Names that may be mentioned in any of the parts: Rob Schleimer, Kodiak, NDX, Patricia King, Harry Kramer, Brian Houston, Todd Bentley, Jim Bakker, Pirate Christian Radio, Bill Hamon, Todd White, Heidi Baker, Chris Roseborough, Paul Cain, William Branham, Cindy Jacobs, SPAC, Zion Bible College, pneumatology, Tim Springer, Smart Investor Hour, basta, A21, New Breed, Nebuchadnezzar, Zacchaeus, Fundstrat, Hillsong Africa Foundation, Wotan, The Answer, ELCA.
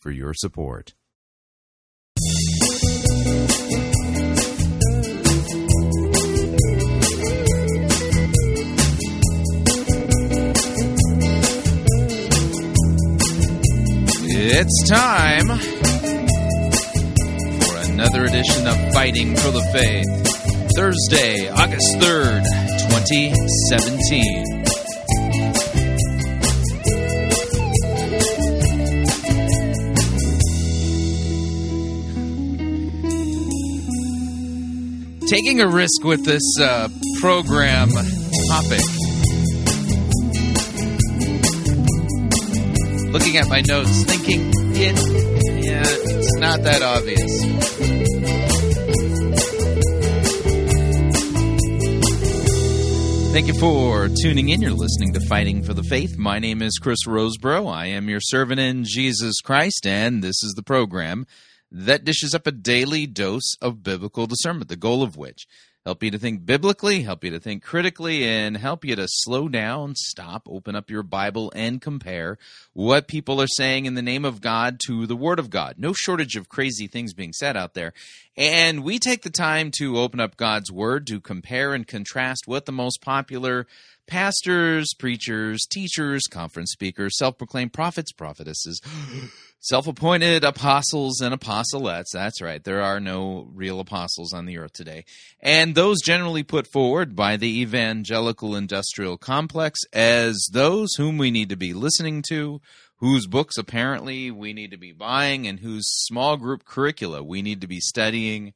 for your support. It's time for another edition of Fighting for the Faith, Thursday, August 3rd, 2017. Taking a risk with this program topic. Looking at my notes, thinking, it's not that obvious. Thank you for tuning in. You're listening to Fighting for the Faith. My name is Chris Roseborough. I am your servant in Jesus Christ, and this is the program that dishes up a daily dose of biblical discernment, the goal of which help you to think biblically, help you to think critically, and help you to slow down, stop, open up your Bible, and compare what people are saying in the name of God to the Word of God. No shortage of crazy things being said out there. And we take the time to open up God's Word to compare and contrast what the most popular pastors, preachers, teachers, conference speakers, self-proclaimed prophets, prophetesses, self-appointed apostles and apostolettes, that's right, there are no real apostles on the earth today, and those generally put forward by the evangelical industrial complex as those whom we need to be listening to, whose books apparently we need to be buying, and whose small group curricula we need to be studying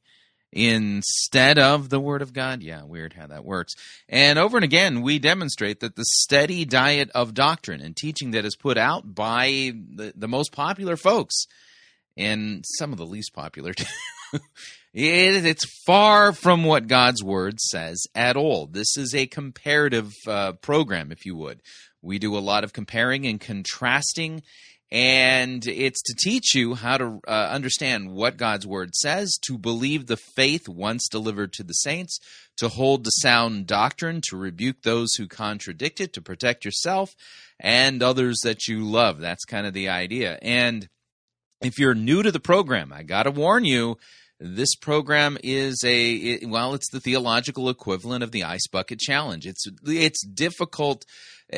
instead of the Word of God. Yeah, weird how that works. And over and again, we demonstrate that the steady diet of doctrine and teaching that is put out by the most popular folks, and some of the least popular, it's far from what God's Word says at all. This is a comparative program, if you would. We do a lot of comparing and contrasting, and it's to teach you how to understand what God's Word says, to believe the faith once delivered to the saints, to hold to sound doctrine, to rebuke those who contradict it, to protect yourself and others that you love. That's kind of the idea. And if you're new to the program, I got to warn you, this program is it's the theological equivalent of the Ice Bucket Challenge. It's difficult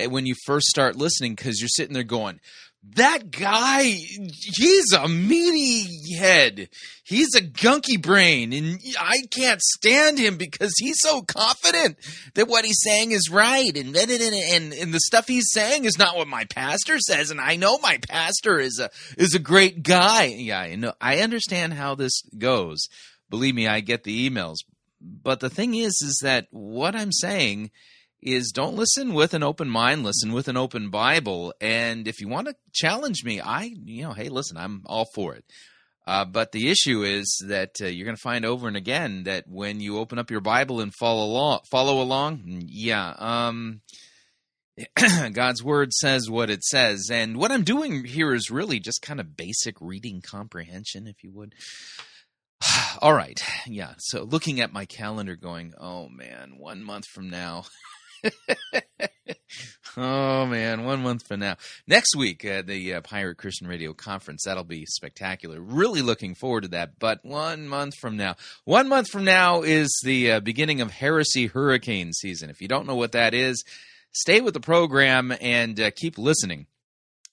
when you first start listening because you're sitting there going, that guy, he's a meaty head. He's a gunky brain, and I can't stand him because he's so confident that what he's saying is right, and the stuff he's saying is not what my pastor says, and I know my pastor is a great guy. Yeah, I understand how this goes. Believe me, I get the emails. But the thing is that what I'm saying is don't listen with an open mind, listen with an open Bible. And if you want to challenge me, I'm all for it. But the issue is that you're going to find over and again that when you open up your Bible and follow along, God's Word says what it says. And what I'm doing here is really just kind of basic reading comprehension, if you would. All right. Yeah. So looking at my calendar going, oh, man, 1 month from now. Next week, the Pirate Christian Radio Conference, that'll be spectacular. Really looking forward to that, but 1 month from now. 1 month from now is the beginning of heresy hurricane season. If you don't know what that is, stay with the program and keep listening.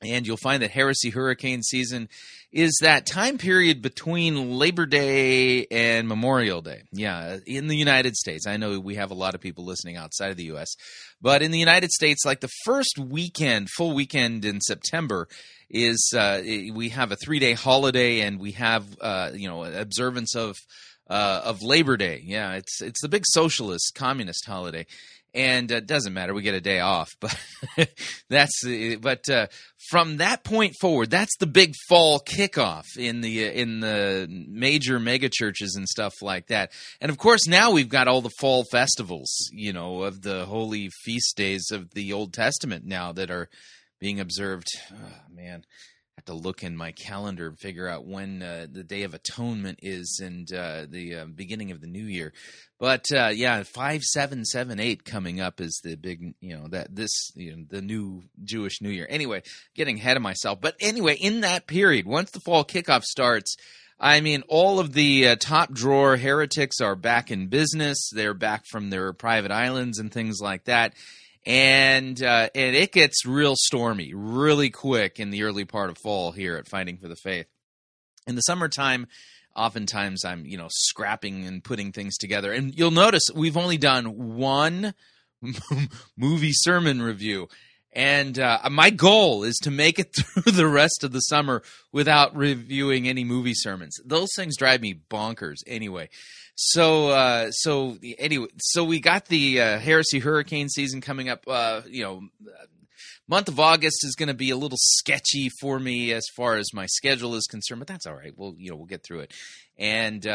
And you'll find that heresy hurricane season is that time period between Labor Day and Memorial Day. Yeah, in the United States. I know we have a lot of people listening outside of the U.S., but in the United States, like the first weekend, full weekend in September is we have a 3-day holiday, and we have observance of Labor Day. Yeah, it's the big socialist communist holiday. And it doesn't matter. We get a day off. But from that point forward, that's the big fall kickoff in the major megachurches and stuff like that. And of course, now we've got all the fall festivals, you know, of the holy feast days of the Old Testament now that are being observed. Oh, man, I have to look in my calendar and figure out when the Day of Atonement is and the beginning of the new year. But 5778 coming up is the big, the new Jewish New Year. Anyway, getting ahead of myself. But anyway, in that period, once the fall kickoff starts, I mean, all of the top drawer heretics are back in business. They're back from their private islands and things like that. And it gets real stormy really quick in the early part of fall here at Fighting for the Faith. In the summertime, oftentimes I'm, scrapping and putting things together. And you'll notice we've only done one movie sermon review. And my goal is to make it through the rest of the summer without reviewing any movie sermons. Those things drive me bonkers anyway. So we got the heresy hurricane season coming up. Month of August is going to be a little sketchy for me as far as my schedule is concerned, but that's all right. We'll get through it. And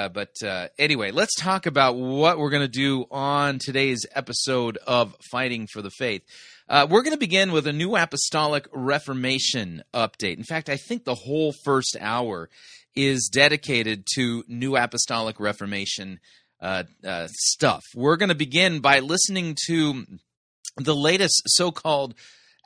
anyway, let's talk about what we're going to do on today's episode of Fighting for the Faith. We're going to begin with a New Apostolic Reformation update. In fact, I think the whole first hour is dedicated to New Apostolic Reformation stuff. We're going to begin by listening to the latest so-called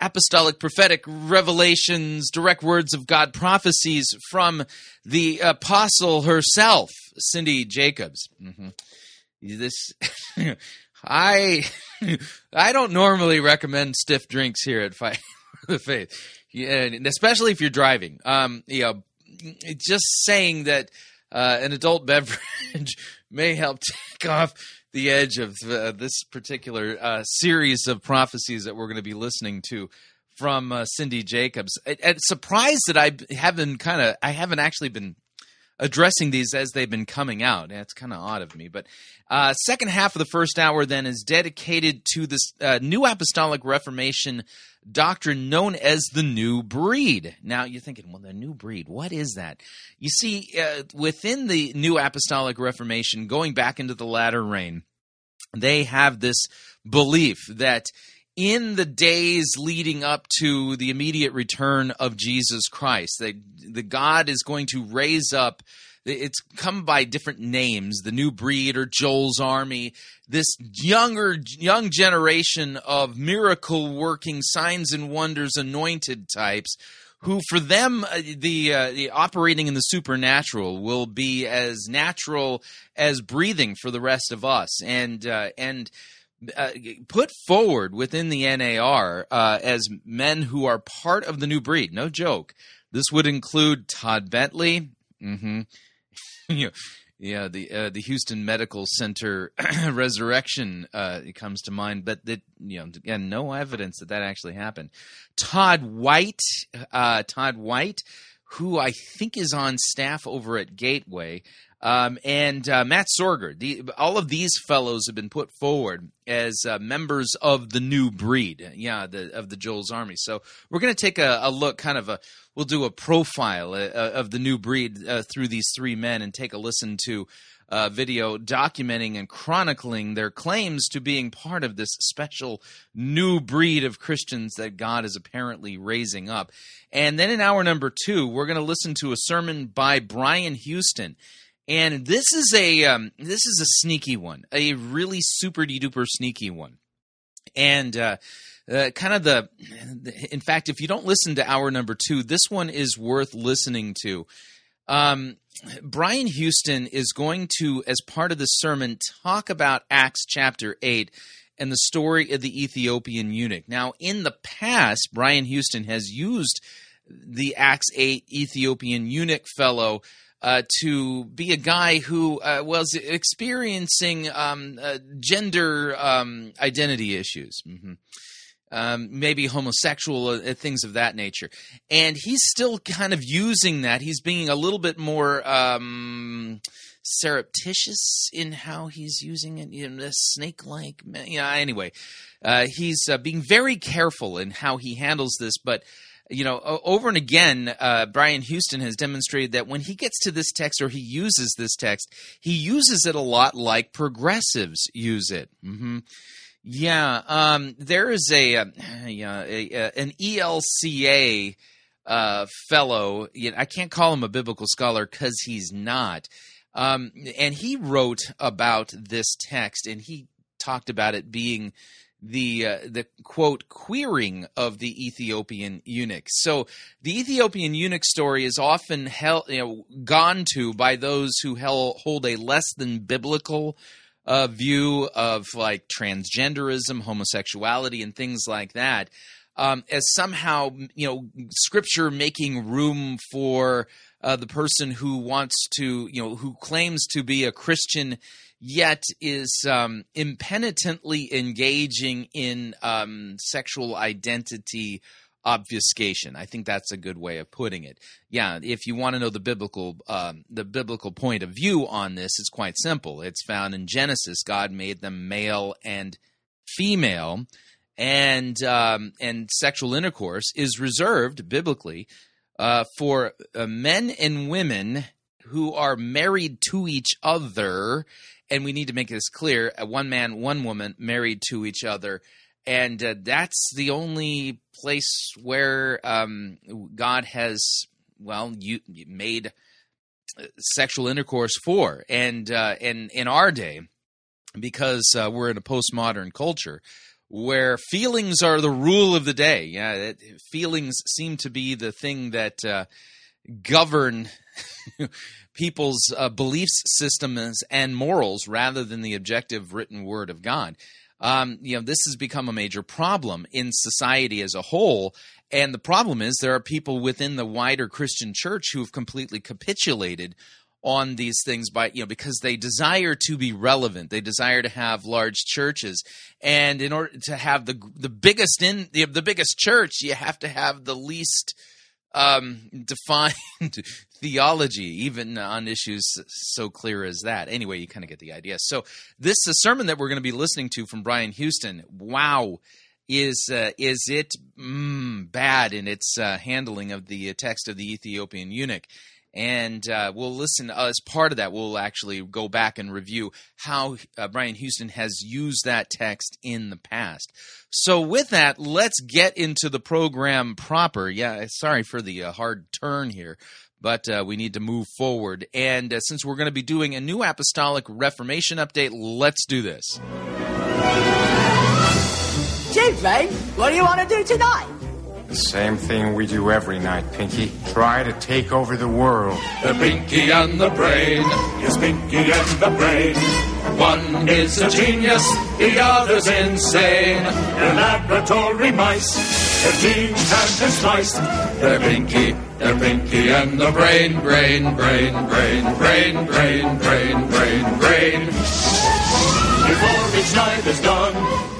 apostolic prophetic revelations, direct words of God prophecies from the apostle herself, Cindy Jacobs. Mm-hmm. I don't normally recommend stiff drinks here at Fight for the Faith, and especially if you're driving. Just saying that an adult beverage may help take off the edge of this particular series of prophecies that we're going to be listening to from Cindy Jacobs. I'm surprised that I haven't actually been addressing these as they've been coming out. That's kind of odd of me. But second half of the first hour then is dedicated to this New Apostolic Reformation doctrine known as the New Breed. Now you're thinking, well, the New Breed, what is that? You see, within the New Apostolic Reformation, going back into the latter rain, they have this belief that in the days leading up to the immediate return of Jesus Christ, the God is going to raise up. It's come by different names: the New Breed or Joel's Army. This young generation of miracle-working, signs and wonders, anointed types, who for them the operating in the supernatural will be as natural as breathing for the rest of us, and put forward within the NAR as men who are part of the New Breed. No joke. This would include Todd Bentley, mm-hmm. The Houston Medical Center resurrection it comes to mind, but that again, no evidence that actually happened. Todd White, who I think is on staff over at Gateway. And Matt Sorger, all of these fellows have been put forward as members of the New Breed, of the Joel's Army. So we're going to take a look, we'll do a profile of the New Breed through these three men and take a listen to a video documenting and chronicling their claims to being part of this special new breed of Christians that God is apparently raising up. And then in hour number 2, we're going to listen to a sermon by Brian Houston. And this is a sneaky one, a really super-duper sneaky one. And in fact, if you don't listen to hour number 2, this one is worth listening to. Brian Houston is going to, as part of the sermon, talk about Acts chapter 8 and the story of the Ethiopian eunuch. Now, in the past, Brian Houston has used the Acts 8 Ethiopian eunuch fellow to be a guy who was experiencing gender identity issues, mm-hmm. Maybe homosexual, things of that nature. And he's still kind of using that. He's being a little bit more surreptitious in how he's using it, you know, the snake-like. You know, anyway, he's being very careful in how he handles this. But, you know, over and again, Brian Houston has demonstrated that when he gets to this text or he uses this text, he uses it a lot like progressives use it. Mm-hmm. Yeah, there is an ELCA fellow. You know, I can't call him a biblical scholar because he's not. And he wrote about this text, and he talked about it being the quote, queering of the Ethiopian eunuch. So the Ethiopian eunuch story is often gone to by those who hold a less than biblical view of like transgenderism, homosexuality, and things like that, as somehow, you know, Scripture making room for the person who wants to, you know, who claims to be a Christian yet is impenitently engaging in sexual identity obfuscation. I think that's a good way of putting it. Yeah, if you want to know the biblical point of view on this, it's quite simple. It's found in Genesis. God made them male and female, and sexual intercourse is reserved biblically for men and women who are married to each other. And we need to make this clear: one man, one woman, married to each other. And that's the only place where God has, well, you made sexual intercourse for. And in our day, because we're in a postmodern culture where feelings are the rule of the day. Yeah, feelings seem to be the thing that govern people's beliefs, systems, and morals rather than the objective written word of God. You know, this has become a major problem in society as a whole, and the problem is there are people within the wider Christian church who have completely capitulated on these things by, you know, because they desire to be relevant, they desire to have large churches, and in order to have the biggest church, you have to have the least defined theology, even on issues so clear as that. Anyway, you kind of get the idea. So this is a sermon that we're going to be listening to from Brian Houston. Wow, is it bad in its handling of the text of the Ethiopian eunuch? And we'll listen as part of that. We'll actually go back and review how Brian Houston has used that text in the past. So with that, let's get into the program proper. Yeah, sorry for the hard turn here, but we need to move forward. And since we're going to be doing a New Apostolic Reformation update, let's do this. Children, what do you want to do tonight? The same thing we do every night, Pinky. Try to take over the world. The Pinky and the Brain. Yes, Pinky and the Brain. One is a genius, the other's insane. They're laboratory mice. Their genes have been sliced. They're Pinky and the Brain. Brain, brain, brain, brain, brain, brain, brain, brain. Before each night is done,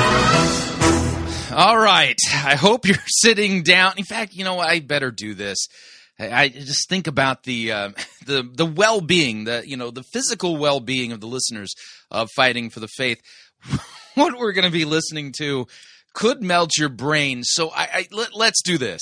All right. I hope you're sitting down. In fact, you know, I better do this. I just think about the well-being, the physical well-being of the listeners of Fighting for the Faith. What we're going to be listening to could melt your brain. So let's do this.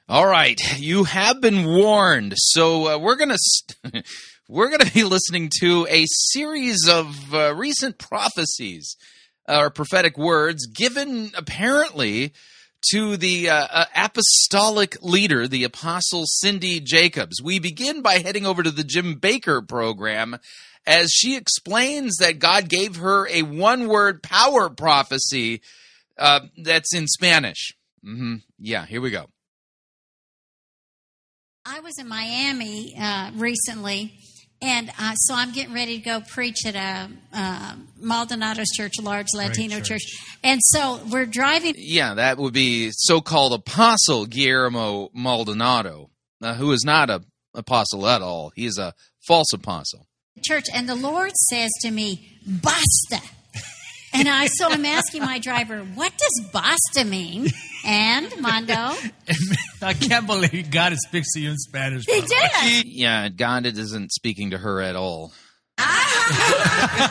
All right, you have been warned. So we're gonna be listening to a series of recent prophecies or prophetic words given apparently to the apostolic leader, the Apostle Cindy Jacobs. We begin by heading over to the Jim Bakker program as she explains that God gave her a one-word power prophecy that's in Spanish. Mm-hmm. Yeah, here we go. I was in Miami recently, and so I'm getting ready to go preach at a Maldonado's church, a large Latino church. And so we're driving. Yeah, that would be so-called Apostle Guillermo Maldonado, who is not an apostle at all. He is a false apostle. Church, and the Lord says to me, "Basta." And I'm asking my driver, what does basta mean? And, Mondo? I can't believe God speaks to you in Spanish. He did. Yeah, God isn't speaking to her at all. No hay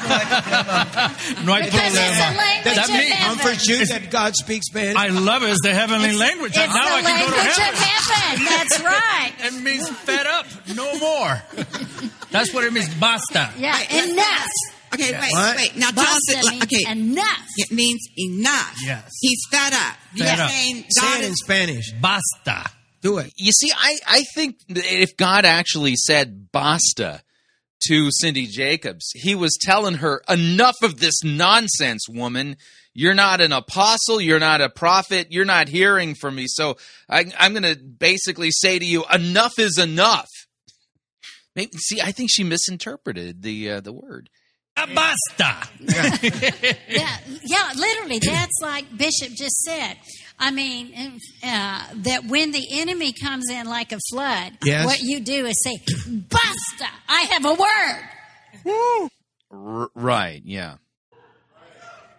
problema. That's me. Comfort you that God speaks Spanish. I love it. It's the heavenly language. It's now the language of heaven. That's right. It means fed up. No more. That's what it means. Basta. Yeah, enough. Okay, wait. Now, tell us. Okay, enough. It means enough. Yes, he's fed up. Saying God say it in Spanish. Basta. Do it. You see, I think if God actually said basta to Cindy Jacobs, he was telling her, "Enough of this nonsense, woman. You're not an apostle. You're not a prophet. You're not hearing from me. So I'm going to basically say to you, enough is enough." Maybe, see, I think she misinterpreted the word. Basta. Yeah, literally, that's like Bishop just said. I mean, that when the enemy comes in like a flood, yes, what you do is say, basta, I have a word. Woo. Right, yeah.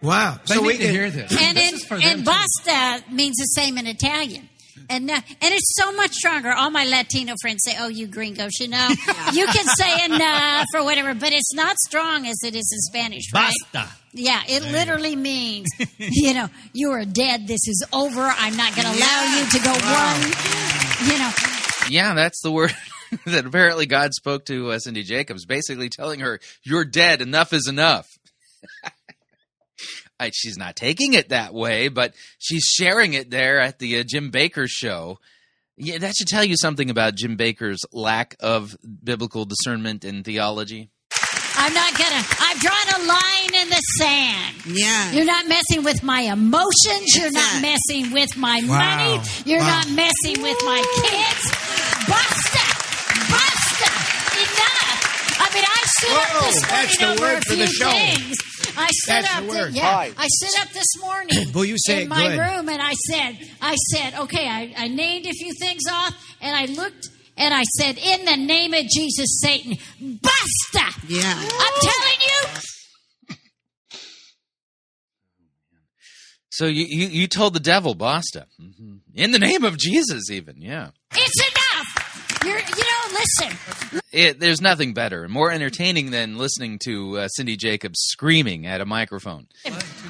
Wow. So we can hear this. And basta means the same in Italian. And it's so much stronger. All my Latino friends say, oh, you gringos, you know. You can say enough or whatever, but it's not strong as it is in Spanish, right? Basta. Yeah, it literally means, you are dead. This is over. I'm not going to allow you to go on. Yeah, that's the word that apparently God spoke to Cindy Jacobs, basically telling her, you're dead. Enough is enough. She's not taking it that way, but she's sharing it there at the Jim Bakker show. Yeah, that should tell you something about Jim Bakker's lack of biblical discernment and theology. I've drawn a line in the sand. Yeah. You're not messing with my emotions. You're not messing with my money. You're not messing with my kids. Basta. Enough. I mean, I stood up this morning over a few things. I stood up this morning room, and I said, okay, I named a few things off, and I looked, and I said, in the name of Jesus, Satan, basta! Yeah. I'm telling you! So you told the devil, basta. Mm-hmm. In the name of Jesus, even, yeah. It's enough! Listen. There's nothing better and more entertaining than listening to Cindy Jacobs screaming at a microphone.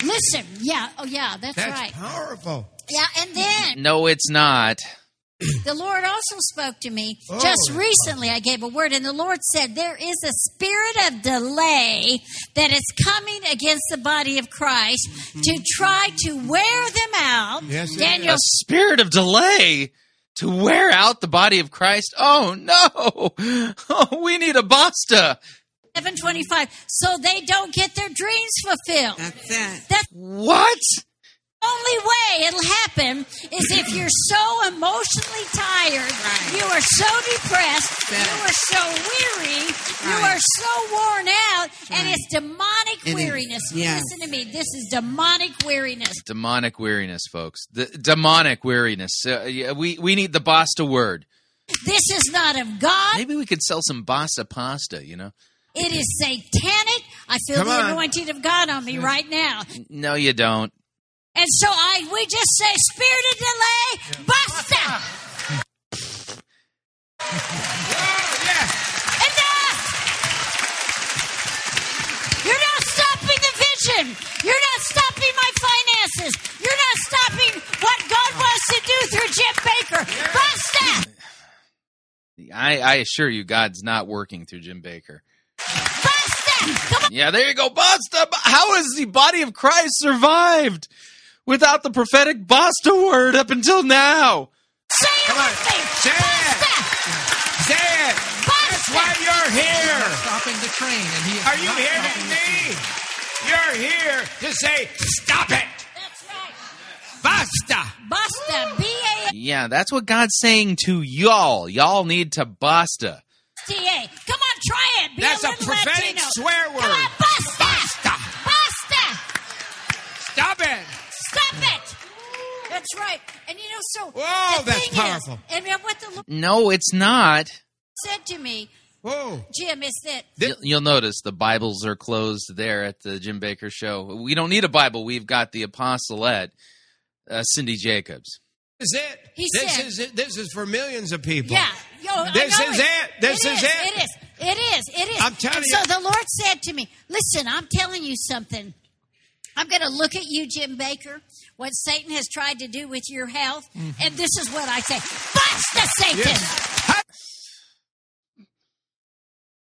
Listen. Yeah. Oh, yeah. That's right. That's powerful. Yeah. And then. No, it's not. The Lord also spoke to me. Just recently I gave a word, and the Lord said there is a spirit of delay that is coming against the body of Christ to try to wear them out. Yes, Daniel. A spirit of delay? To wear out the body of Christ? Oh, no. Oh, we need a basta. 7:25. So they don't get their dreams fulfilled. That's that. What? The only way it'll happen is if you're so emotionally tired, you are so depressed, you are so weary, you are so worn out, and it's demonic weariness. Yes. Listen to me. This is demonic weariness. Demonic weariness, folks. Demonic weariness. We need the basta word. This is not of God. Maybe we could sell some basa pasta, you know. It is satanic. I feel the anointing of God on me right now. No, you don't. And so we just say, spirit of delay, basta. Oh, yeah. Enough. You're not stopping the vision. You're not stopping my finances. You're not stopping what God wants to do through Jim Bakker. Basta. I assure you, God's not working through Jim Bakker. Yeah, there you go. Basta. How has the body of Christ survived without the prophetic Basta word up until now? Say it. Come on. Say it. Basta. Say it. Basta. That's why you're here. He is stopping the train. And he is Are you hearing me? You're here to say, stop it. That's right. Basta. Basta. B-A. Yeah, that's what God's saying to y'all. Y'all need to basta. T-A. Come on, try it. Be That's a prophetic Latino. Swear word. Come on, basta. Basta. Basta. Stop it. Stop it. That's right. And you know, so. Whoa, that's powerful. Is, and what the Lord no, it's not. Said to me, whoa, Jim, is that. You'll notice the Bibles are closed there at the Jim Bakker show. We don't need a Bible. We've got the apostolate, Cindy Jacobs. This is it. He this said, is it. This is for millions of people. Yeah. Yo, this is it. This is it. It is. It is. It is. I'm telling you. So the Lord said to me, listen, I'm telling you something. I'm going to look at you, Jim Bakker, what Satan has tried to do with your health. Mm-hmm. And this is what I say. Basta, Satan! Yes.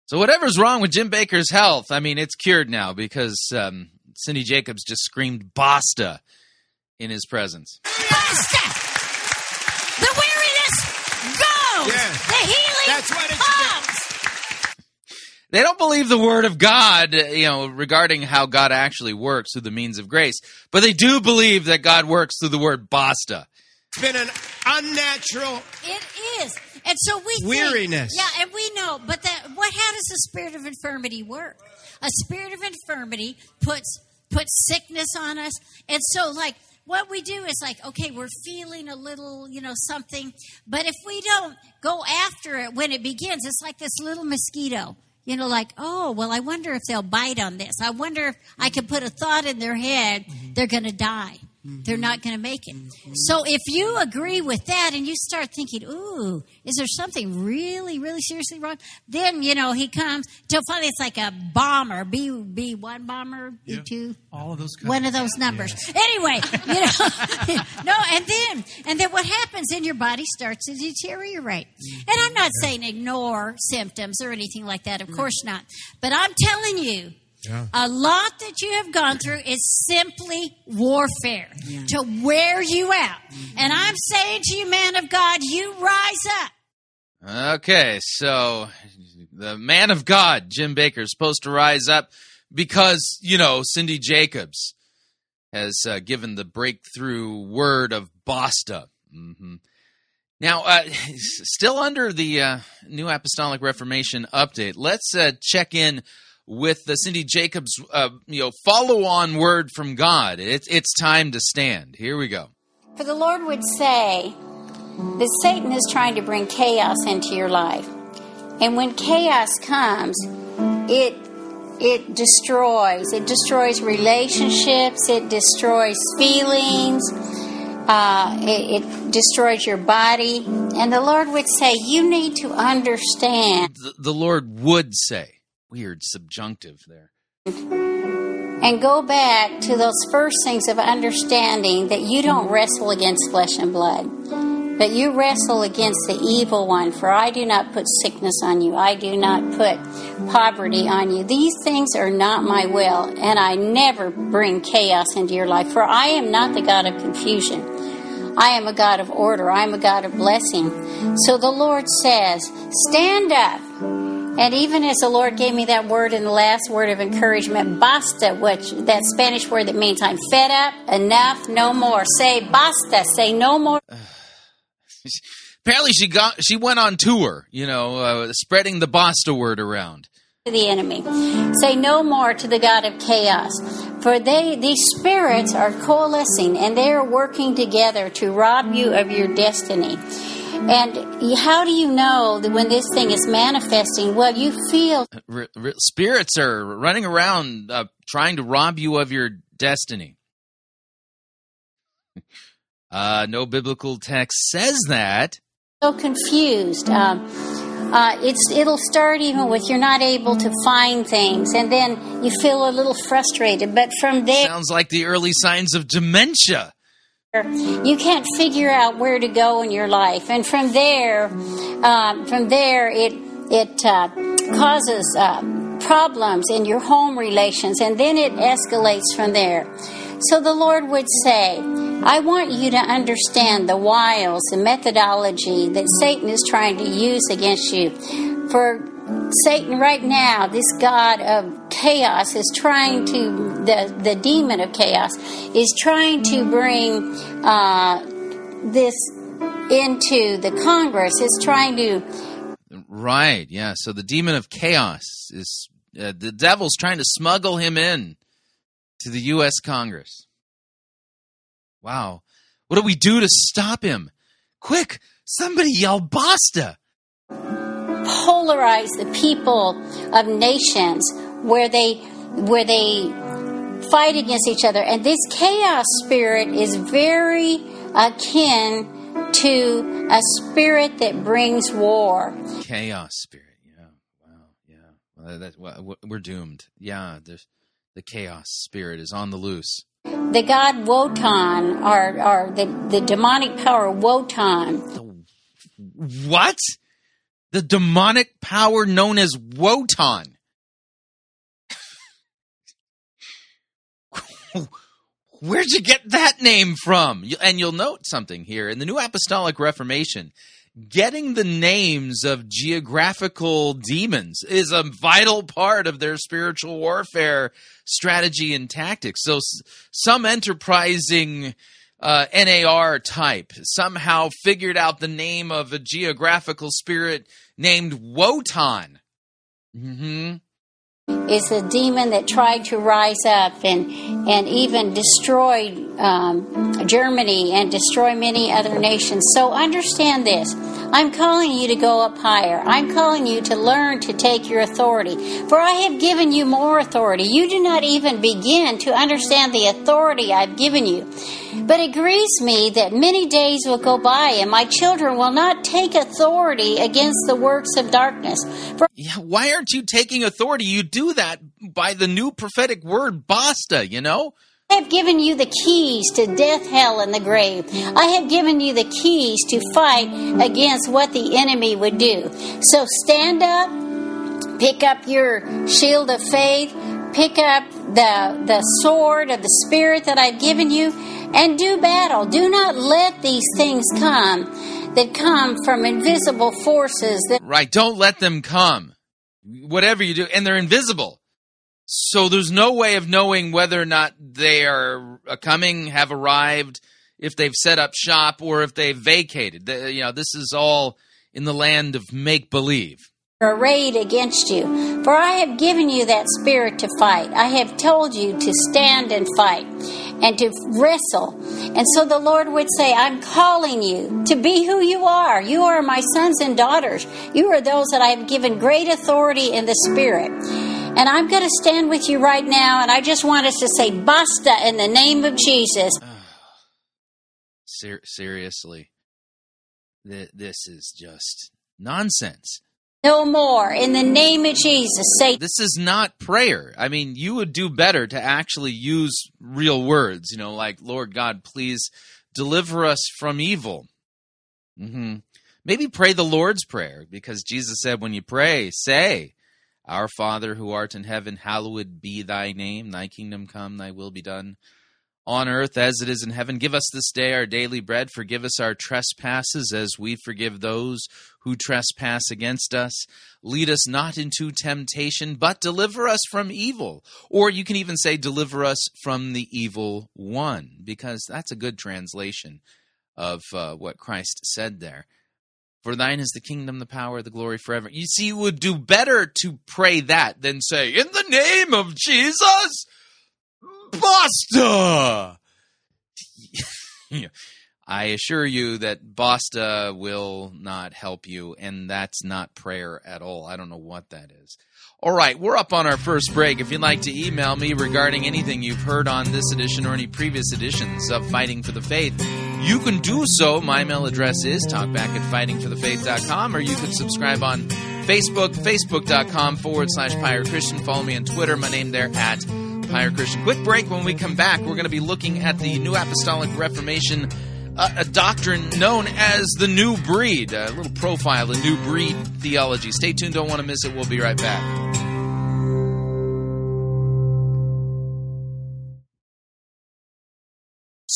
So whatever's wrong with Jim Bakker's health, I mean, it's cured now because Cindy Jacobs just screamed basta in his presence. Basta! The weariness goes. Yes. The healing That's what it's comes. They don't believe the word of God, you know, regarding how God actually works through the means of grace, but they do believe that God works through the word basta. It's been an unnatural. It is, and so we weariness. Think, yeah, and we know, but that what? How does the spirit of infirmity work? A spirit of infirmity puts sickness on us, and so like. What we do is like, okay, we're feeling a little, you know, something. But if we don't go after it when it begins, it's like this little mosquito. You know, like, oh, well, I wonder if they'll bite on this. I wonder if I can put a thought in their head. They're going to die. They're not going to make it. So if you agree with that and you start thinking, ooh, is there something really, really seriously wrong? Then, you know, he comes till finally it's like a bomber, B1 bomber, B2. All of those. One of those numbers. Yeah. Anyway, you know, no, and then what happens in your body starts to deteriorate. And I'm not saying ignore symptoms or anything like that. Of course not. But I'm telling you, yeah. A lot that you have gone through is simply warfare to wear you out. And I'm saying to you, man of God, you rise up. Okay, so the man of God, Jim Bakker, is supposed to rise up because, you know, Cindy Jacobs has given the breakthrough word of basta. Mm-hmm. Now, still under the New Apostolic Reformation update, let's check in with the Cindy Jacobs, follow-on word from God. It's time to stand. Here we go. For the Lord would say that Satan is trying to bring chaos into your life. And when chaos comes, it destroys. It destroys relationships. It destroys feelings. It destroys your body. And the Lord would say, you need to understand. The Lord would say. Weird subjunctive there. And go back to those first things of understanding that you don't wrestle against flesh and blood, but you wrestle against the evil one, for I do not put sickness on you. I do not put poverty on you. These things are not my will, and I never bring chaos into your life, for I am not the God of confusion. I am a God of order. I am a God of blessing. So the Lord says, stand up. And even as the Lord gave me that word in the last word of encouragement, basta, which that Spanish word that means I'm fed up, enough, no more. Say basta, say no more. Apparently she went on tour, you know, spreading the basta word around. To the enemy. Say no more to the God of chaos. For these spirits are coalescing and they are working together to rob you of your destiny. And how do you know that when this thing is manifesting? Well, you feel spirits are running around trying to rob you of your destiny. No biblical text says that. So confused. It'll start even with you're not able to find things, and then you feel a little frustrated. But from there, sounds like the early signs of dementia. You can't figure out where to go in your life, and from there it causes problems in your home relations, and then it escalates from there. So the Lord would say, I want you to understand the wiles and methodology that Satan is trying to use against you. For Satan right now, this god of chaos is trying to, the demon of chaos, is trying to bring this into the Congress, is trying to... Right, yeah, so the demon of chaos is, the devil's trying to smuggle him in to the U.S. Congress. Wow. What do we do to stop him? Quick, somebody yell basta! Polarize the people of nations where they fight against each other. And this chaos spirit is very akin to a spirit that brings war. Chaos spirit, yeah. Wow, yeah. Well, we're doomed. Yeah, the chaos spirit is on the loose. The god Wotan, or the demonic power Wotan. What? The demonic power known as Wotan. Where'd you get that name from? And you'll note something here. In the New Apostolic Reformation, getting the names of geographical demons is a vital part of their spiritual warfare strategy and tactics. So some enterprising NAR type somehow figured out the name of a geographical spirit named Wotan. Mm-hmm. It's a demon that tried to rise up and even destroy Germany and destroy many other nations. So understand this. I'm calling you to go up higher. I'm calling you to learn to take your authority. For I have given you more authority. You do not even begin to understand the authority I've given you. But it grieves me that many days will go by and my children will not take authority against the works of darkness. Why aren't you taking authority? You do that by the new prophetic word, basta, you know? I have given you the keys to death, hell, and the grave. I have given you the keys to fight against what the enemy would do. So stand up, pick up your shield of faith, pick up the sword of the Spirit that I've given you, and do battle. Do not let these things come from invisible forces. Right, don't let them come. Whatever you do, and they're invisible. So there's no way of knowing whether or not they are coming, have arrived, if they've set up shop, or if they've vacated. You know, this is all in the land of make-believe. Arrayed against you. For I have given you that spirit to fight. I have told you to stand and fight and to wrestle. And so the Lord would say, I'm calling you to be who you are. You are my sons and daughters. You are those that I have given great authority in the Spirit. And I'm going to stand with you right now, and I just want us to say, basta, in the name of Jesus. Seriously, this is just nonsense. No more, in the name of Jesus. Say, this is not prayer. I mean, you would do better to actually use real words, you know, like, Lord God, please deliver us from evil. Mm-hmm. Maybe pray the Lord's Prayer, because Jesus said, when you pray, say, Our Father who art in heaven, hallowed be thy name. Thy kingdom come, thy will be done on earth as it is in heaven. Give us this day our daily bread. Forgive us our trespasses as we forgive those who trespass against us. Lead us not into temptation, but deliver us from evil. Or you can even say, deliver us from the evil one, because that's a good translation of what Christ said there. For thine is the kingdom, the power, the glory forever. You see, you would do better to pray that than say, in the name of Jesus, basta! I assure you that Basta will not help you, and that's not prayer at all. I don't know what that is. All right, we're up on our first break. If you'd like to email me regarding anything you've heard on this edition or any previous editions of Fighting for the Faith, you can do so. My email address is talkback@fightingforthefaith.com, or you can subscribe on Facebook, facebook.com/Pirate Christian. Follow me on Twitter, my name there at Pirate Christian. Quick break. When we come back, we're going to be looking at the New Apostolic Reformation, a doctrine known as the New Breed, a little profile, the New Breed theology. Stay tuned. Don't want to miss it. We'll be right back.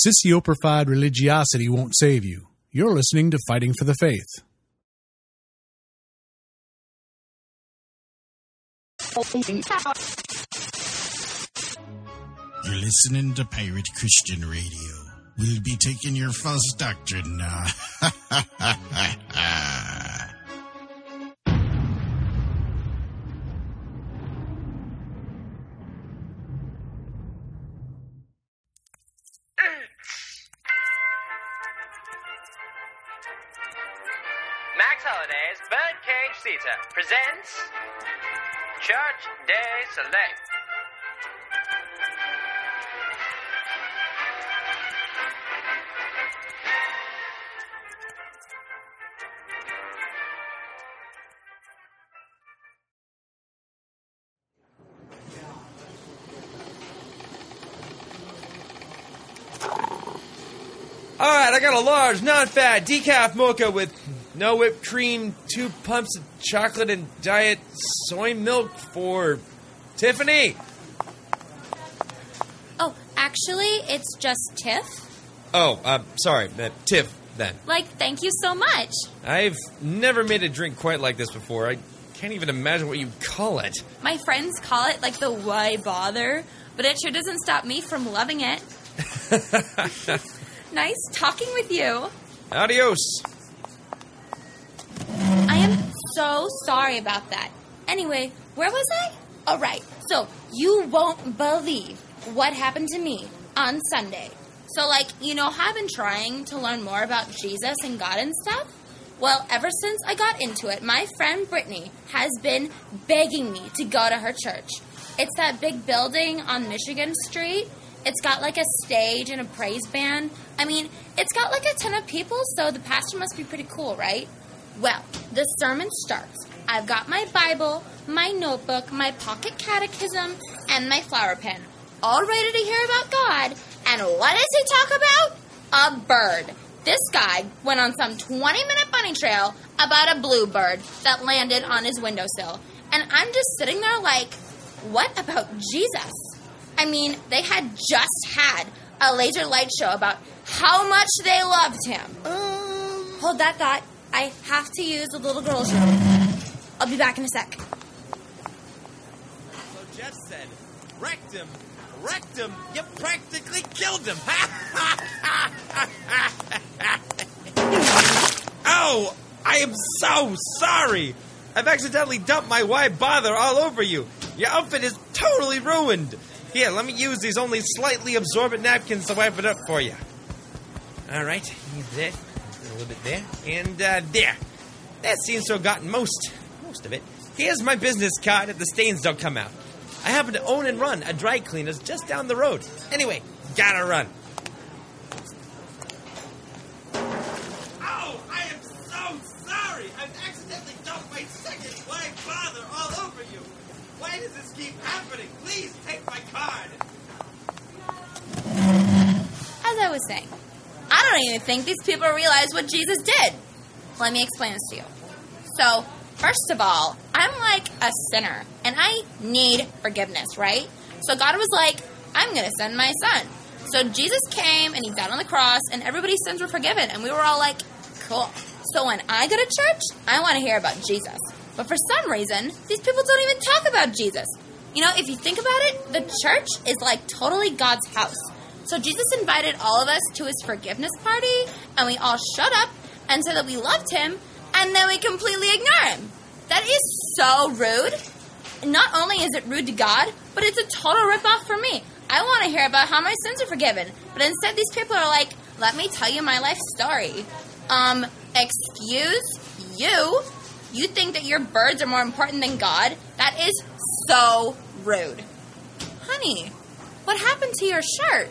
Sissyoprified religiosity won't save you. You're listening to Fighting for the Faith. You're listening to Pirate Christian Radio. We'll be taking your false doctrine now. Max Holiday's Birdcage Theater presents Church Day Select. Alright, I got a large, non-fat, decaf mocha with no whipped cream, 2 pumps of chocolate, and diet soy milk for Tiffany. Oh, actually, it's just Tiff. Oh, sorry, Tiff, then. Like, thank you so much. I've never made a drink quite like this before. I can't even imagine what you call it. My friends call it, like, the why bother, but it sure doesn't stop me from loving it. Nice talking with you. Adios. I am so sorry about that. Anyway, where was I? All right, so you won't believe what happened to me on Sunday. So, like, you know how I've been trying to learn more about Jesus and God and stuff? Well, ever since I got into it, my friend Brittany has been begging me to go to her church. It's that big building on Michigan Street. It's got, like, a stage and a praise band. I mean, it's got, like, a ton of people, so the pastor must be pretty cool, right? Well, the sermon starts. I've got my Bible, my notebook, my pocket catechism, and my flower pen, all ready to hear about God. And what does he talk about? A bird. This guy went on some 20-minute bunny trail about a blue bird that landed on his windowsill. And I'm just sitting there like, what about Jesus? I mean, they had just had a laser light show about how much they loved him. Hold that thought. I have to use the little girl's room. I'll be back in a sec. So Jeff said, wrecked him, you practically killed him. Oh, I am so sorry. I've accidentally dumped my why bother all over you. Your outfit is totally ruined. Here, let me use these only slightly absorbent napkins to wipe it up for you. All right, use that. A little bit there. And there. That seems to have gotten most of it. Here's my business card if the stains don't come out. I happen to own and run a dry cleaner's just down the road. Anyway, gotta run. Oh, I am so sorry. I've accidentally dumped my second why bother all over you. Why does this keep happening? Please take my card. As I was saying, I don't even think these people realize what Jesus did. Let me explain this to you. So, first of all, I'm like a sinner, and I need forgiveness, right? So God was like, I'm going to send my son. So Jesus came, and he died on the cross, and everybody's sins were forgiven, and we were all like, cool. So when I go to church, I want to hear about Jesus. But for some reason, these people don't even talk about Jesus. You know, if you think about it, the church is like totally God's house. So Jesus invited all of us to his forgiveness party, and we all showed up and said that we loved him, and then we completely ignore him. That is so rude. Not only is it rude to God, but it's a total ripoff for me. I want to hear about how my sins are forgiven. But instead, these people are like, Let me tell you my life story. Excuse you? You think that your birds are more important than God? That is so rude. Honey, what happened to your shirt?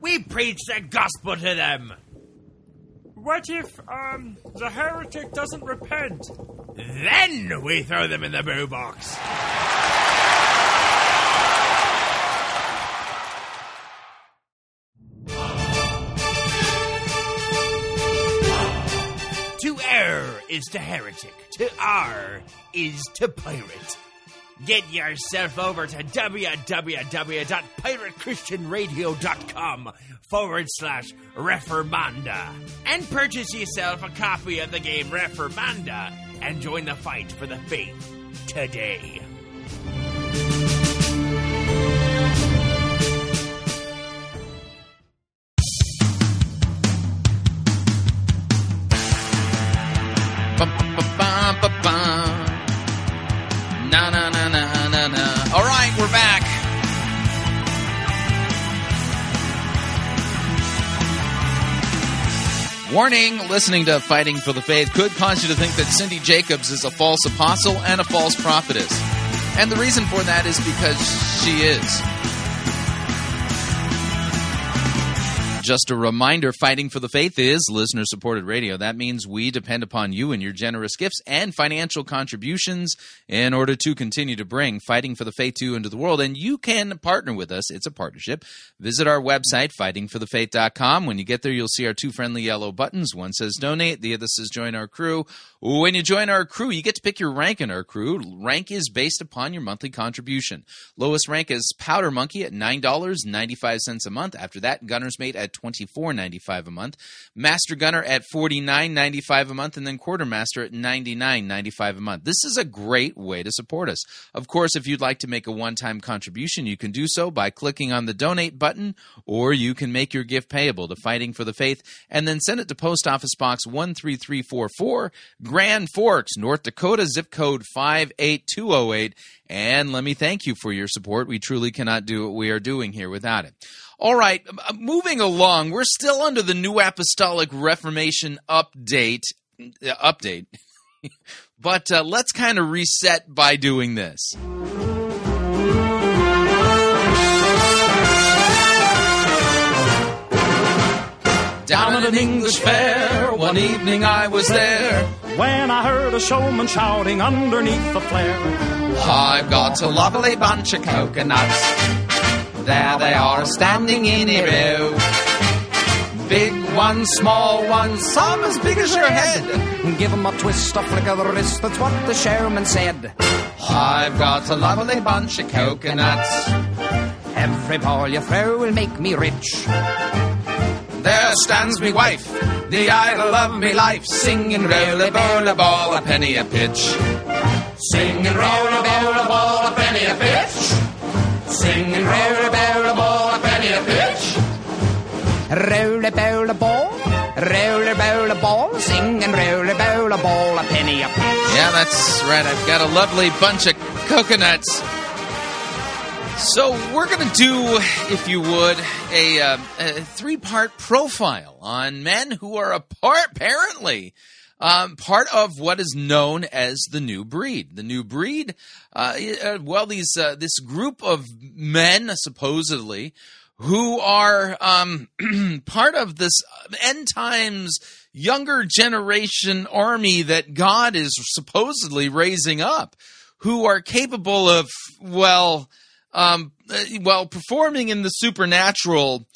We preach the gospel to them. What if, the heretic doesn't repent? Then we throw them in the boo box. To err is to heretic. To R is to pirate. Get yourself over to www.piratechristianradio.com/Reformanda and purchase yourself a copy of the game Reformanda and join the fight for the faith today. Warning, listening to Fighting for the Faith could cause you to think that Cindy Jacobs is a false apostle and a false prophetess. And the reason for that is because she is. Just a reminder, Fighting for the Faith is listener-supported radio. That means we depend upon you and your generous gifts and financial contributions in order to continue to bring Fighting for the Faith to you into the world. And you can partner with us. It's a partnership. Visit our website, fightingforthefaith.com. When you get there, you'll see our two friendly yellow buttons. One says donate, the other says join our crew. When you join our crew, you get to pick your rank in our crew. Rank is based upon your monthly contribution. Lowest rank is Powder Monkey at $9.95 a month. After that, Gunner's Mate at $24.95 a month. Master Gunner at $49.95 a month. And then Quartermaster at $99.95 a month. This is a great way to support us. Of course, if you'd like to make a one-time contribution, you can do so by clicking on the donate button, or you can make your gift payable to Fighting for the Faith and then send it to Post Office Box 13344, Grand Forks, North Dakota, zip code 58208. And let me thank you for your support. We truly cannot do what we are doing here without it. All right, moving along, we're still under the New Apostolic Reformation update. But let's kind of reset by doing this. Down at an English fair, one evening I was there, when I heard a showman shouting underneath the flare, I've got a lovely bunch of coconuts, there they are standing in a row, big one, small one, some as big as your head, give them a twist, a flick of the wrist, that's what the showman said. I've got a lovely bunch of coconuts, Every ball you throw will make me rich. There stands me wife, the idol of me life, singing roll-a-ball-a-ball, a penny a pitch. Singing roll-a-ball-a-ball, a penny a pitch. Singing roll-a-ball-a-ball, a penny a pitch. Roll-a-ball-a-ball, roll-a-ball-a-ball, singing roll-a-ball-a-ball, a penny a pitch. Yeah, that's right. I've got a lovely bunch of coconuts. So we're going to do, if you would, a three-part profile on men who are apparently part of what is known as the New Breed. The New Breed, this group of men, supposedly, who are part of this end times younger generation army that God is supposedly raising up, who are capable of, performing in the supernatural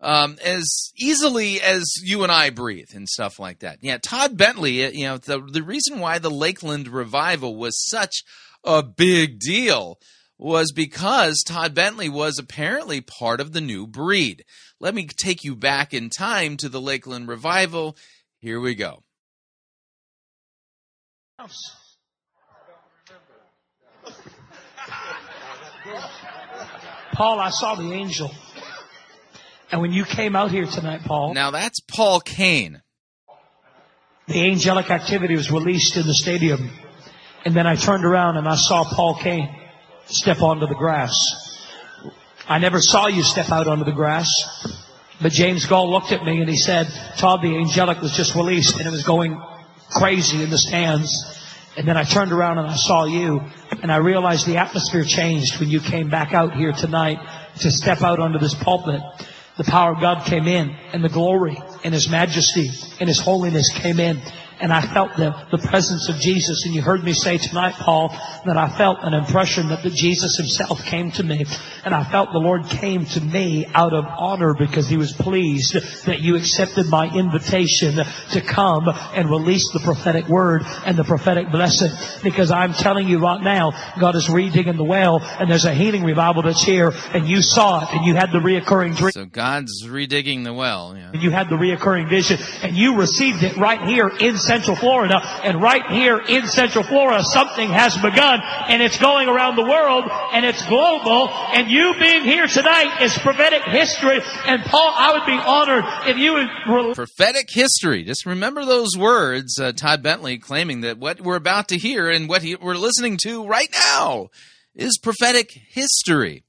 as easily as you and I breathe and stuff like that. Yeah, Todd Bentley, you know, the reason why the Lakeland Revival was such a big deal was because Todd Bentley was apparently part of the New Breed. Let me take you back in time to the Lakeland Revival. Here we go. Paul, I saw the angel. And when you came out here tonight, Paul... Now that's Paul Cain. The angelic activity was released in the stadium. And then I turned around and I saw Paul Cain step onto the grass. I never saw you step out onto the grass. But James Goll looked at me and he said, Todd, the angelic was just released and it was going crazy in the stands. And then I turned around and I saw you. And I realized the atmosphere changed when you came back out here tonight to step out onto this pulpit. The power of God came in, and the glory and His majesty and His holiness came in. And I felt the presence of Jesus. And you heard me say tonight, Paul, that I felt an impression that Jesus Himself came to me. And I felt the Lord came to me out of honor because He was pleased that you accepted my invitation to come and release the prophetic word and the prophetic blessing. Because I'm telling you right now, God is redigging the well, and there's a healing revival that's here, and you saw it, and you had the reoccurring dream. So God's redigging the well, yeah. And you had the reoccurring vision, and you received it right here inside Central Florida, and right here in Central Florida, something has begun, and it's going around the world, and it's global, and you being here tonight is prophetic history. And Paul, I would be honored if you would... Prophetic history. Just remember those words, Todd Bentley claiming that what we're about to hear and what we're listening to right now is prophetic history.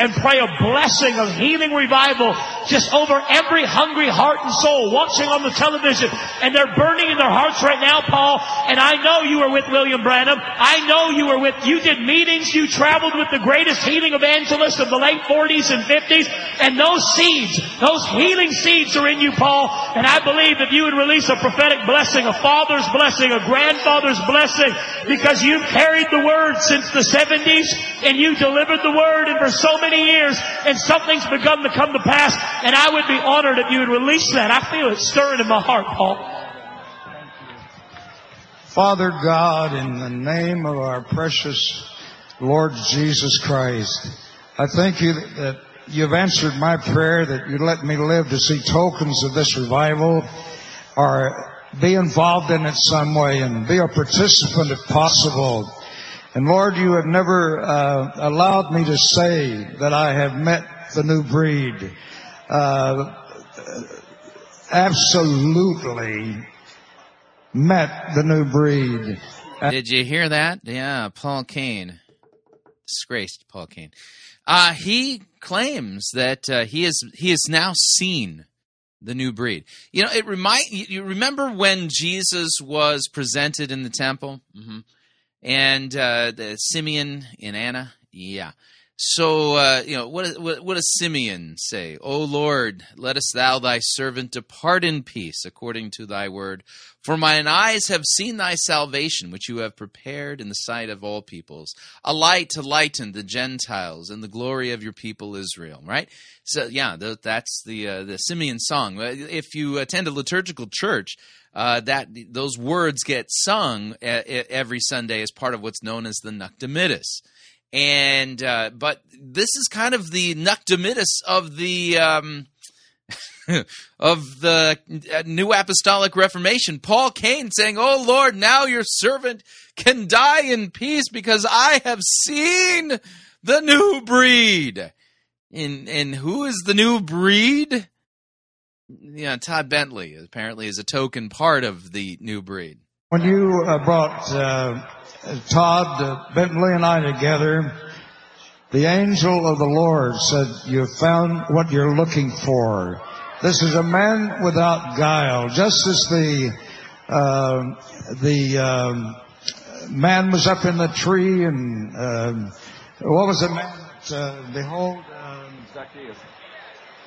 And pray a blessing of healing revival just over every hungry heart and soul watching on the television. And they're burning in their hearts right now, Paul. And I know you were with William Branham. I know you were with, you did meetings. You traveled with the greatest healing evangelists of the late 40s and 50s. And those seeds, those healing seeds are in you, Paul. And I believe if you would release a prophetic blessing, a father's blessing, a grandfather's blessing, because you've carried the word since the 70s and you delivered the word and for so many years, and something's begun to come to pass, and I would be honored if you would release that. I feel it stirring in my heart, Paul. Father God, in the name of our precious Lord Jesus Christ, I thank you that you've answered my prayer, that you let me live to see tokens of this revival, or be involved in it some way, and be a participant if possible. And Lord, you have never allowed me to say that I have met the New Breed. Absolutely met the New Breed. Did you hear that? Yeah, Paul Cain. Disgraced Paul Cain. He claims that he is now seen the New Breed. You know, you remember when Jesus was presented in the temple? Mm-hmm. And the Simeon and Anna, yeah. So what does Simeon say? O Lord, lettest thou thy servant depart in peace according to thy word, for mine eyes have seen thy salvation, which you have prepared in the sight of all peoples, a light to lighten the Gentiles and the glory of your people Israel. Right? So yeah, that's the Simeon song. If you attend a liturgical church, those words get sung every Sunday as part of what's known as the Nunc Dimittis. And but this is kind of the nunc dimittis of the of the New Apostolic Reformation. Paul Cain saying, "Oh Lord, now your servant can die in peace because I have seen the new breed." And who is the new breed? Yeah, Todd Bentley apparently is a token part of the new breed. When you brought Todd Bentley and I together, the angel of the Lord said, "You found what you're looking for. This is a man without guile." Just as the man was up in the tree, and what was the man that, behold?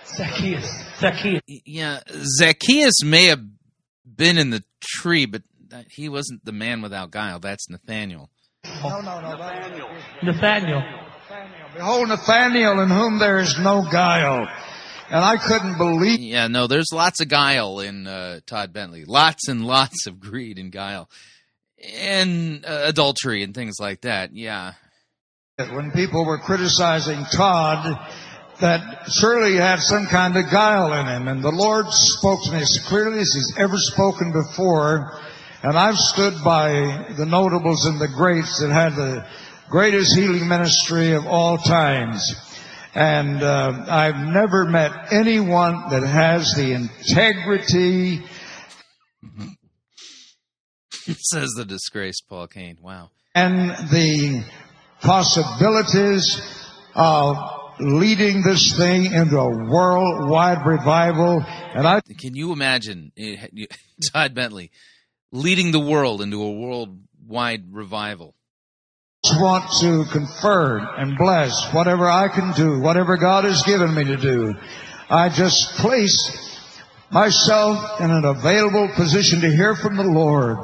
Zacchaeus. Yeah, Zacchaeus may have been in the tree, but he wasn't the man without guile. That's Nathaniel. Nathaniel. Behold, Nathaniel, in whom there is no guile. And I couldn't believe... Yeah, no, there's lots of guile in Todd Bentley. Lots and lots of greed and guile. And adultery and things like that, yeah. When people were criticizing Todd, that surely had some kind of guile in him. And the Lord spoke to me as clearly as He's ever spoken before. And I've stood by the notables and the greats that had the greatest healing ministry of all times. And I've never met anyone that has the integrity. Says the disgraced Paul Cain. Wow. And the possibilities of leading this thing into a worldwide revival. And I can you imagine Todd Bentley leading the world into a worldwide revival? I want to confer and bless whatever I can do, whatever God has given me to do. I just place myself in an available position to hear from the Lord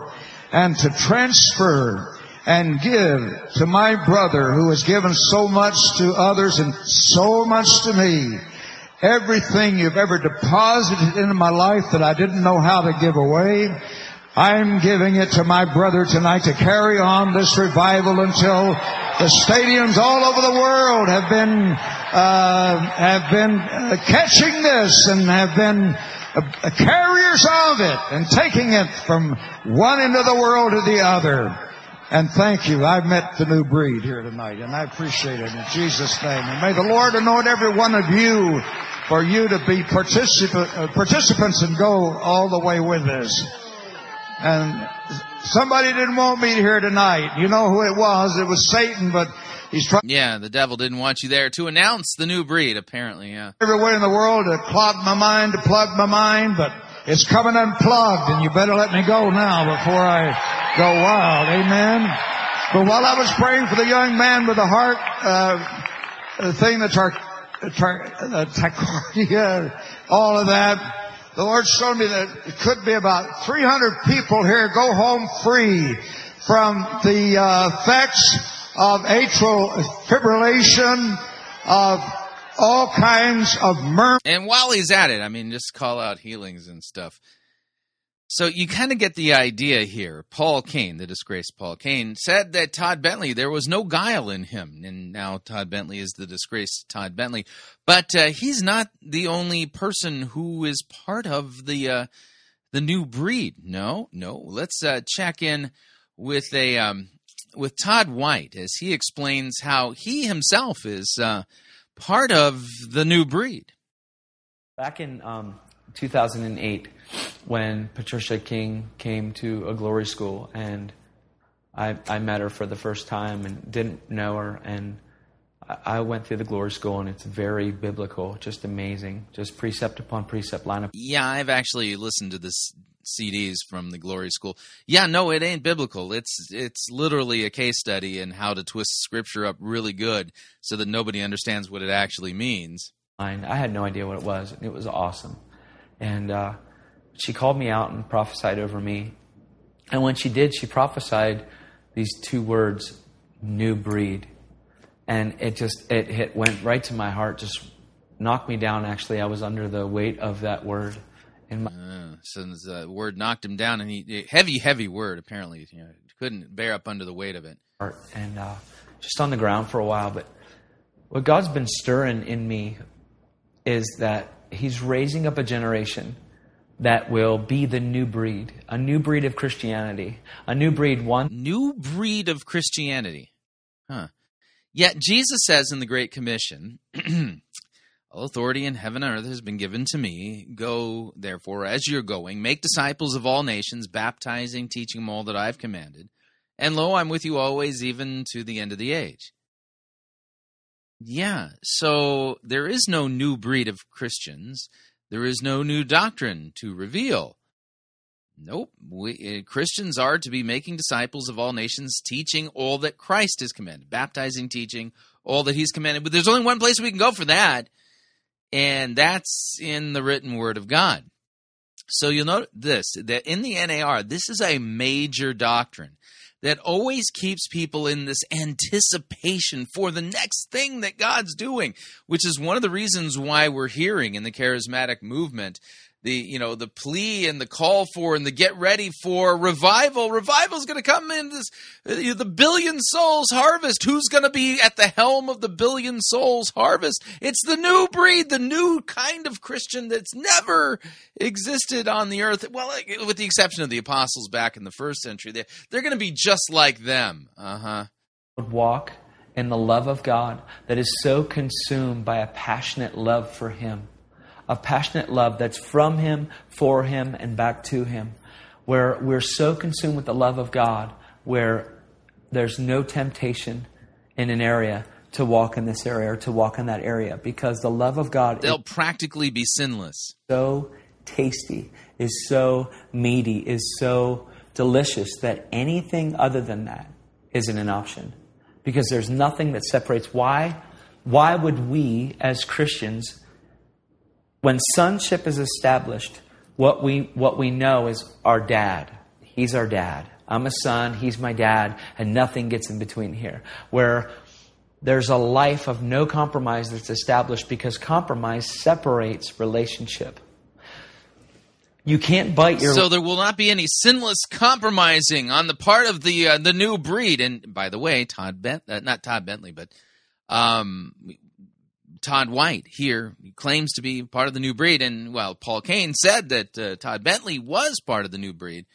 and to transfer and give to my brother who has given so much to others and so much to me. Everything you've ever deposited into my life that I didn't know how to give away, I'm giving it to my brother tonight to carry on this revival until the stadiums all over the world have been catching this and have been carriers of it and taking it from one end of the world to the other. And thank you. I've met the new breed here tonight, and I appreciate it in Jesus' name. And may the Lord anoint every one of you for you to be participants and go all the way with us. And somebody didn't want me here tonight. You know who it was. It was Satan, but he's trying... Yeah, the devil didn't want you there to announce the new breed, apparently, yeah. Everywhere in the world to plug my mind, but it's coming unplugged, and you better let me go now before I... go wild, amen. But while I was praying for the young man with the heart thing, the tachycardia, all of that, the Lord showed me that it could be about 300 people here go home free from the effects of atrial fibrillation, of all kinds of murmur. And while he's at it, I mean, just call out healings and stuff. So you kind of get the idea here. Paul Cain, the disgraced Paul Cain, said that Todd Bentley, there was no guile in him. And now Todd Bentley is the disgraced Todd Bentley. But he's not the only person who is part of the new breed. No. Let's check in with Todd White as he explains how he himself is part of the new breed. Back in 2008... when Patricia King came to a glory school, and I met her for the first time and didn't know her, and I went through the glory school, and it's very biblical, just amazing, just precept upon precept, line up. Yeah, I've actually listened to this CDs from the glory school. Yeah, no, it ain't biblical. It's literally a case study in how to twist scripture up really good so that nobody understands what it actually means. I had no idea what it was, and it was awesome. And she called me out and prophesied over me. And when she did, she prophesied these two words, new breed. And it went right to my heart, just knocked me down. Actually, I was under the weight of that word. Since the word knocked him down, and he heavy word apparently. You know, couldn't bear up under the weight of it. And just on the ground for a while. But what God's been stirring in me is that He's raising up a generation that will be the new breed, a new breed of Christianity, a new breed Huh. Yet Jesus says in the Great Commission, all authority in heaven and earth has been given to me. Go, therefore, as you're going, make disciples of all nations, baptizing, teaching them all that I've commanded. And lo, I'm with you always, even to the end of the age. Yeah, so there is no new breed of Christians. There is no new doctrine to reveal. Nope. Christians are to be making disciples of all nations, teaching all that Christ has commanded, baptizing, teaching all that He's commanded. But there's only one place we can go for that, and that's in the written Word of God. So you'll note this, that in the NAR, this is a major doctrine that always keeps people in this anticipation for the next thing that God's doing, which is one of the reasons why we're hearing in the charismatic movement the, you know, the plea and the call for and the get ready for revival. Revival's going to come in this, the billion souls harvest. Who's going to be at the helm of the billion souls harvest? It's the new breed, the new kind of Christian that's never existed on the earth. Well, with the exception of the apostles back in the first century, they're going to be just like them. Walk in the love of God that is so consumed by a passionate love for Him. A passionate love that's from Him, for Him, and back to Him. Where we're so consumed with the love of God, where there's no temptation in an area to walk in this area or to walk in that area. Because the love of God... They'll practically be sinless. So tasty, is so meaty, is so delicious that anything other than that isn't an option. Because there's nothing that separates. Why would we, as Christians... When sonship is established, what we know is our dad. He's our dad. I'm a son. He's my dad. And nothing gets in between here. Where there's a life of no compromise that's established, because compromise separates relationship. You can't bite your... So there will not be any sinless compromising on the part of the new breed. And by the way, Todd White here claims to be part of the new breed. And, well, Paul Cain said that Todd Bentley was part of the new breed,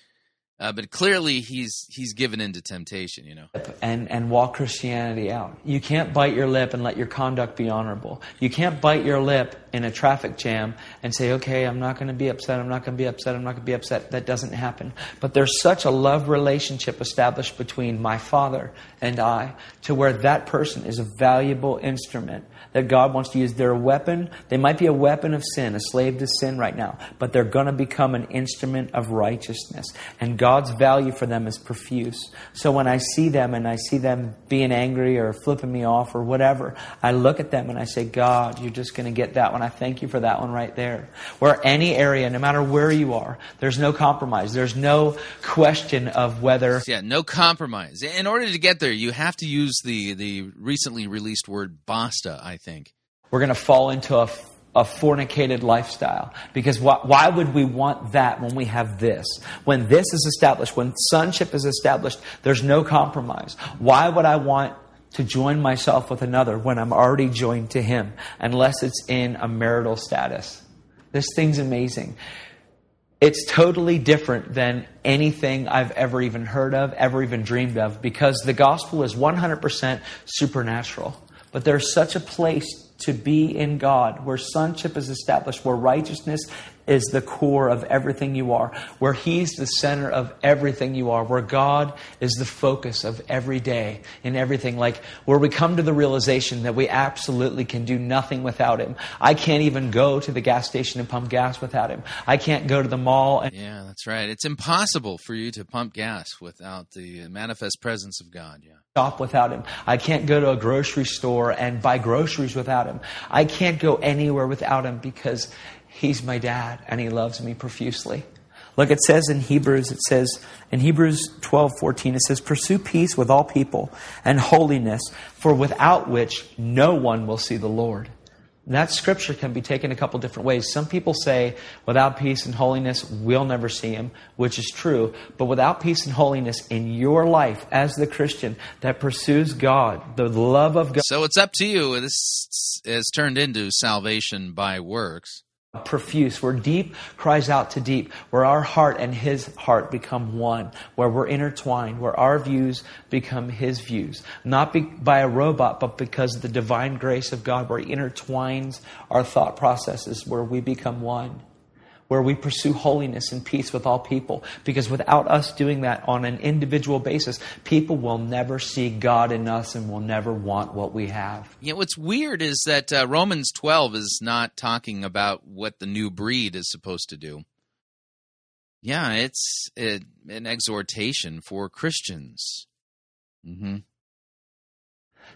but clearly he's given into temptation, you know. And walk Christianity out. You can't bite your lip and let your conduct be honorable. You can't bite your lip in a traffic jam and say, okay, I'm not going to be upset, I'm not going to be upset, I'm not going to be upset. That doesn't happen. But there's such a love relationship established between my father and I to where that person is a valuable instrument that God wants to use. They're a weapon. They might be a weapon of sin, a slave to sin right now, but they're going to become an instrument of righteousness. And God's value for them is profuse. So when I see them and I see them being angry or flipping me off or whatever, I look at them and I say, God, you're just going to get that one. I thank you for that one right there. Where any area, no matter where you are, there's no compromise. There's no question of whether... Yeah, no compromise. In order to get there, you have to use the recently released word basta, I think. We're going to fall into a fornicated lifestyle. Because why would we want that when we have this? When this is established, when sonship is established, there's no compromise. Why would I want to join myself with another when I'm already joined to Him, unless it's in a marital status? This thing's amazing. It's totally different than anything I've ever even heard of, ever even dreamed of, because the gospel is 100% supernatural. But there's such a place to be in God where sonship is established, where righteousness is the core of everything you are, where He's the center of everything you are, where God is the focus of every day in everything, like where we come to the realization that we absolutely can do nothing without Him. I can't even go to the gas station and pump gas without Him. I can't go to the mall. Yeah, that's right. It's impossible for you to pump gas without the manifest presence of God, yeah. Shop without Him. I can't go to a grocery store and buy groceries without Him. I can't go anywhere without Him, because He's my dad and He loves me profusely. Look, it says in Hebrews, in Hebrews 12:14, it says, pursue peace with all people and holiness, for without which no one will see the Lord. That scripture can be taken a couple different ways. Some people say, without peace and holiness, we'll never see him, which is true. But without peace and holiness in your life as the Christian that pursues God, the love of God. So it's up to you. This is turned into salvation by works. Profuse, where deep cries out to deep, where our heart and his heart become one, where we're intertwined, where our views become his views, not by a robot, but because of the divine grace of God, where he intertwines our thought processes, where we become one, where we pursue holiness and peace with all people. Because without us doing that on an individual basis, people will never see God in us and will never want what we have. Yeah, what's weird is that Romans 12 is not talking about what the new breed is supposed to do. Yeah, it's an exhortation for Christians. Mm-hmm.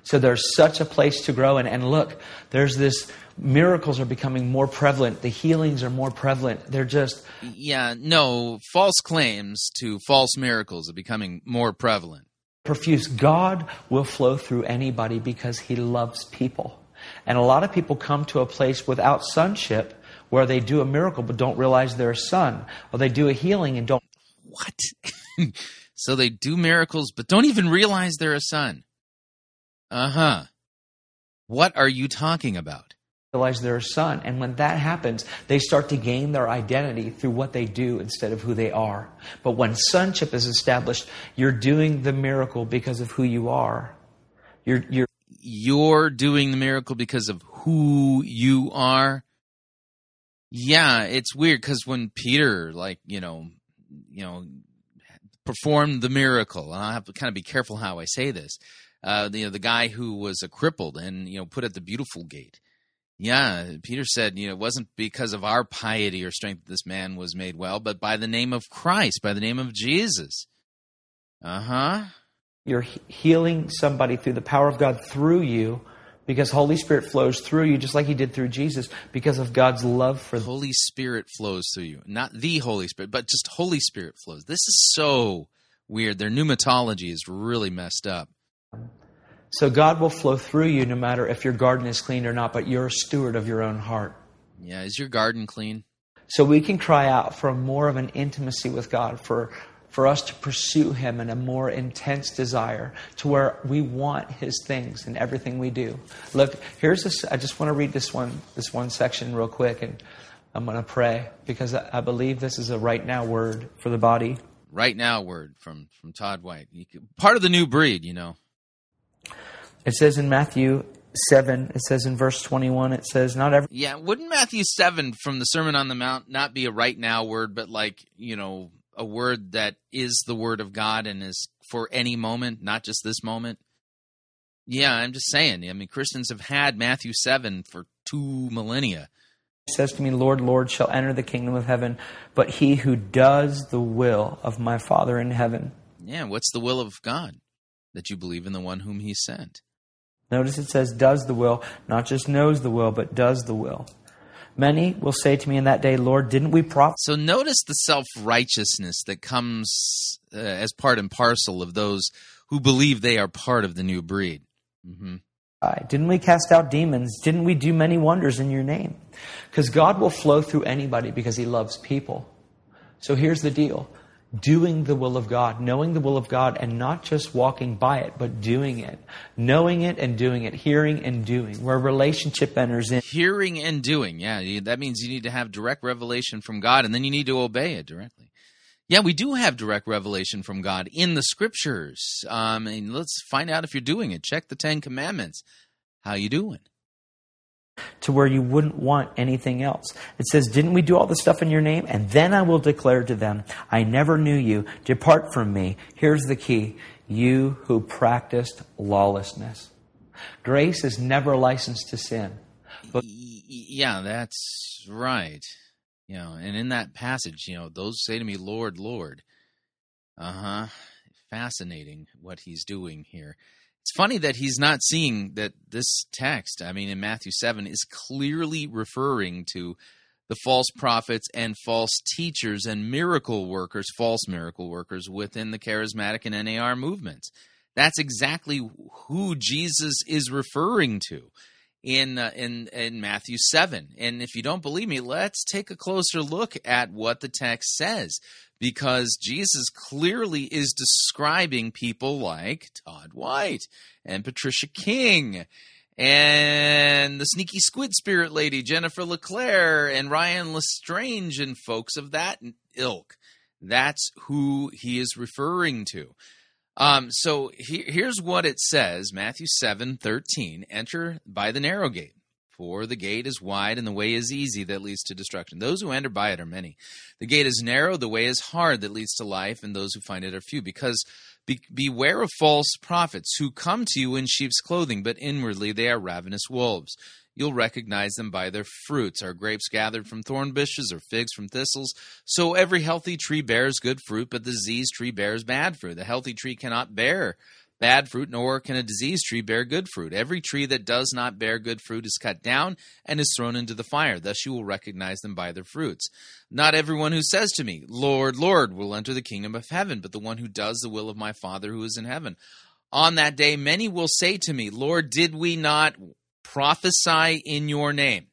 So there's such a place to grow in. And look, there's this, miracles are becoming more prevalent. The healings are more prevalent. They're just... Yeah, no, false claims to false miracles are becoming more prevalent. Profuse. God will flow through anybody because he loves people. And a lot of people come to a place without sonship where they do a miracle but don't realize they're a son. Or they do a healing and don't... What? So they do miracles but don't even realize they're a son. Uh-huh. What are you talking about? Realize they're a son. And when that happens, they start to gain their identity through what they do instead of who they are. But when sonship is established, you're doing the miracle because of who you are. You're doing the miracle because of who you are. Yeah, it's weird because when Peter, like, you know, performed the miracle, and I have to kind of be careful how I say this. The guy who was crippled and, put at the Beautiful Gate. Yeah, Peter said, it wasn't because of our piety or strength that this man was made well, but by the name of Christ, by the name of Jesus. Uh-huh. You're healing somebody through the power of God through you because Holy Spirit flows through you just like he did through Jesus because of God's love for them. Holy Spirit flows through you. Not the Holy Spirit, but just Holy Spirit flows. This is so weird. Their pneumatology is really messed up. So God will flow through you no matter if your garden is clean or not, but you're a steward of your own heart. Yeah, is your garden clean? So we can cry out for more of an intimacy with God, for us to pursue him in a more intense desire to where we want his things in everything we do. Look, here's this. I just want to read this one section real quick, and I'm going to pray because I believe this is a right now word for the body. Right now word from Todd White. Part of the new breed, It says in Matthew 7, it says in verse 21, it says not every... Yeah, wouldn't Matthew 7 from the Sermon on the Mount not be a right now word, but like, a word that is the word of God and is for any moment, not just this moment? Yeah, I'm just saying. Christians have had Matthew 7 for 2 millennia. It says to me, Lord, Lord, shall enter the kingdom of heaven, but he who does the will of my Father in heaven. Yeah, what's the will of God? That you believe in the one whom he sent. Notice it says, does the will, not just knows the will, but does the will. Many will say to me in that day, Lord, didn't we prophesy? So notice the self-righteousness that comes as part and parcel of those who believe they are part of the new breed. Mm-hmm. Didn't we cast out demons? Didn't we do many wonders in your name? Because God will flow through anybody because he loves people. So here's the deal. Doing the will of God, knowing the will of God, and not just walking by it, but doing it. Knowing it and doing it, hearing and doing, where relationship enters in. Hearing and doing, yeah. That means you need to have direct revelation from God, and then you need to obey it directly. Yeah, we do have direct revelation from God in the Scriptures. And let's find out if you're doing it. Check the 10 Commandments. How you doing? To where you wouldn't want anything else. It says, didn't we do all the stuff in your name? And then I will declare to them, I never knew you. Depart from me. Here's the key. You who practiced lawlessness. Grace is never licensed to sin. But yeah, that's right. And in that passage, those say to me, Lord, Lord. Uh-huh. Fascinating what he's doing here. It's funny that he's not seeing that this text, in Matthew 7, is clearly referring to the false prophets and false teachers and false miracle workers within the charismatic and NAR movements. That's exactly who Jesus is referring to. in Matthew 7. And if you don't believe me, let's take a closer look at what the text says, because Jesus clearly is describing people like Todd White and Patricia King and the sneaky squid spirit lady, Jennifer LeClaire, and Ryan Lestrange and folks of that ilk. That's who he is referring to. So here's what it says, Matthew 7:13, enter by the narrow gate, for the gate is wide and the way is easy that leads to destruction. Those who enter by it are many. The gate is narrow, the way is hard that leads to life, and those who find it are few. Because beware of false prophets who come to you in sheep's clothing, but inwardly they are ravenous wolves. You'll recognize them by their fruits. Are grapes gathered from thorn bushes or figs from thistles? So every healthy tree bears good fruit, but the diseased tree bears bad fruit. The healthy tree cannot bear bad fruit, nor can a diseased tree bear good fruit. Every tree that does not bear good fruit is cut down and is thrown into the fire. Thus you will recognize them by their fruits. Not everyone who says to me, Lord, Lord, will enter the kingdom of heaven, but the one who does the will of my Father who is in heaven. On that day many will say to me, Lord, did we not prophesy in your name,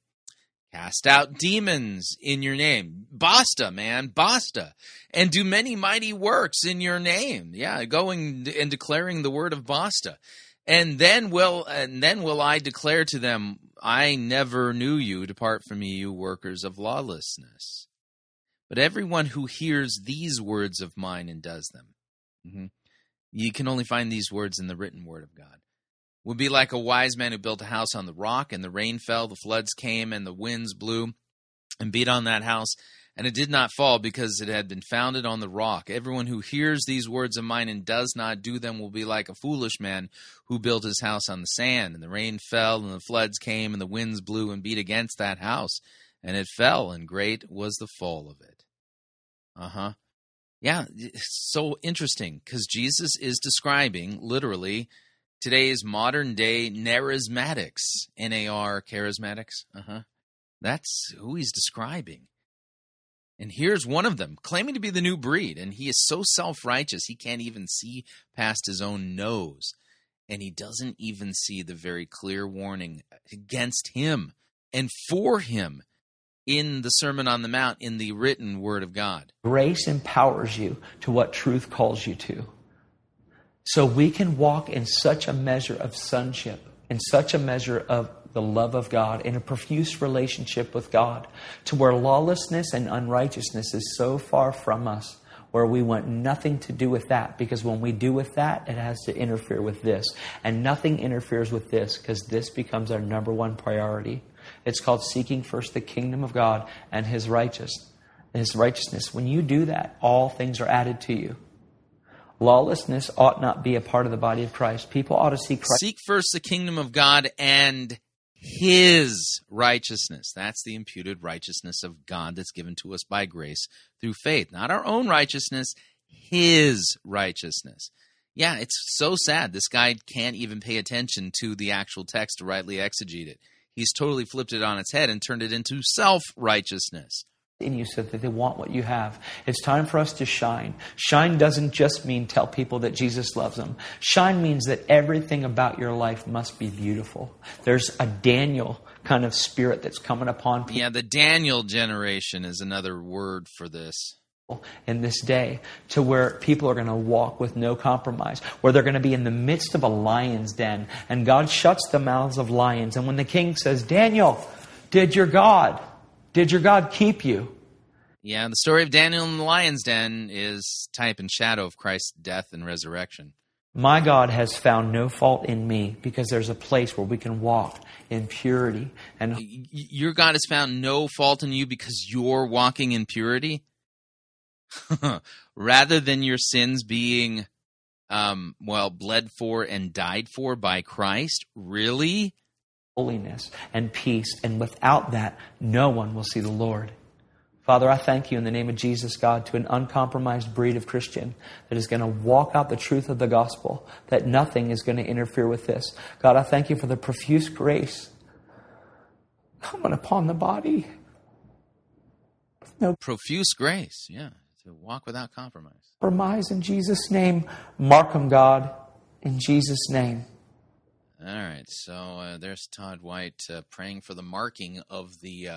cast out demons in your name, basta, man, basta, and do many mighty works in your name? Yeah, going and declaring the word of basta. And then will I declare to them, I never knew you, depart from me, you workers of lawlessness. But everyone who hears these words of mine and does them, you can only find these words in the written word of God, would be like a wise man who built a house on the rock, and the rain fell, the floods came, and the winds blew and beat on that house, and it did not fall because it had been founded on the rock. Everyone who hears these words of mine and does not do them will be like a foolish man who built his house on the sand, and the rain fell, and the floods came, and the winds blew and beat against that house, and it fell, and great was the fall of it. Yeah, it's so interesting, because Jesus is describing literally today's modern-day narismatics, N-A-R, charismatics. That's who he's describing. And here's one of them, claiming to be the new breed, and he is so self-righteous he can't even see past his own nose, and he doesn't even see the very clear warning against him and for him in the Sermon on the Mount, in the written Word of God. Grace empowers you to what truth calls you to. So we can walk in such a measure of sonship, in such a measure of the love of God, in a profuse relationship with God, to where lawlessness and unrighteousness is so far from us, where we want nothing to do with that, because when we do with that, it has to interfere with this. And nothing interferes with this, because this becomes our number one priority. It's called seeking first the kingdom of God and His righteousness. When you do that, all things are added to you. Lawlessness ought not be a part of the body of Christ. People ought to seek Christ. Seek first the kingdom of God and His righteousness. That's the imputed righteousness of God that's given to us by grace through faith. Not our own righteousness, His righteousness. Yeah, it's so sad. This guy can't even pay attention to the actual text to rightly exegete it. He's totally flipped it on its head and turned it into self-righteousness in you, so that they want what you have. It's time for us to shine. Shine doesn't just mean tell people that Jesus loves them. Shine means that everything about your life must be beautiful. There's a Daniel kind of spirit that's coming upon people. Yeah, the Daniel generation is another word for this. In this day, to where people are going to walk with no compromise, where they're going to be in the midst of a lion's den, and God shuts the mouths of lions. And when the king says, Daniel, did your God keep you? Yeah, the story of Daniel in the lion's den is type and shadow of Christ's death and resurrection. My God has found no fault in me, because there's a place where we can walk in purity. And your God has found no fault in you because you're walking in purity? Rather than your sins being, bled for and died for by Christ? Really? Holiness and peace, and without that, no one will see the Lord. Father, I thank you in the name of Jesus, God, to an uncompromised breed of Christian that is going to walk out the truth of the gospel, that nothing is going to interfere with this. God, I thank you for the profuse grace coming upon the body. No profuse grace, yeah, to walk without compromise. Compromise in Jesus' name. Mark them, God, in Jesus' name. All right, so there's Todd White praying for the marking of the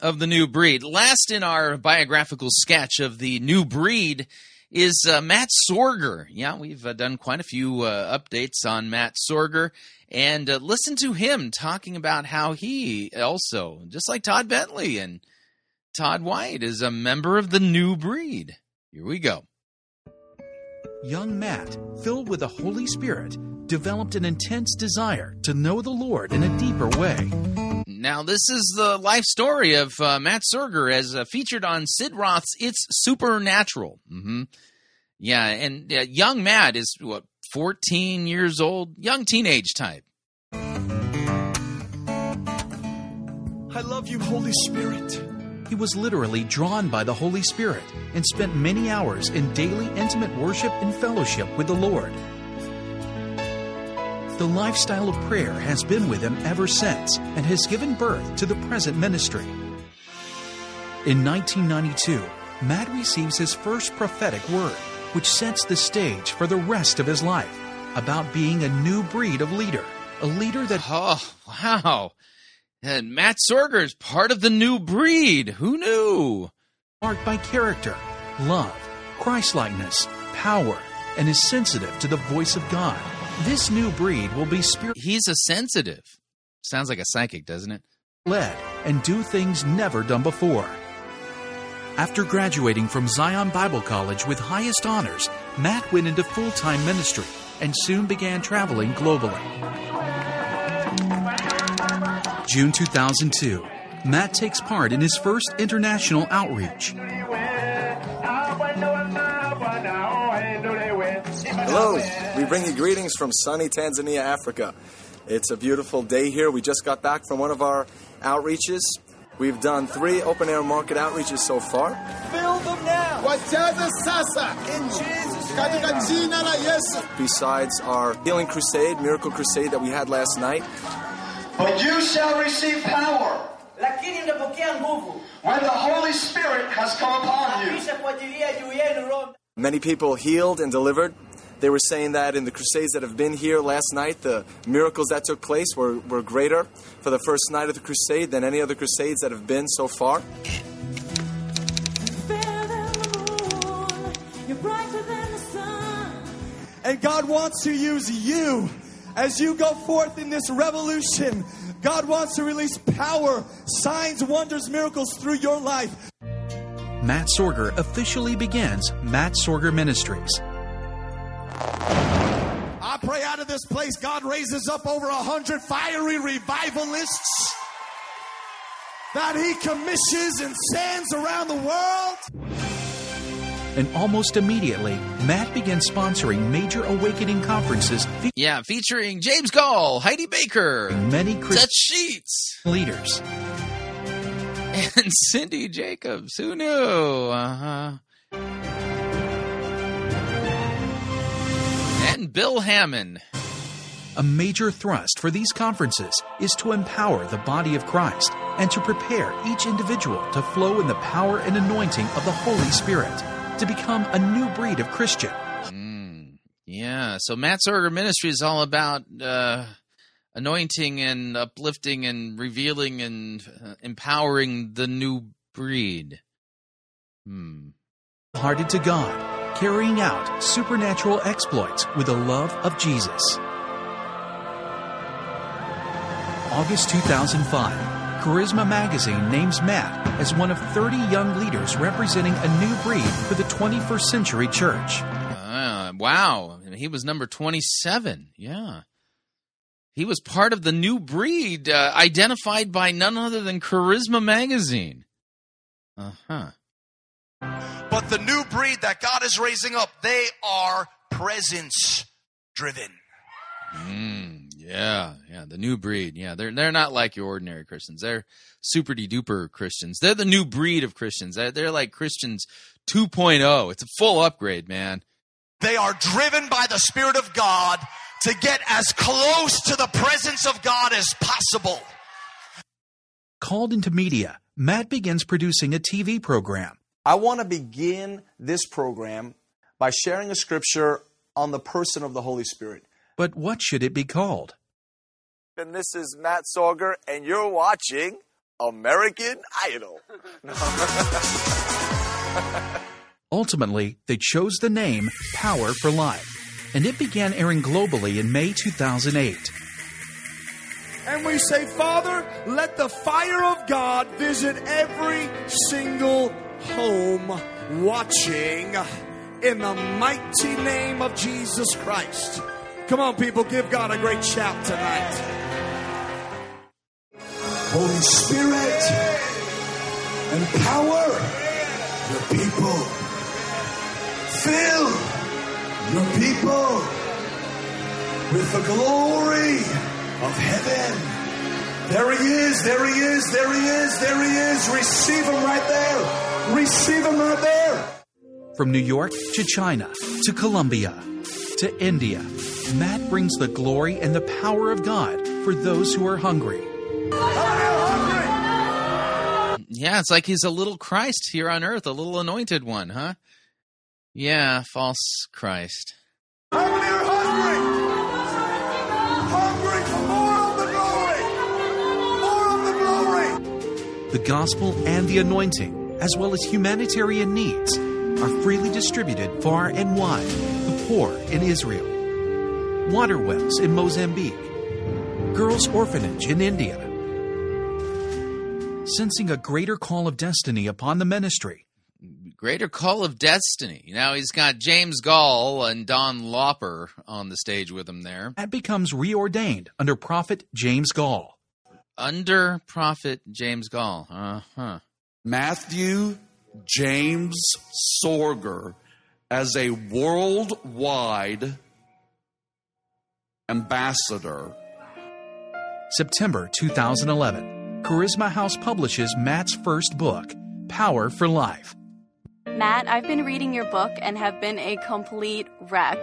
of the new breed. Last in our biographical sketch of the new breed is Matt Sorger. Yeah, we've done quite a few updates on Matt Sorger, and listen to him talking about how he also, just like Todd Bentley and Todd White, is a member of the new breed. Here we go. Young Matt, filled with the Holy Spirit, developed an intense desire to know the Lord in a deeper way. Now, this is the life story of Matt Sorger, as featured on Sid Roth's It's Supernatural. Mm-hmm. Yeah, and young Matt is, 14 years old? Young teenage type. I love you, Holy Spirit. He was literally drawn by the Holy Spirit and spent many hours in daily intimate worship and fellowship with the Lord. The lifestyle of prayer has been with him ever since and has given birth to the present ministry. In 1992, Matt receives his first prophetic word, which sets the stage for the rest of his life, about being a new breed of leader, a leader that... Oh, wow. And Matt Sorger is part of the new breed. Who knew? Marked by character, love, Christlikeness, power, and is sensitive to the voice of God. This new breed will be spirit... He's a sensitive. Sounds like a psychic, doesn't it? ...led and do things never done before. After graduating from Zion Bible College with highest honors, Matt went into full-time ministry and soon began traveling globally. June 2002, Matt takes part in his first international outreach. Hello, we bring you greetings from sunny Tanzania, Africa. It's a beautiful day here. We just got back from one of our outreaches. We've done 3 open-air market outreaches so far. Fill them now. In Jesus' name. Besides our healing crusade, miracle crusade that we had last night. But you shall receive power when the Holy Spirit has come upon you. Many people healed and delivered. They were saying that in the crusades that have been here last night, the miracles that took place were greater for the first night of the crusade than any other crusades that have been so far. And God wants to use you. As you go forth in this revolution, God wants to release power, signs, wonders, miracles through your life. Matt Sorger officially begins Matt Sorger Ministries. I pray out of this place, God raises up over 100 fiery revivalists that he commissions and sends around the world. And almost immediately, Matt began sponsoring major awakening conferences. Featuring James Goll, Heidi Baker, many Christian Seth Sheets leaders, and Cindy Jacobs. Who knew? And Bill Hamon. A major thrust for these conferences is to empower the body of Christ and to prepare each individual to flow in the power and anointing of the Holy Spirit, to become a new breed of Christian. Yeah, so Matt Sorger Ministry is all about anointing and uplifting and revealing and empowering the new breed. Hearted to God, carrying out supernatural exploits with the love of Jesus. August 2005. Charisma Magazine names Matt as one of 30 young leaders representing a new breed for the 21st century church. Wow. He was number 27. Yeah. He was part of the new breed identified by none other than Charisma Magazine. But the new breed that God is raising up, they are presence-driven. Yeah, the new breed. Yeah, they're not like your ordinary Christians. They're super-de-duper Christians. They're the new breed of Christians. They're like Christians 2.0. It's a full upgrade, man. They are driven by the Spirit of God to get as close to the presence of God as possible. Called into media, Matt begins producing a TV program. I want to begin this program by sharing a scripture on the person of the Holy Spirit. But what should it be called? And this is Matt Sorger, and you're watching American Idol. Ultimately, they chose the name Power for Life, and it began airing globally in May 2008. And we say, Father, let the fire of God visit every single home watching in the mighty name of Jesus Christ. Come on, people, give God a great shout tonight. Holy Spirit, empower your people. Fill your people with the glory of heaven. There he is, there he is, there he is, there he is. Receive him right there. Receive him right there. From New York to China to Colombia to India, Matt brings the glory and the power of God for those who are hungry. Yeah, it's like he's a little Christ here on earth, a little anointed one, huh? Yeah, false Christ. How many are hungry? The gospel and the anointing, as well as humanitarian needs, are freely distributed far and wide to the poor in Israel, water wells in Mozambique, girls' orphanage in India. Sensing a greater call of destiny upon the ministry. Greater call of destiny. Now he's got James Goll and Don Lauper on the stage with him there. That becomes reordained under Prophet James Goll. Under Prophet James Goll. Matthew James Sorger as a worldwide ambassador. September 2011. Charisma House publishes Matt's first book, Power for Life. Matt, I've been reading your book and have been a complete wreck.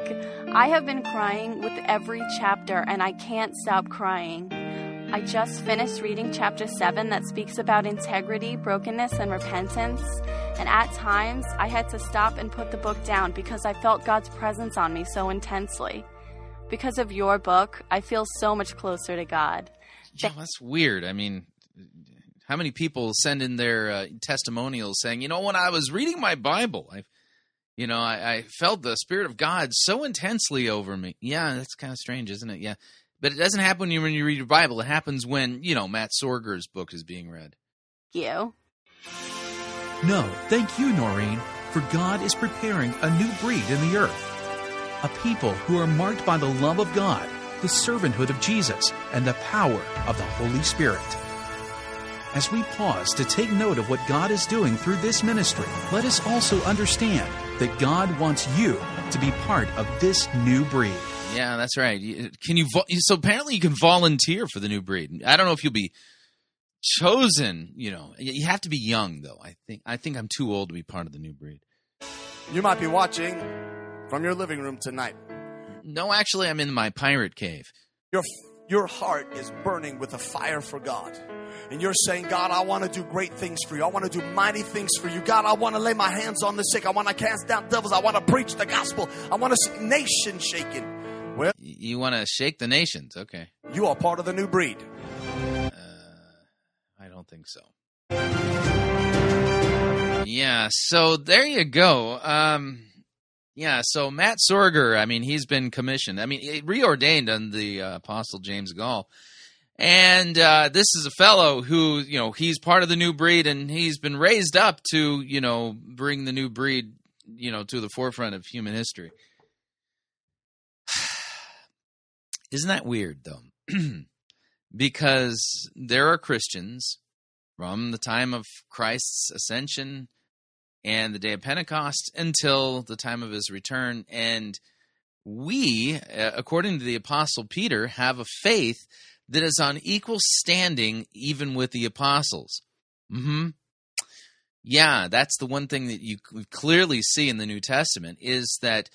I have been crying with every chapter, and I can't stop crying. I just finished reading chapter 7 that speaks about integrity, brokenness, and repentance. And at times, I had to stop and put the book down because I felt God's presence on me so intensely. Because of your book, I feel so much closer to God. Yeah, that's weird. I mean, how many people send in their testimonials saying, you know, when I was reading my Bible, I felt the Spirit of God so intensely over me. Yeah, that's kind of strange, isn't it? Yeah. But it doesn't happen when you read your Bible. It happens when, Matt Sorger's book is being read. You. No, thank you, Noreen, for God is preparing a new breed in the earth. A people who are marked by the love of God, the servanthood of Jesus, and the power of the Holy Spirit. As we pause to take note of what God is doing through this ministry, let us also understand that God wants you to be part of this new breed. Yeah, that's right. Can you? So apparently you can volunteer for the new breed. I don't know if you'll be chosen, You have to be young, though. I think I'm too old to be part of the new breed. You might be watching from your living room tonight. No, actually, I'm in my pirate cave. Your heart is burning with a fire for God. And you're saying, God, I want to do great things for you. I want to do mighty things for you. God, I want to lay my hands on the sick. I want to cast out devils. I want to preach the gospel. I want to see nations shaken. Well, you want to shake the nations, okay. You are part of the new breed. I don't think so. Yeah, so there you go. So Matt Sorger, he's been commissioned. Reordained on the Apostle James Goll. And this is a fellow who, he's part of the new breed, and he's been raised up to, bring the new breed, to the forefront of human history. Isn't that weird, though? Because there are Christians from the time of Christ's ascension and the day of Pentecost until the time of his return. And we, according to the Apostle Peter, have a faith that is on equal standing even with the apostles. Mm-hmm. Yeah, that's the one thing that you clearly see in the New Testament is that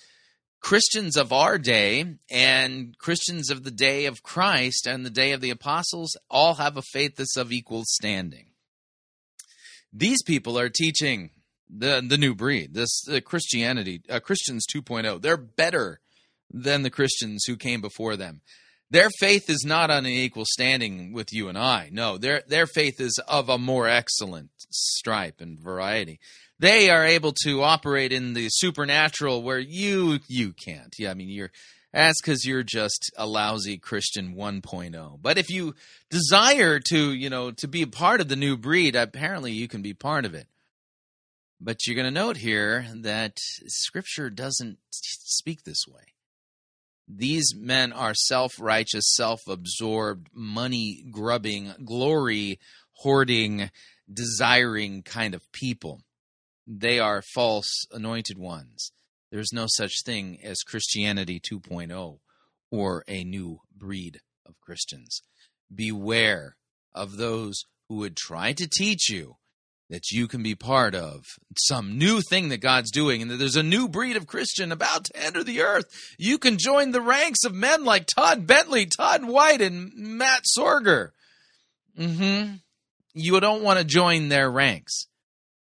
Christians of our day and Christians of the day of Christ and the day of the apostles all have a faith that's of equal standing. These people are teaching the new breed, Christianity, Christians 2.0. They're better than the Christians who came before them. Their faith is not on an equal standing with you and I. No, their faith is of a more excellent stripe and variety. They are able to operate in the supernatural where you can't. Yeah, I mean, that's because you're just a lousy Christian 1.0. But if you desire to, to be a part of the new breed, apparently you can be part of it. But you're going to note here that Scripture doesn't speak this way. These men are self-righteous, self-absorbed, money-grubbing, glory-hoarding, desiring kind of people. They are false anointed ones. There's no such thing as Christianity 2.0 or a new breed of Christians. Beware of those who would try to teach you that you can be part of some new thing that God's doing and that there's a new breed of Christian about to enter the earth. You can join the ranks of men like Todd Bentley, Todd White, and Matt Sorger. You don't want to join their ranks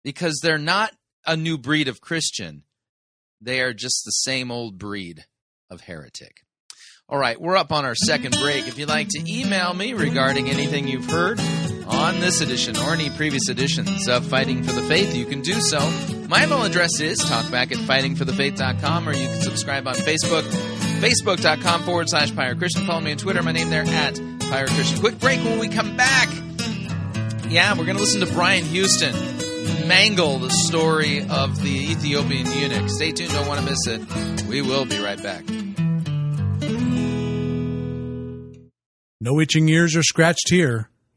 because they're not a new breed of Christian. They are just the same old breed of heretic. All right, we're up on our second break. If you'd like to email me regarding anything you've heard on this edition or any previous editions of Fighting for the Faith, you can do so. My email address is talkback@fightingforthefaith.com, or you can subscribe on Facebook, facebook.com/Pirate Christian. Follow me on Twitter. My name there at Pirate Christian. Quick break when we come back. Yeah, we're going to listen to Brian Houston mangle the story of the Ethiopian eunuch. Stay tuned. Don't want to miss it. We will be right back. No itching ears are scratched here.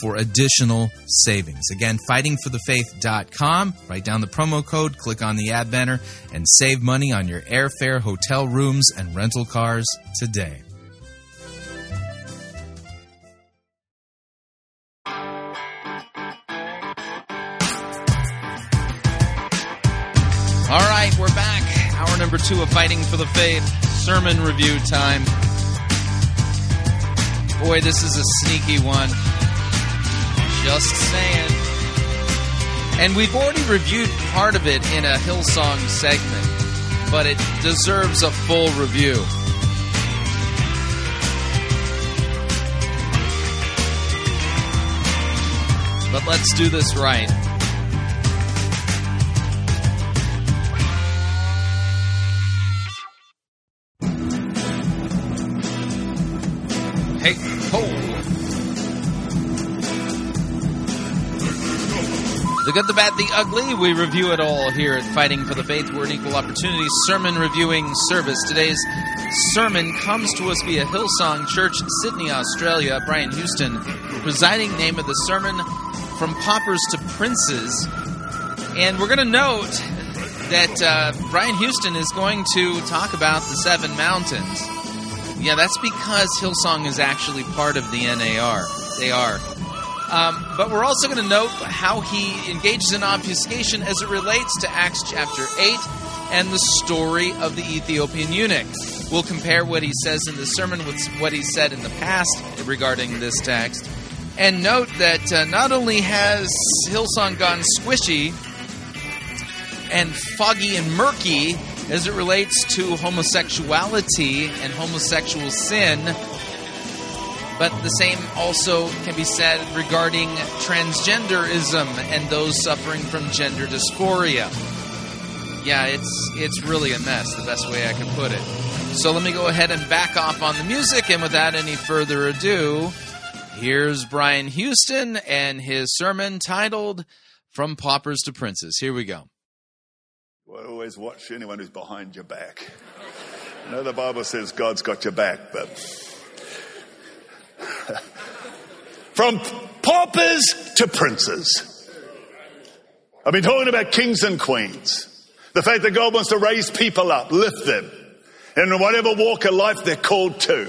for additional savings. Again, fightingforthefaith.com. Write down the promo code, click on the ad banner, and save money on your airfare, hotel rooms, and rental cars today. All right, we're back. Hour number 2 of Fighting for the Faith, sermon review time. Boy, this is a sneaky one. Just saying. And we've already reviewed part of it in a Hillsong segment, but it deserves a full review. But let's do this right. Hey, ho! The good, the bad, the ugly, we review it all here at Fighting for the Faith. We're an equal opportunity sermon reviewing service. Today's sermon comes to us via Hillsong Church, Sydney, Australia. Brian Houston, presiding, name of the sermon, From Paupers to Princes. And we're going to note that Brian Houston is going to talk about the 7 mountains. Yeah, that's because Hillsong is actually part of the NAR. They are. But we're also going to note how he engages in obfuscation as it relates to Acts chapter 8 and the story of the Ethiopian eunuch. We'll compare what he says in the sermon with what he said in the past regarding this text. And note that not only has Hillsong gone squishy and foggy and murky as it relates to homosexuality and homosexual sin, But the same also can be said regarding transgenderism and those suffering from gender dysphoria. Yeah, it's really a mess, the best way I can put it. So let me go ahead and back off on the music, and without any further ado, here's Brian Houston and his sermon titled From Paupers to Princes. Here we go. Well, always watch anyone who's behind your back. I know the Bible says God's got your back, but... From paupers to princes. I've been talking about kings and queens. The fact that God wants to raise people up, lift them. In whatever walk of life they're called to.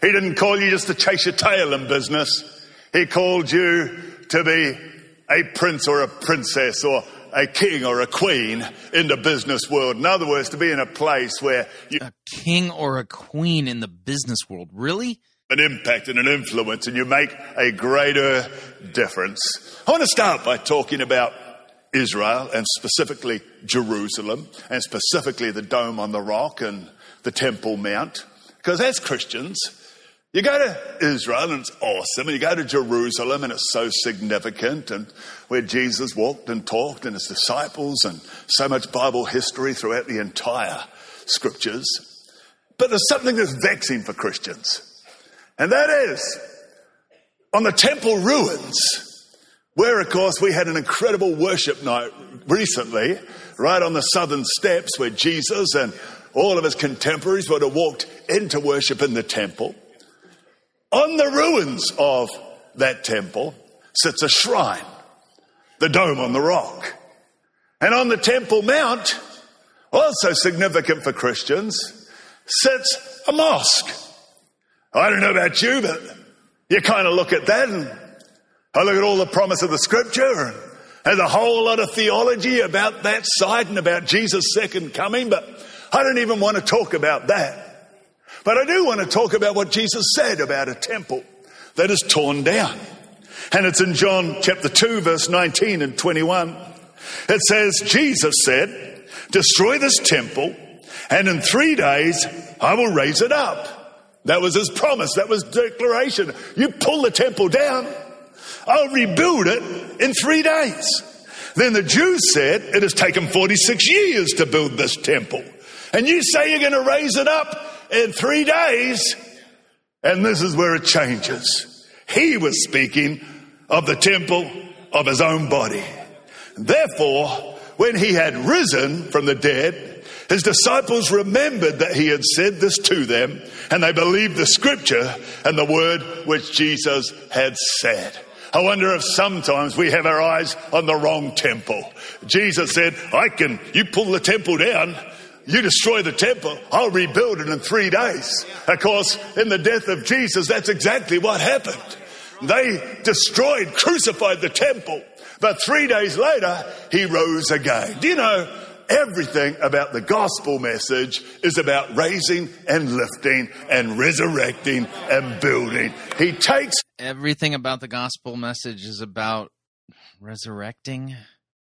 He didn't call you just to chase your tail in business. He called you to be a prince or a princess or a king or a queen in the business world. In other words, to be in a place where... A king or a queen in the business world, really? An impact and an influence, and you make a greater difference. I want to start by talking about Israel, and specifically Jerusalem, and specifically the Dome on the Rock and the Temple Mount. Because as Christians, you go to Israel and it's awesome, and you go to Jerusalem and it's so significant, and where Jesus walked and talked and his disciples, and so much Bible history throughout the entire scriptures. But there's something that's vexing for Christians. And that is, on the temple ruins, where, of course, we had an incredible worship night recently, right on the southern steps where Jesus and all of his contemporaries would have walked into worship in the temple. On the ruins of that temple sits a shrine, the Dome on the Rock. And on the Temple Mount, also significant for Christians, sits a mosque. I don't know about you, but you kind of look at that, and I look at all the promise of the scripture, and there's a whole lot of theology about that side and about Jesus' second coming, but I don't even want to talk about that. But I do want to talk about what Jesus said about a temple that is torn down. And it's in John chapter 2, verse 19 and 21. It says, Jesus said, "Destroy this temple, and in 3 days I will raise it up." That was his promise. That was declaration. You pull the temple down, I'll rebuild it in 3 days. Then the Jews said, "It has taken 46 years to build this temple. And you say you're going to raise it up in 3 days." And this is where it changes. He was speaking of the temple of his own body. Therefore, when he had risen from the dead, his disciples remembered that he had said this to them, and they believed the scripture and the word which Jesus had said. I wonder if sometimes we have our eyes on the wrong temple. Jesus said, you pull the temple down, you destroy the temple, I'll rebuild it in 3 days. Of course, in the death of Jesus, that's exactly what happened. They destroyed, crucified the temple, but 3 days later, he rose again. Do you know, everything about the gospel message is about raising and lifting and resurrecting and building. He takes... Everything about the gospel message is about resurrecting?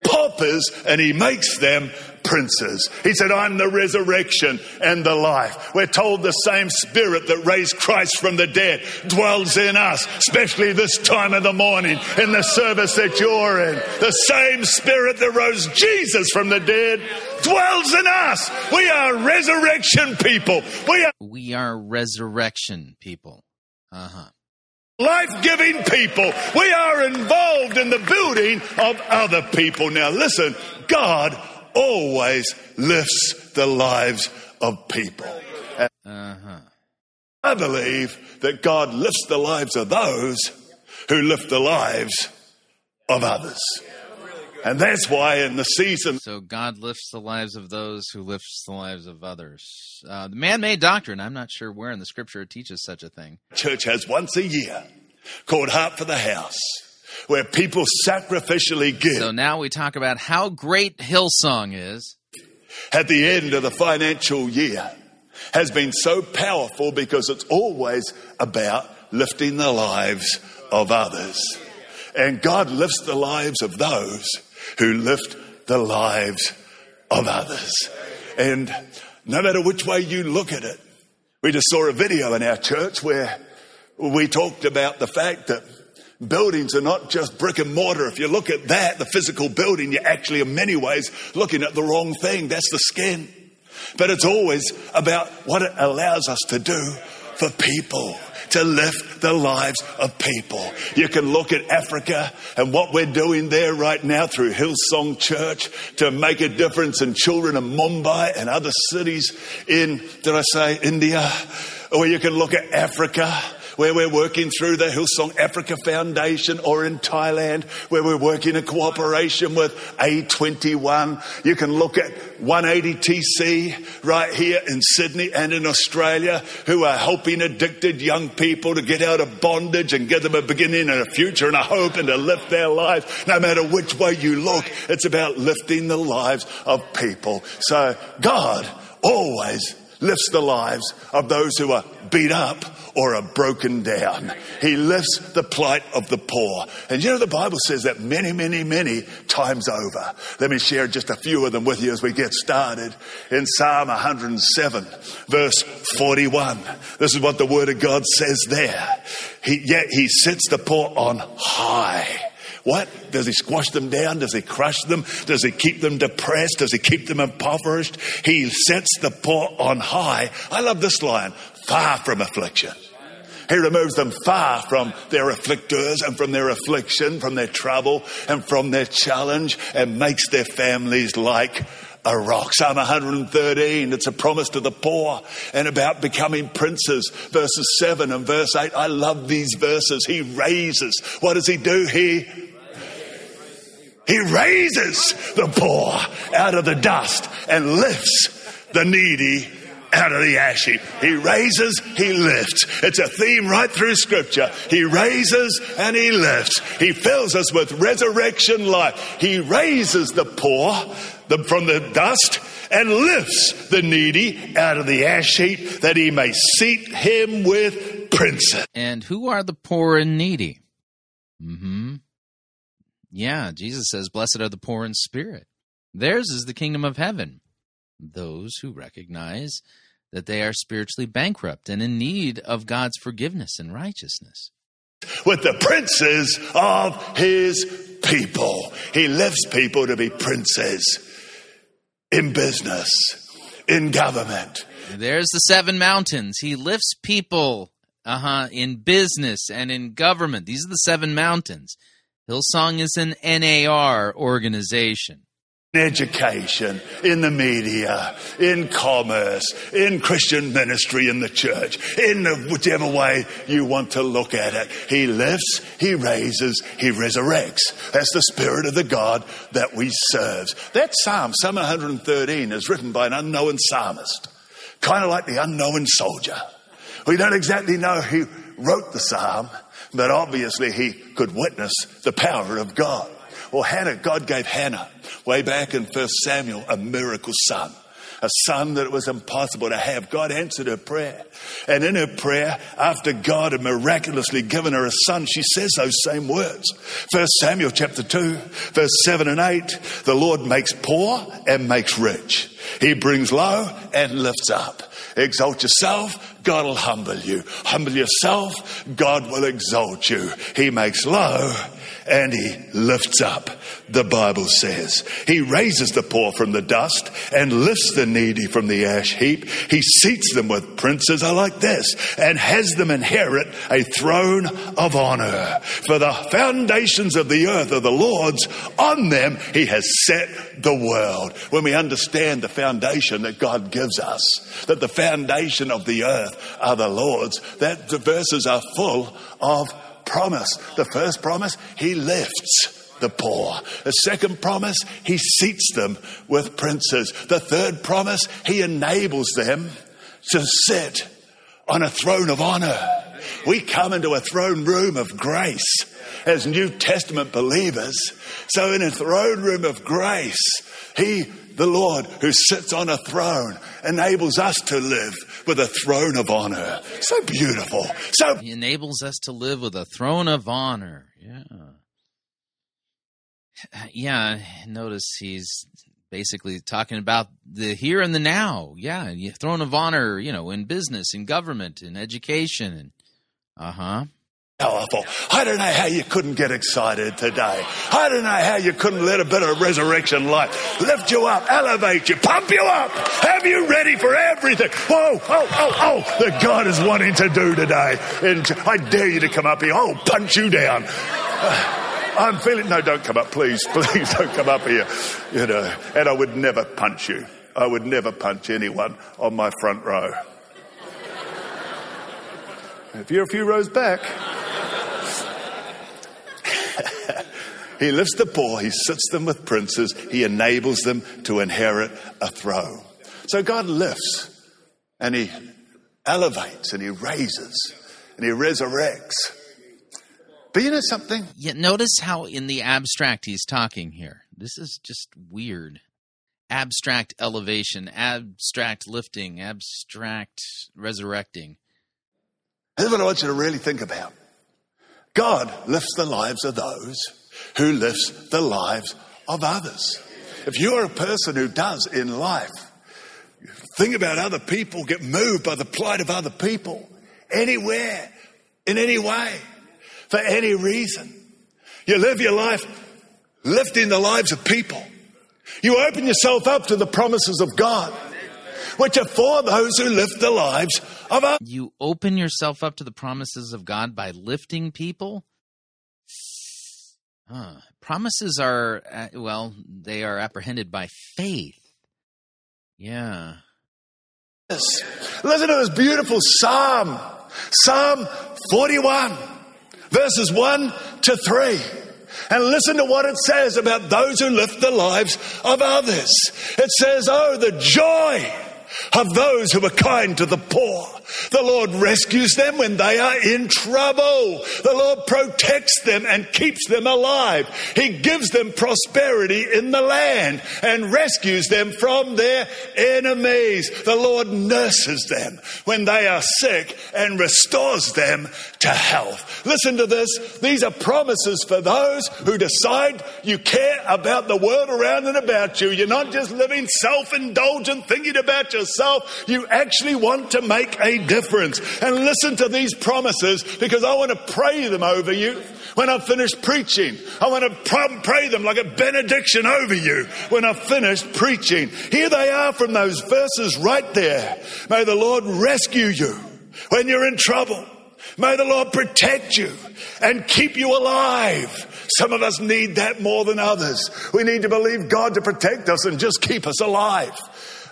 Paupers, and he makes them princes. He said, "I'm the resurrection and the life." We're told the same spirit that raised Christ from the dead dwells in us, especially this time of the morning in the service that you're in. The same spirit that rose Jesus from the dead dwells in us. We are resurrection people. We are resurrection people. Life-giving people. We are involved in the building of other people. Now listen, God always lifts the lives of people. I believe that God lifts the lives of those who lift the lives of others. And that's why in the season... So God lifts the lives of those who lifts the lives of others. The man-made doctrine, I'm not sure where in the scripture it teaches such a thing. Church has once a year called Heart for the House, where people sacrificially give. So now we talk about how great Hillsong is. At the end of the financial year has been so powerful because it's always about lifting the lives of others. And God lifts the lives of those who lift the lives of others. And no matter which way you look at it, we just saw a video in our church where we talked about the fact that buildings are not just brick and mortar. If you look at that, the physical building, you're actually in many ways looking at the wrong thing. That's the skin. But it's always about what it allows us to do for people, to lift the lives of people. You can look at Africa and what we're doing there right now through Hillsong Church to make a difference in children in Mumbai and other cities in, did I say, India? Or you can look at Africa, where we're working through the Hillsong Africa Foundation, or in Thailand, where we're working in cooperation with A21. You can look at 180TC right here in Sydney and in Australia, who are helping addicted young people to get out of bondage and give them a beginning and a future and a hope and to lift their lives. No matter which way you look, it's about lifting the lives of people. So God always lifts the lives of those who are beat up or are broken down. He lifts the plight of the poor. And you know, the Bible says that many, many, many times over. Let me share just a few of them with you as we get started. In Psalm 107, verse 41, this is what the Word of God says there. Yet he sits the poor on high. What? Does he squash them down? Does he crush them? Does he keep them depressed? Does he keep them impoverished? He sets the poor on high. I love this line. Far from affliction. He removes them far from their afflictors and from their affliction, from their trouble and from their challenge, and makes their families like a rock. Psalm 113, it's a promise to the poor and about becoming princes. Verses 7 and verse 8, I love these verses. He raises. What does he do? He raises the poor out of the dust and lifts the needy out of the ash heap. He raises, he lifts. It's a theme right through Scripture. He raises and he lifts. He fills us with resurrection life. He raises the poor from the dust and lifts the needy out of the ash heap, that he may seat him with princes. And who are the poor and needy? Yeah, Jesus says, blessed are the poor in spirit. Theirs is the kingdom of heaven. Those who recognize that they are spiritually bankrupt and in need of God's forgiveness and righteousness. With the princes of his people. He lifts people to be princes in business, in government. There's the seven mountains. He lifts people in business and in government. These are the seven mountains. Hillsong is an NAR organization. In education, in the media, in commerce, in Christian ministry, in the church, in whichever way you want to look at it. He lifts, he raises, he resurrects. That's the spirit of the God that we serve. That psalm, Psalm 113, is written by an unknown psalmist, kind of like the unknown soldier. We don't exactly know who wrote the psalm, but obviously he could witness the power of God. Or Hannah, God gave Hannah, way back in 1 Samuel, a miracle son. A son that it was impossible to have. God answered her prayer. And in her prayer, after God had miraculously given her a son, she says those same words. 1 Samuel chapter 2, verse 7 and 8. The Lord makes poor and makes rich. He brings low and lifts up. Exalt yourself, God will humble you. Humble yourself, God will exalt you. He makes low and he lifts up, the Bible says. He raises the poor from the dust and lifts the needy from the ash heap. He seats them with princes, I like this, and has them inherit a throne of honor. For the foundations of the earth are the Lord's. On them he has set the world. When we understand the foundation that God gives us, that the foundation of the earth are the Lord's, that the verses are full of promise. The first promise, he lifts the poor. The second promise, he seats them with princes. The third promise, he enables them to sit on a throne of honor. We come into a throne room of grace as New Testament believers. So in a throne room of grace, the Lord, who sits on a throne, enables us to live with a throne of honor. So beautiful. He enables us to live with a throne of honor. Yeah, notice he's basically talking about the here and the now. Yeah, throne of honor, you know, in business, in government, in education, and Uh-huh. Powerful. I don't know how you couldn't get excited today. I don't know how you couldn't let a bit of resurrection light lift you up, elevate you, pump you up, have you ready for everything. Oh, oh, oh, oh, that God is wanting to do today. And I dare you to come up here. I'll punch you down. I'm feeling, no, don't come up, please. Please don't come up here. You know, and I would never punch you. I would never punch anyone on my front row. If you're a few rows back... He lifts the poor, he sits them with princes, he enables them to inherit a throne. So God lifts and he elevates and he raises and he resurrects. But you know something? Yeah, notice how in the abstract he's talking here. This is just weird. Abstract elevation, abstract lifting, abstract resurrecting. Here's what I want you to really think about. God lifts the lives of those who lifts the lives of others. If you're a person who does in life, think about other people, get moved by the plight of other people, anywhere, in any way, for any reason. You live your life lifting the lives of people. You open yourself up to the promises of God, which are for those who lift the lives of others. You open yourself up to the promises of God by lifting people? Promises are, well, they are apprehended by faith. Yeah. Listen to this beautiful psalm. Psalm 41, verses 1 to 3. And listen to what it says about those who lift the lives of others. It says, oh, the joy of those who are kind to the poor. The Lord rescues them when they are in trouble. The Lord protects them and keeps them alive. He gives them prosperity in the land and rescues them from their enemies. The Lord nurses them when they are sick and restores them to health. Listen to this. These are promises for those who decide you care about the world around and about you. You're not just living self-indulgent, thinking about yourself. You actually want to make a difference. And listen to these promises, because I want to pray them over you when I've finished preaching. I want to pray them like a benediction over you when I've finished preaching. Here they are from those verses right there. May the Lord rescue you when you're in trouble. May the Lord protect you and keep you alive. Some of us need that more than others. We need to believe God to protect us and just keep us alive.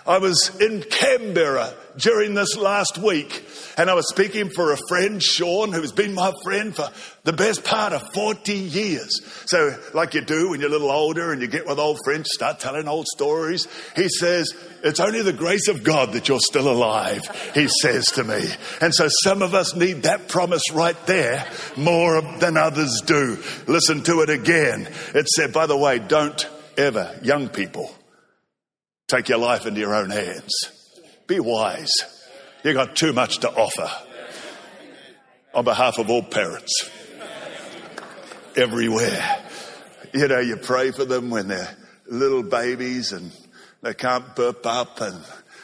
I was in Canberra during this last week, and I was speaking for a friend, Sean, who's been my friend for the best part of 40 years. So like you do when you're a little older and you get with old friends, start telling old stories. He says, it's only the grace of God that you're still alive, he says to me. And so some of us need that promise right there more than others do. Listen to it again. It said, by the way, don't ever, young people, take your life into your own hands. Be wise. You got too much to offer. On behalf of all parents, everywhere. You know, you pray for them when they're little babies and they can't burp up, and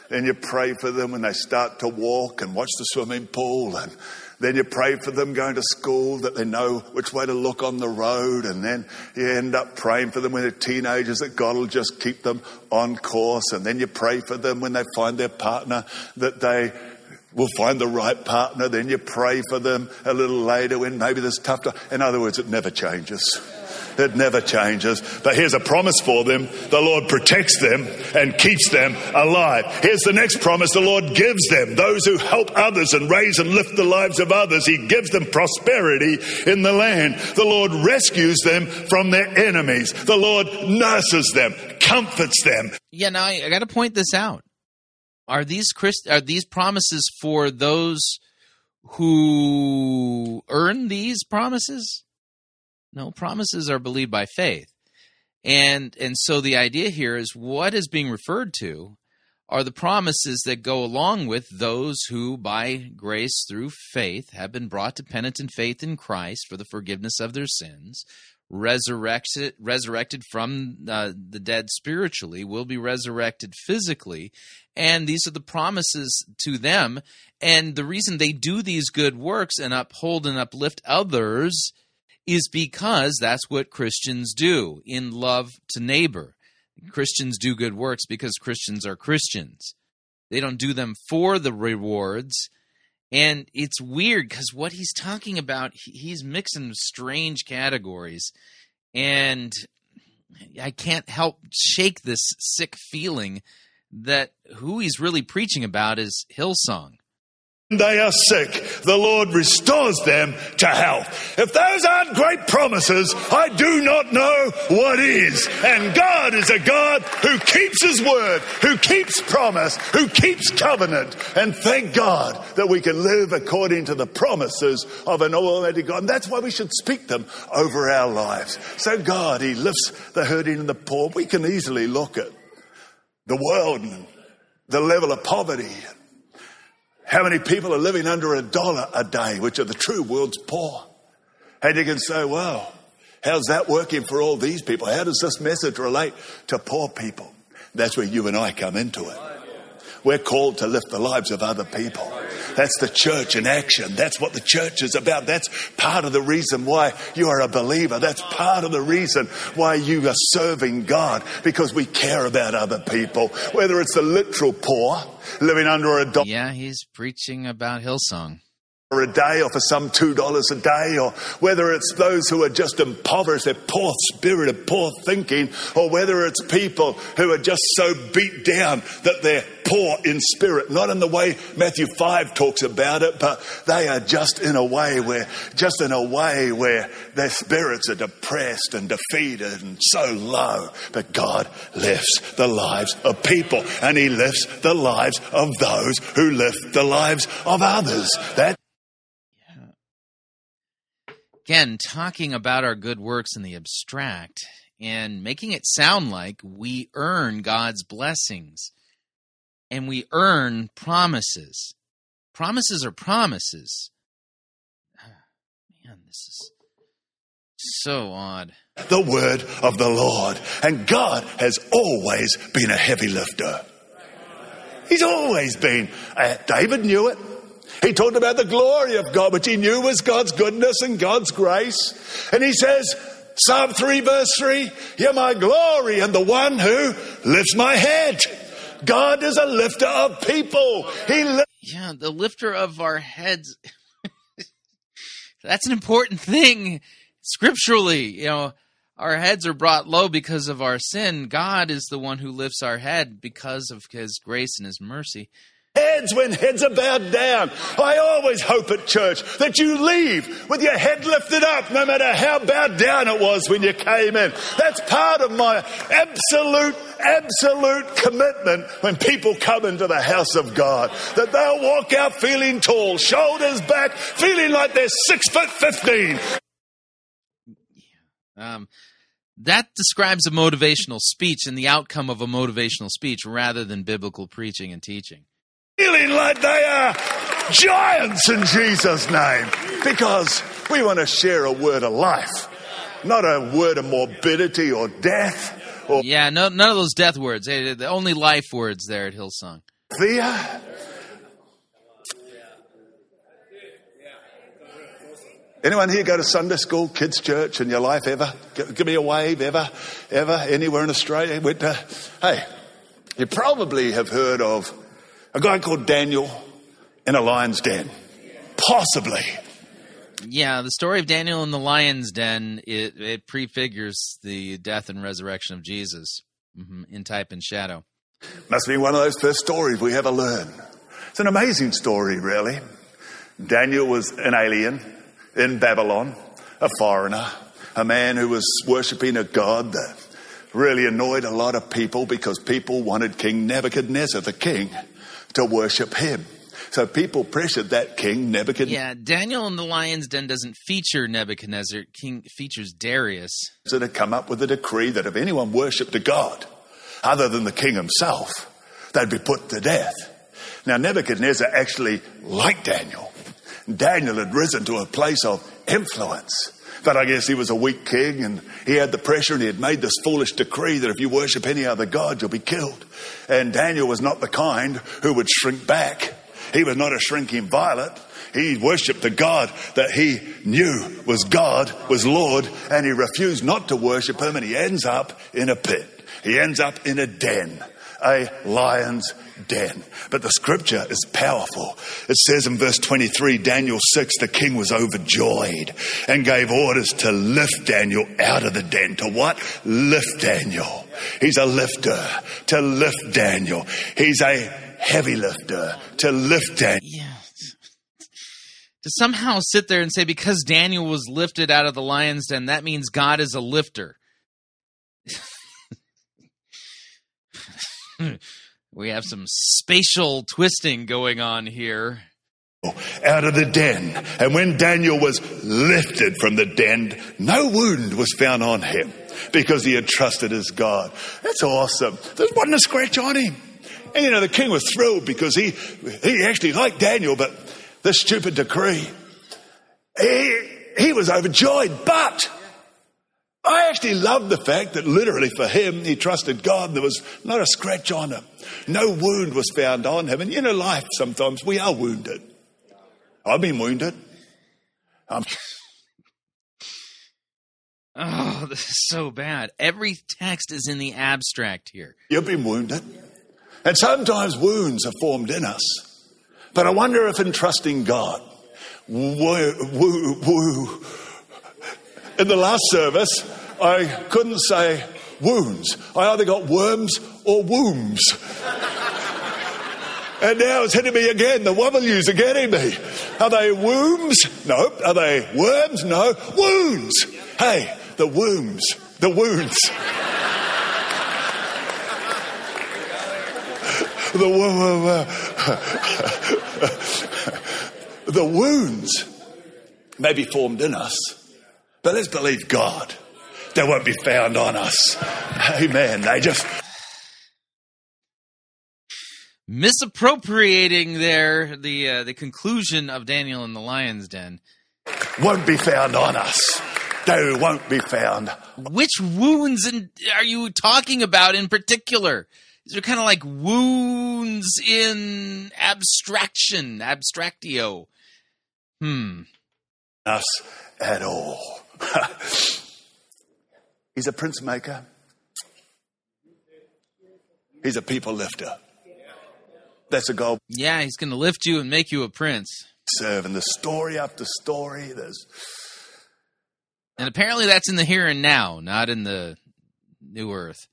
then you pray for them when they start to walk and watch the swimming pool, and then you pray for them going to school, that they know which way to look on the road. And then you end up praying for them when they're teenagers, that God will just keep them on course. And then you pray for them when they find their partner, that they will find the right partner. Then you pray for them a little later when maybe there's tough time. In other words, it never changes. It never changes. But here's a promise for them. The Lord protects them and keeps them alive. Here's the next promise. The Lord gives them, those who help others and raise and lift the lives of others, he gives them prosperity in the land. The Lord rescues them from their enemies. The Lord nurses them, comforts them. Yeah, now I got to point this out. Are these promises for those who earn these promises? No, promises are believed by faith. And so the idea here is what is being referred to are the promises that go along with those who, by grace through faith, have been brought to penitent faith in Christ for the forgiveness of their sins, resurrected from the dead spiritually, will be resurrected physically. And these are the promises to them. And the reason they do these good works and uphold and uplift others is because that's what Christians do in love to neighbor. Christians do good works because Christians are Christians. They don't do them for the rewards. And it's weird because what he's talking about, he's mixing strange categories. And I can't help shake this sick feeling that who he's really preaching about is Hillsong. They are sick. The Lord restores them to health. If those aren't great promises, I do not know what is. And God is a God who keeps His word, who keeps promise, who keeps covenant. And thank God that we can live according to the promises of an almighty God. And that's why we should speak them over our lives. So God, He lifts the hurting and the poor. We can easily look at the world and the level of poverty. How many people are living under $1 a day, which are the true world's poor? And you can say, wow, how's that working for all these people? How does this message relate to poor people? That's where you and I come into it. We're called to lift the lives of other people. That's the church in action. That's what the church is about. That's part of the reason why you are a believer. That's part of the reason why you are serving God, because we care about other people, whether it's the literal poor living under $1. Yeah, he's preaching about Hillsong. A day, or for some $2 a day, or whether it's those who are just impoverished, their poor spirit and poor thinking, or whether it's people who are just so beat down that they're poor in spirit, not in the way Matthew 5 talks about it, but they are just in a way where their spirits are depressed and defeated and so low. But God lifts the lives of people, and He lifts the lives of those who lift the lives of others. Again, talking about our good works in the abstract and making it sound like we earn God's blessings and we earn promises. Promises are promises. Man, this is so odd. The word of the Lord. And God has always been a heavy lifter. He's always been. David knew it. He talked about the glory of God, which he knew was God's goodness and God's grace. And he says, Psalm 3 verse 3, "You're my glory and the one who lifts my head." God is a lifter of people. The lifter of our heads. That's an important thing scripturally. Our heads are brought low because of our sin. God is the one who lifts our head because of His grace and His mercy. Heads when heads are bowed down. I always hope at church that you leave with your head lifted up, no matter how bowed down it was when you came in. That's part of my absolute commitment when people come into the house of God, that they'll walk out feeling tall, shoulders back, feeling like they're 6'15". That describes a motivational speech and the outcome of a motivational speech rather than biblical preaching and teaching. Feeling like they are giants in Jesus' name, because we want to share a word of life, not a word of morbidity or death. None of those death words. The only life words there at Hillsong. Thea. Anyone here go to Sunday school, kids' church in your life ever? Give me a wave, ever, anywhere in Australia? You probably have heard of a guy called Daniel in a lion's den. Possibly. Yeah, the story of Daniel in the lion's den, it prefigures the death and resurrection of Jesus in type and shadow. Must be one of those first stories we ever learn. It's an amazing story, really. Daniel was an alien in Babylon, a foreigner, a man who was worshipping a god that really annoyed a lot of people because people wanted King Nebuchadnezzar, the king, to worship him. So people pressured that king, Nebuchadnezzar. Yeah, Daniel in the lion's den doesn't feature Nebuchadnezzar. King features Darius. So to come up with a decree that if anyone worshipped a god other than the king himself, they'd be put to death. Now Nebuchadnezzar actually liked Daniel. Daniel had risen to a place of influence. But I guess he was a weak king and he had the pressure, and he had made this foolish decree that if you worship any other god, you'll be killed. And Daniel was not the kind who would shrink back. He was not a shrinking violet. He worshipped the God that he knew was God, was Lord, and he refused not to worship him, and he ends up in a pit. He ends up in a den, a lion's den. But the scripture is powerful. It says in verse 23, Daniel 6, the king was overjoyed and gave orders to lift Daniel out of the den. To what? Lift Daniel. He's a lifter. To lift Daniel. He's a heavy lifter. To lift Daniel. Yeah. To somehow sit there and say, because Daniel was lifted out of the lion's den, that means God is a lifter. We have some spatial twisting going on here. Out of the den. And when Daniel was lifted from the den, no wound was found on him because he had trusted his God. That's awesome. There wasn't a scratch on him. And you know, the king was thrilled because he actually liked Daniel, but this stupid decree, he was overjoyed, but I actually love the fact that literally for him, he trusted God. There was not a scratch on him. No wound was found on him. And you know, life, sometimes we are wounded. I've been wounded. Oh, this is so bad. Every text is in the abstract here. You've been wounded. And sometimes wounds are formed in us. But I wonder if in trusting God, in the last service, I couldn't say wounds. I either got worms or wombs. And now it's hitting me again. The W's are getting me. Are they wombs? No. Are they worms? No. Wounds. Hey, the wombs. The wounds. The wounds may be formed in us. But let's believe God. They won't be found on us. Amen. They just... misappropriating there the conclusion of Daniel in the lion's den. Won't be found on us. They won't be found. Which wounds are you talking about in particular? These are kind of like wounds in abstraction, abstractio. Us at all. He's a prince maker. He's a people lifter. That's a goal. Yeah, he's going to lift you and make you a prince. Serve. And the story after story. And apparently that's in the here and now, not in the new earth.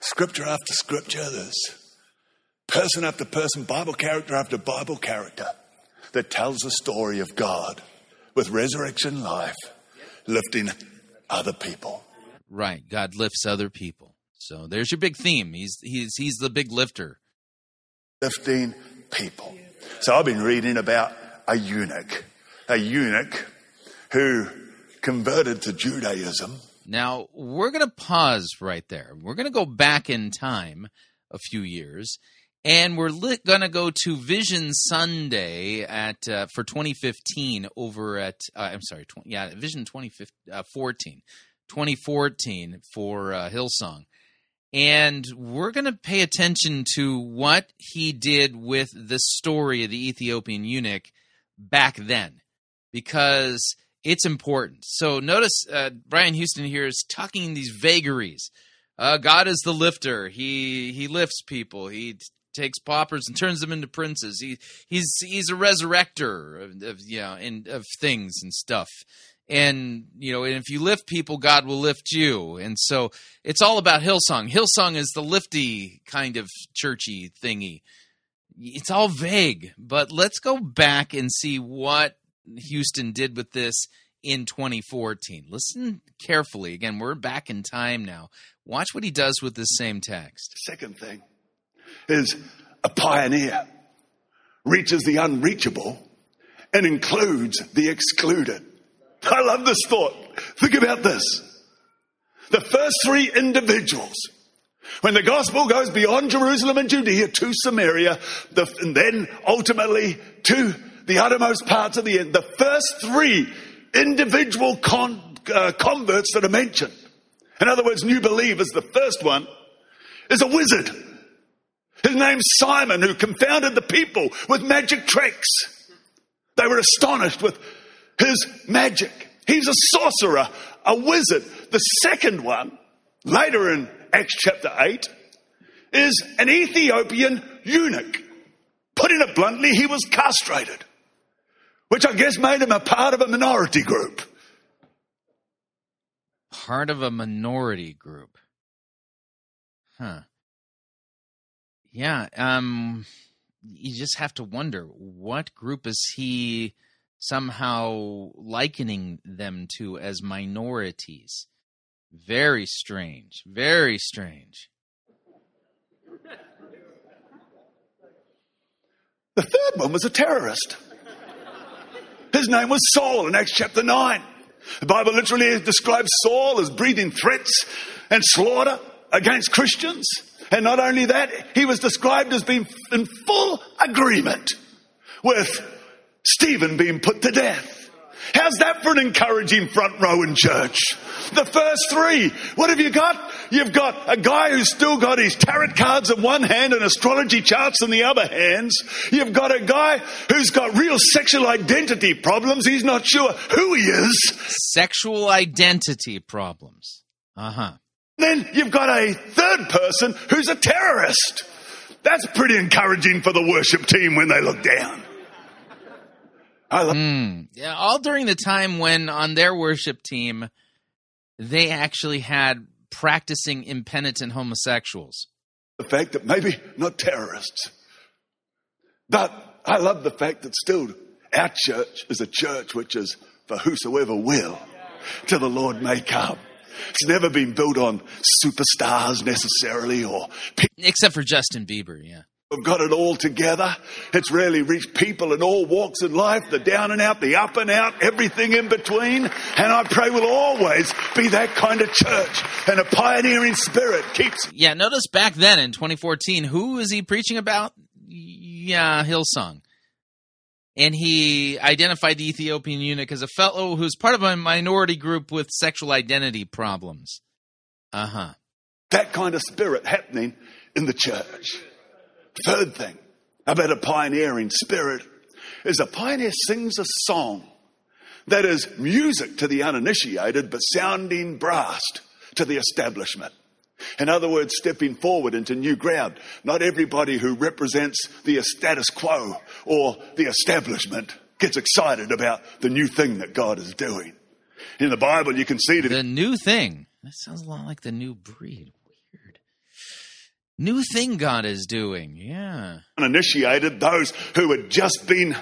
Scripture after scripture. There's person after person, Bible character after Bible character that tells the story of God with resurrection life. Lifting other people. Right. God lifts other people. So there's your big theme. He's the big lifter. Lifting people. So I've been reading about a eunuch who converted to Judaism. Now, we're going to pause right there. We're going to go back in time a few years, and we're going to go to Vision Sunday at for 2015 over at Vision 2014 for Hillsong, and we're going to pay attention to what he did with the story of the Ethiopian eunuch back then, because it's important. So notice Brian Houston here is tucking these vagaries. God is the lifter. He lifts people. He takes paupers and turns them into princes. He's a resurrector of things and stuff. And you know, and if you lift people, God will lift you. And so it's all about Hillsong. Hillsong is the lifty kind of churchy thingy. It's all vague, but let's go back and see what Houston did with this in 2014. Listen carefully. Again, we're back in time now. Watch what he does with this same text. Second thing is a pioneer, reaches the unreachable, and includes the excluded. I love this thought. Think about this. The first three individuals, when the gospel goes beyond Jerusalem and Judea to Samaria, and then ultimately to the uttermost parts of the end, the first three individual converts that are mentioned. In other words, new believers, the first one, is a wizard. His name's Simon, who confounded the people with magic tricks. They were astonished with his magic. He's a sorcerer, a wizard. The second one, later in Acts chapter 8, is an Ethiopian eunuch. Putting it bluntly, he was castrated, which I guess made him a part of a minority group. Part of a minority group. Huh. Yeah, you just have to wonder, what group is he somehow likening them to as minorities? Very strange, very strange. The third one was a terrorist. His name was Saul in Acts chapter 9. The Bible literally describes Saul as breathing threats and slaughter against Christians. And not only that, he was described as being in full agreement with Stephen being put to death. How's that for an encouraging front row in church? The first three. What have you got? You've got a guy who's still got his tarot cards in one hand and astrology charts in the other hands. You've got a guy who's got real sexual identity problems. He's not sure who he is. Sexual identity problems. Uh-huh. Then you've got a third person who's a terrorist. That's pretty encouraging for the worship team when they look down. Yeah, all during the time when on their worship team, they actually had practicing impenitent homosexuals. The fact that maybe not terrorists. But I love the fact that still our church is a church which is for whosoever will, to the Lord may come. It's never been built on superstars necessarily, or except for Justin Bieber, yeah. We've got it all together. It's really reached people in all walks of life, the down and out, the up and out, everything in between. And I pray we'll always be that kind of church, and a pioneering spirit keeps... Yeah, notice back then in 2014, who is he preaching about? Yeah, Hillsong. And he identified the Ethiopian eunuch as a fellow who's part of a minority group with sexual identity problems. Uh-huh. That kind of spirit happening in the church. Third thing about a pioneering spirit is a pioneer sings a song that is music to the uninitiated, but sounding brass to the establishment. In other words, stepping forward into new ground. Not everybody who represents the status quo or the establishment gets excited about the new thing that God is doing. In the Bible, you can see the new thing. That sounds a lot like the new breed. New thing God is doing, yeah. Uninitiated, those who had just been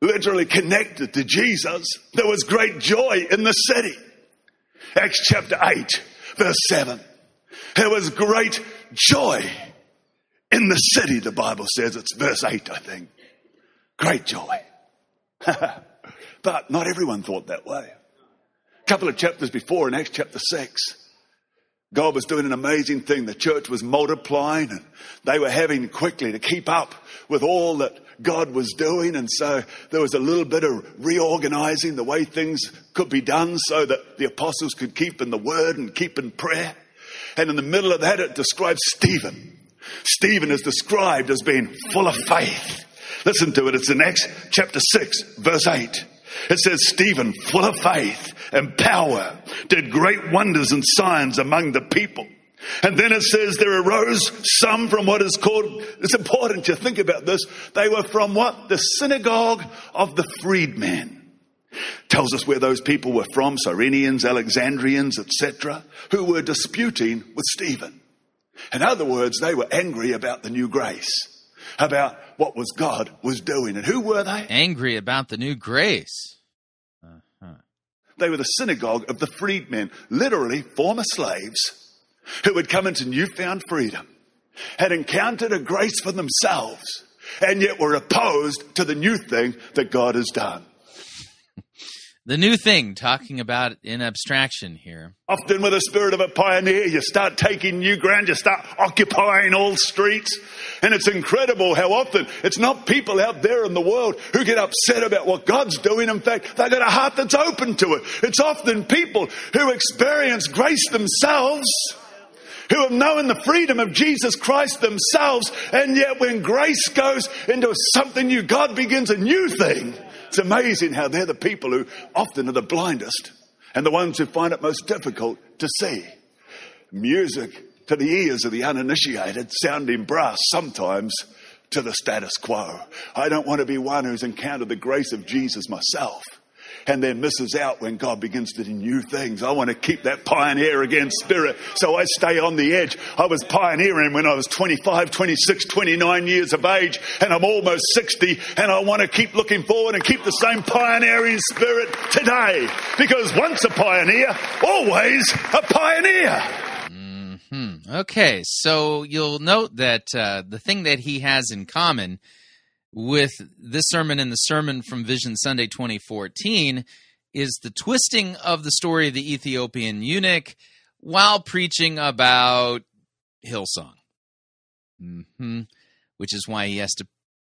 literally connected to Jesus, there was great joy in the city. Acts chapter 8, verse 7. There was great joy in the city, the Bible says. It's verse 8, I think. Great joy. But not everyone thought that way. A couple of chapters before, in Acts chapter 6, God was doing an amazing thing. The church was multiplying, and they were having quickly to keep up with all that God was doing. And so there was a little bit of reorganizing the way things could be done so that the apostles could keep in the word and keep in prayer. And in the middle of that, it describes Stephen. Stephen is described as being full of faith. Listen to it. It's in Acts chapter 6, verse 8. It says, Stephen, full of faith and power, did great wonders and signs among the people. And then it says there arose some from what is called, it's important to think about this, they were from what? The synagogue of the freedmen. Tells us where those people were from, Cyrenians, Alexandrians, etc., who were disputing with Stephen. In other words, they were angry about the new grace, about what was God was doing. And who were they? Angry about the new grace. Uh-huh. They were the synagogue of the freedmen, literally former slaves who had come into newfound freedom, had encountered a grace for themselves, and yet were opposed to the new thing that God has done. the new thing, talking about in abstraction here. Often with a spirit of a pioneer, you start taking new ground, you start occupying all streets. And it's incredible how often it's not people out there in the world who get upset about what God's doing. In fact, they've got a heart that's open to it. It's often people who experience grace themselves, who have known the freedom of Jesus Christ themselves. And yet when grace goes into something new, God begins a new thing. It's amazing how they're the people who often are the blindest and the ones who find it most difficult to see. Music to the ears of the uninitiated, sounding brass sometimes to the status quo. I don't want to be one who's encountered the grace of Jesus myself and then misses out when God begins to do new things. I want to keep that pioneer again spirit, so I stay on the edge. I was pioneering when I was 25, 26, 29 years of age, and I'm almost 60, and I want to keep looking forward and keep the same pioneering spirit today, because once a pioneer, always a pioneer. Okay, so you'll note that the thing that he has in common with this sermon and the sermon from Vision Sunday 2014 is the twisting of the story of the Ethiopian eunuch while preaching about Hillsong, which is why he has to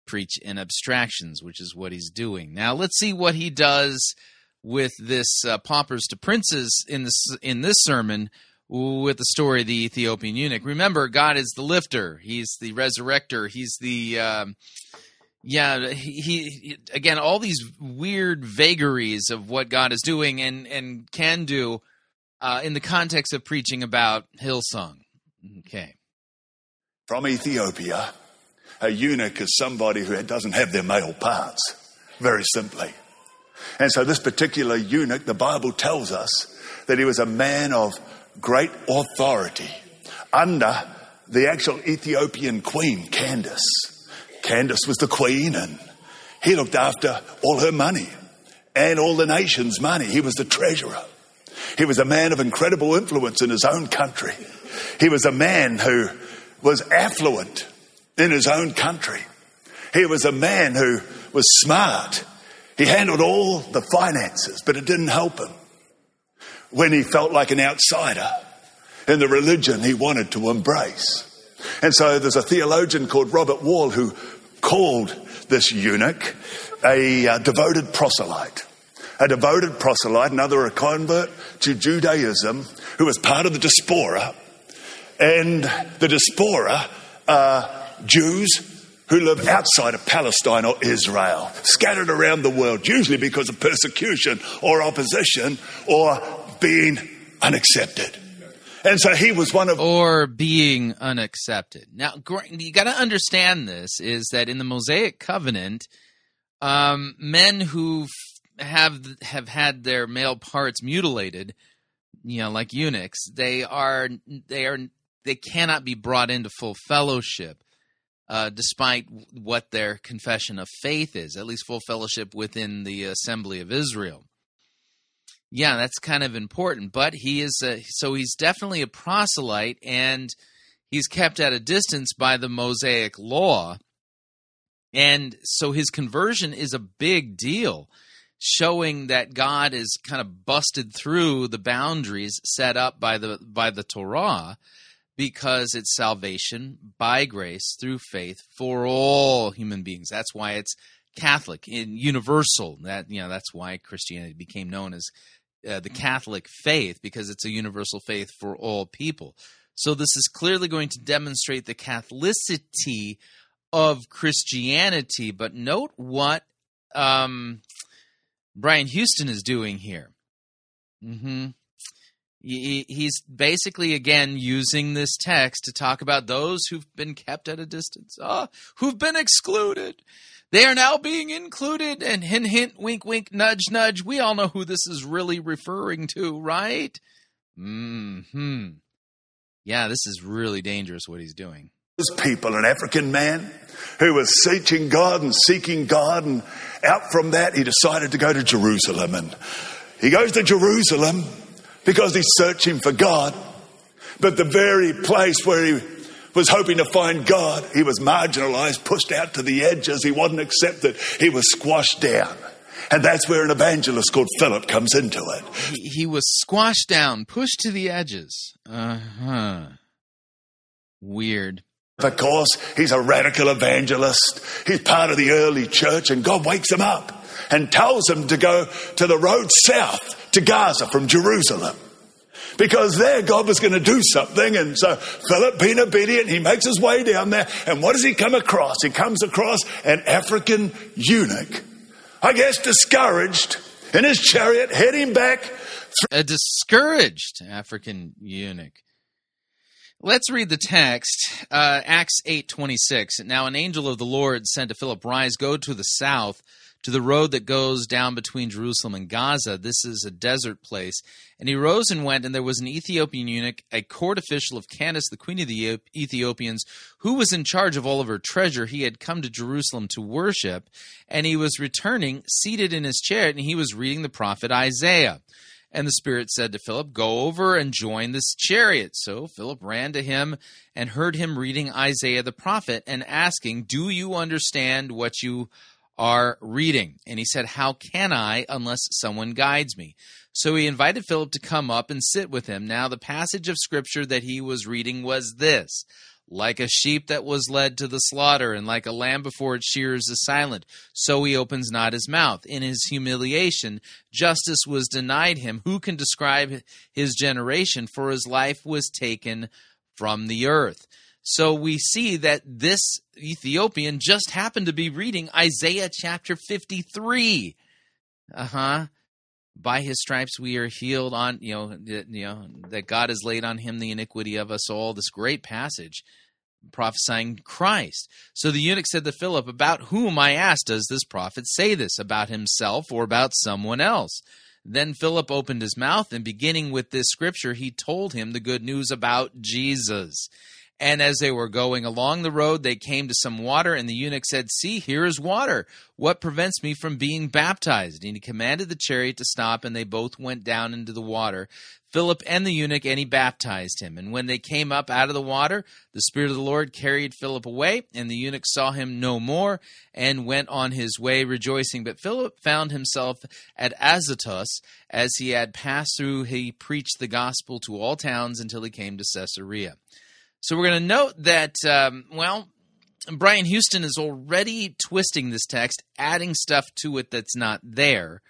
preach in abstractions, which is what he's doing. Now, let's see what he does with this paupers to princes in this sermon with the story of the Ethiopian eunuch. Remember, God is the lifter. He's the resurrector. He's the... he again, all these weird vagaries of what God is doing and can do in the context of preaching about Hillsong. Okay. From Ethiopia, a eunuch is somebody who doesn't have their male parts, very simply. And so this particular eunuch, the Bible tells us that he was a man of great authority under the actual Ethiopian queen, Candace. Candace was the queen, and he looked after all her money and all the nation's money. He was the treasurer. He was a man of incredible influence in his own country. He was a man who was affluent in his own country. He was a man who was smart. He handled all the finances, but it didn't help him when he felt like an outsider in the religion he wanted to embrace. And so there's a theologian called Robert Wall who called this eunuch a devoted proselyte. A devoted proselyte, another a convert to Judaism, who was part of the diaspora. And the diaspora are Jews who live outside of Palestine or Israel, scattered around the world, usually because of persecution or opposition or being unaccepted. And so he was one of... Or being unaccepted. Now, you got to understand this, is that in the Mosaic Covenant, men who have had their male parts mutilated, you know, like eunuchs, they cannot be brought into full fellowship, despite what their confession of faith is, at least full fellowship within the Assembly of Israel. Yeah, that's kind of important, but he's definitely a proselyte, and he's kept at a distance by the Mosaic law, and so his conversion is a big deal, showing that God is kind of busted through the boundaries set up by the Torah, because it's salvation by grace through faith for all human beings. That's why it's Catholic and universal. That's why Christianity became known as the Catholic faith, because it's a universal faith for all people. So this is clearly going to demonstrate the Catholicity of Christianity. But note what Brian Houston is doing here. He's basically, again, using this text to talk about those who've been kept at a distance, who've been excluded. They are now being included, and hint, hint, wink, wink, nudge, nudge. We all know who this is really referring to, right? Yeah, this is really dangerous what he's doing. This people, an African man who was seeking God, and out from that he decided to go to Jerusalem. And he goes to Jerusalem because he's searching for God, but the very place where he was hoping to find God, he was marginalized, pushed out to the edges. He wasn't accepted. He was squashed down. And that's where an evangelist called Philip comes into it. He was squashed down, pushed to the edges. Weird. Because he's a radical evangelist. He's part of the early church, and God wakes him up and tells him to go to the road south to Gaza from Jerusalem. Because there God was going to do something, and so Philip, being obedient, he makes his way down there, and what does he come across? He comes across an African eunuch, I guess discouraged, in his chariot, heading back. A discouraged African eunuch. Let's read the text, Acts 8:26. Now an angel of the Lord said to Philip, "Rise, go to the south, to the road that goes down between Jerusalem and Gaza. This is a desert place." And he rose and went, and there was an Ethiopian eunuch, a court official of Candace, the queen of the Ethiopians, who was in charge of all of her treasure. He had come to Jerusalem to worship, and he was returning, seated in his chariot, and he was reading the prophet Isaiah. And the Spirit said to Philip, "Go over and join this chariot." So Philip ran to him and heard him reading Isaiah the prophet and asking, "Do you understand what you are reading?" And he said, "How can I unless someone guides me?" So he invited Philip to come up and sit with him. Now the passage of Scripture that he was reading was this: "Like a sheep that was led to the slaughter, and like a lamb before its shearers is silent, so he opens not his mouth. In his humiliation, justice was denied him. Who can describe his generation? For his life was taken from the earth." So we see that this Ethiopian just happened to be reading Isaiah chapter 53. By his stripes we are healed, on, that God has laid on him the iniquity of us all. This great passage prophesying Christ. So the eunuch said to Philip, "About whom, I ask, does this prophet say this? About himself or about someone else?" Then Philip opened his mouth, and beginning with this scripture, he told him the good news about Jesus. And as they were going along the road, they came to some water, and the eunuch said, "See, here is water. What prevents me from being baptized?" And he commanded the chariot to stop, and they both went down into the water, Philip and the eunuch, and he baptized him. And when they came up out of the water, the Spirit of the Lord carried Philip away, and the eunuch saw him no more and went on his way rejoicing. But Philip found himself at Azotus. As he had passed through, he preached the gospel to all towns until he came to Caesarea. So we're going to note that, Brian Houston is already twisting this text, adding stuff to it that's not there,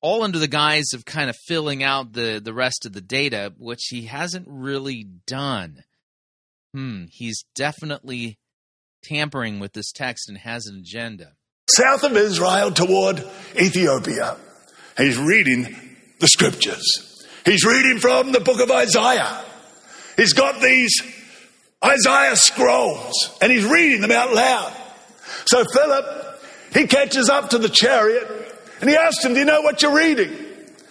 all under the guise of kind of filling out the rest of the data, which he hasn't really done. He's definitely tampering with this text and has an agenda. South of Israel toward Ethiopia. He's reading the scriptures. He's reading from the book of Isaiah. He's got these Isaiah scrolls, and he's reading them out loud. So Philip, he catches up to the chariot, and he asks him, "Do you know what you're reading?"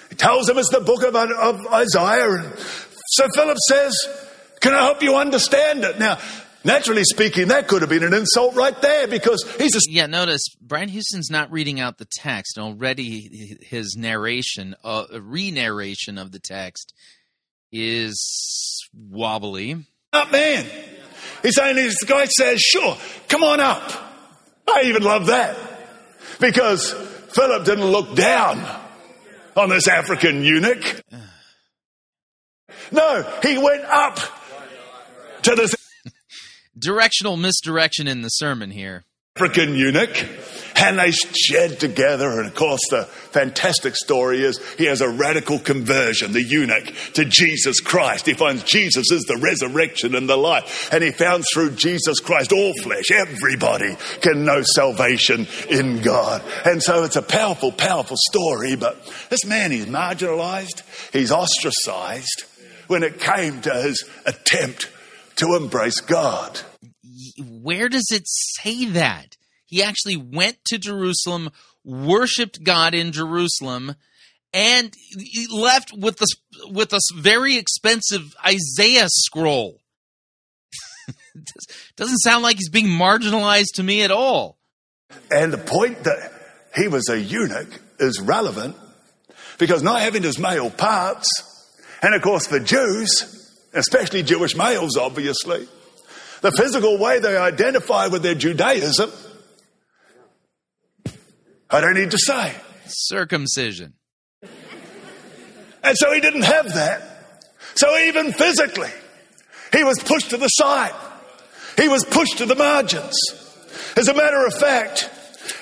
He tells him it's the book of Isaiah. And so Philip says, "Can I help you understand it?" Now, naturally speaking, that could have been an insult right there, because he's a... Yeah, notice, Brian Houston's not reading out the text, and already his narration, re-narration of the text is wobbly. Up man. He's saying, this guy says, "Sure, come on up." I even love that, because Philip didn't look down on this African eunuch. No, he went up to this directional misdirection in the sermon here. African eunuch. And they shared together, and of course the fantastic story is he has a radical conversion, the eunuch, to Jesus Christ. He finds Jesus is the resurrection and the life, and he found through Jesus Christ all flesh, everybody can know salvation in God. And so it's a powerful, powerful story, but this man, he's marginalized, he's ostracized when it came to his attempt to embrace God. Where does it say that? He actually went to Jerusalem, worshipped God in Jerusalem, and he left with a very expensive Isaiah scroll. Doesn't sound like he's being marginalized to me at all. And the point that he was a eunuch is relevant, because not having his male parts, and of course the Jews, especially Jewish males obviously, the physical way they identify with their Judaism, I don't need to say. Circumcision. And so he didn't have that. So even physically, he was pushed to the side. He was pushed to the margins. As a matter of fact,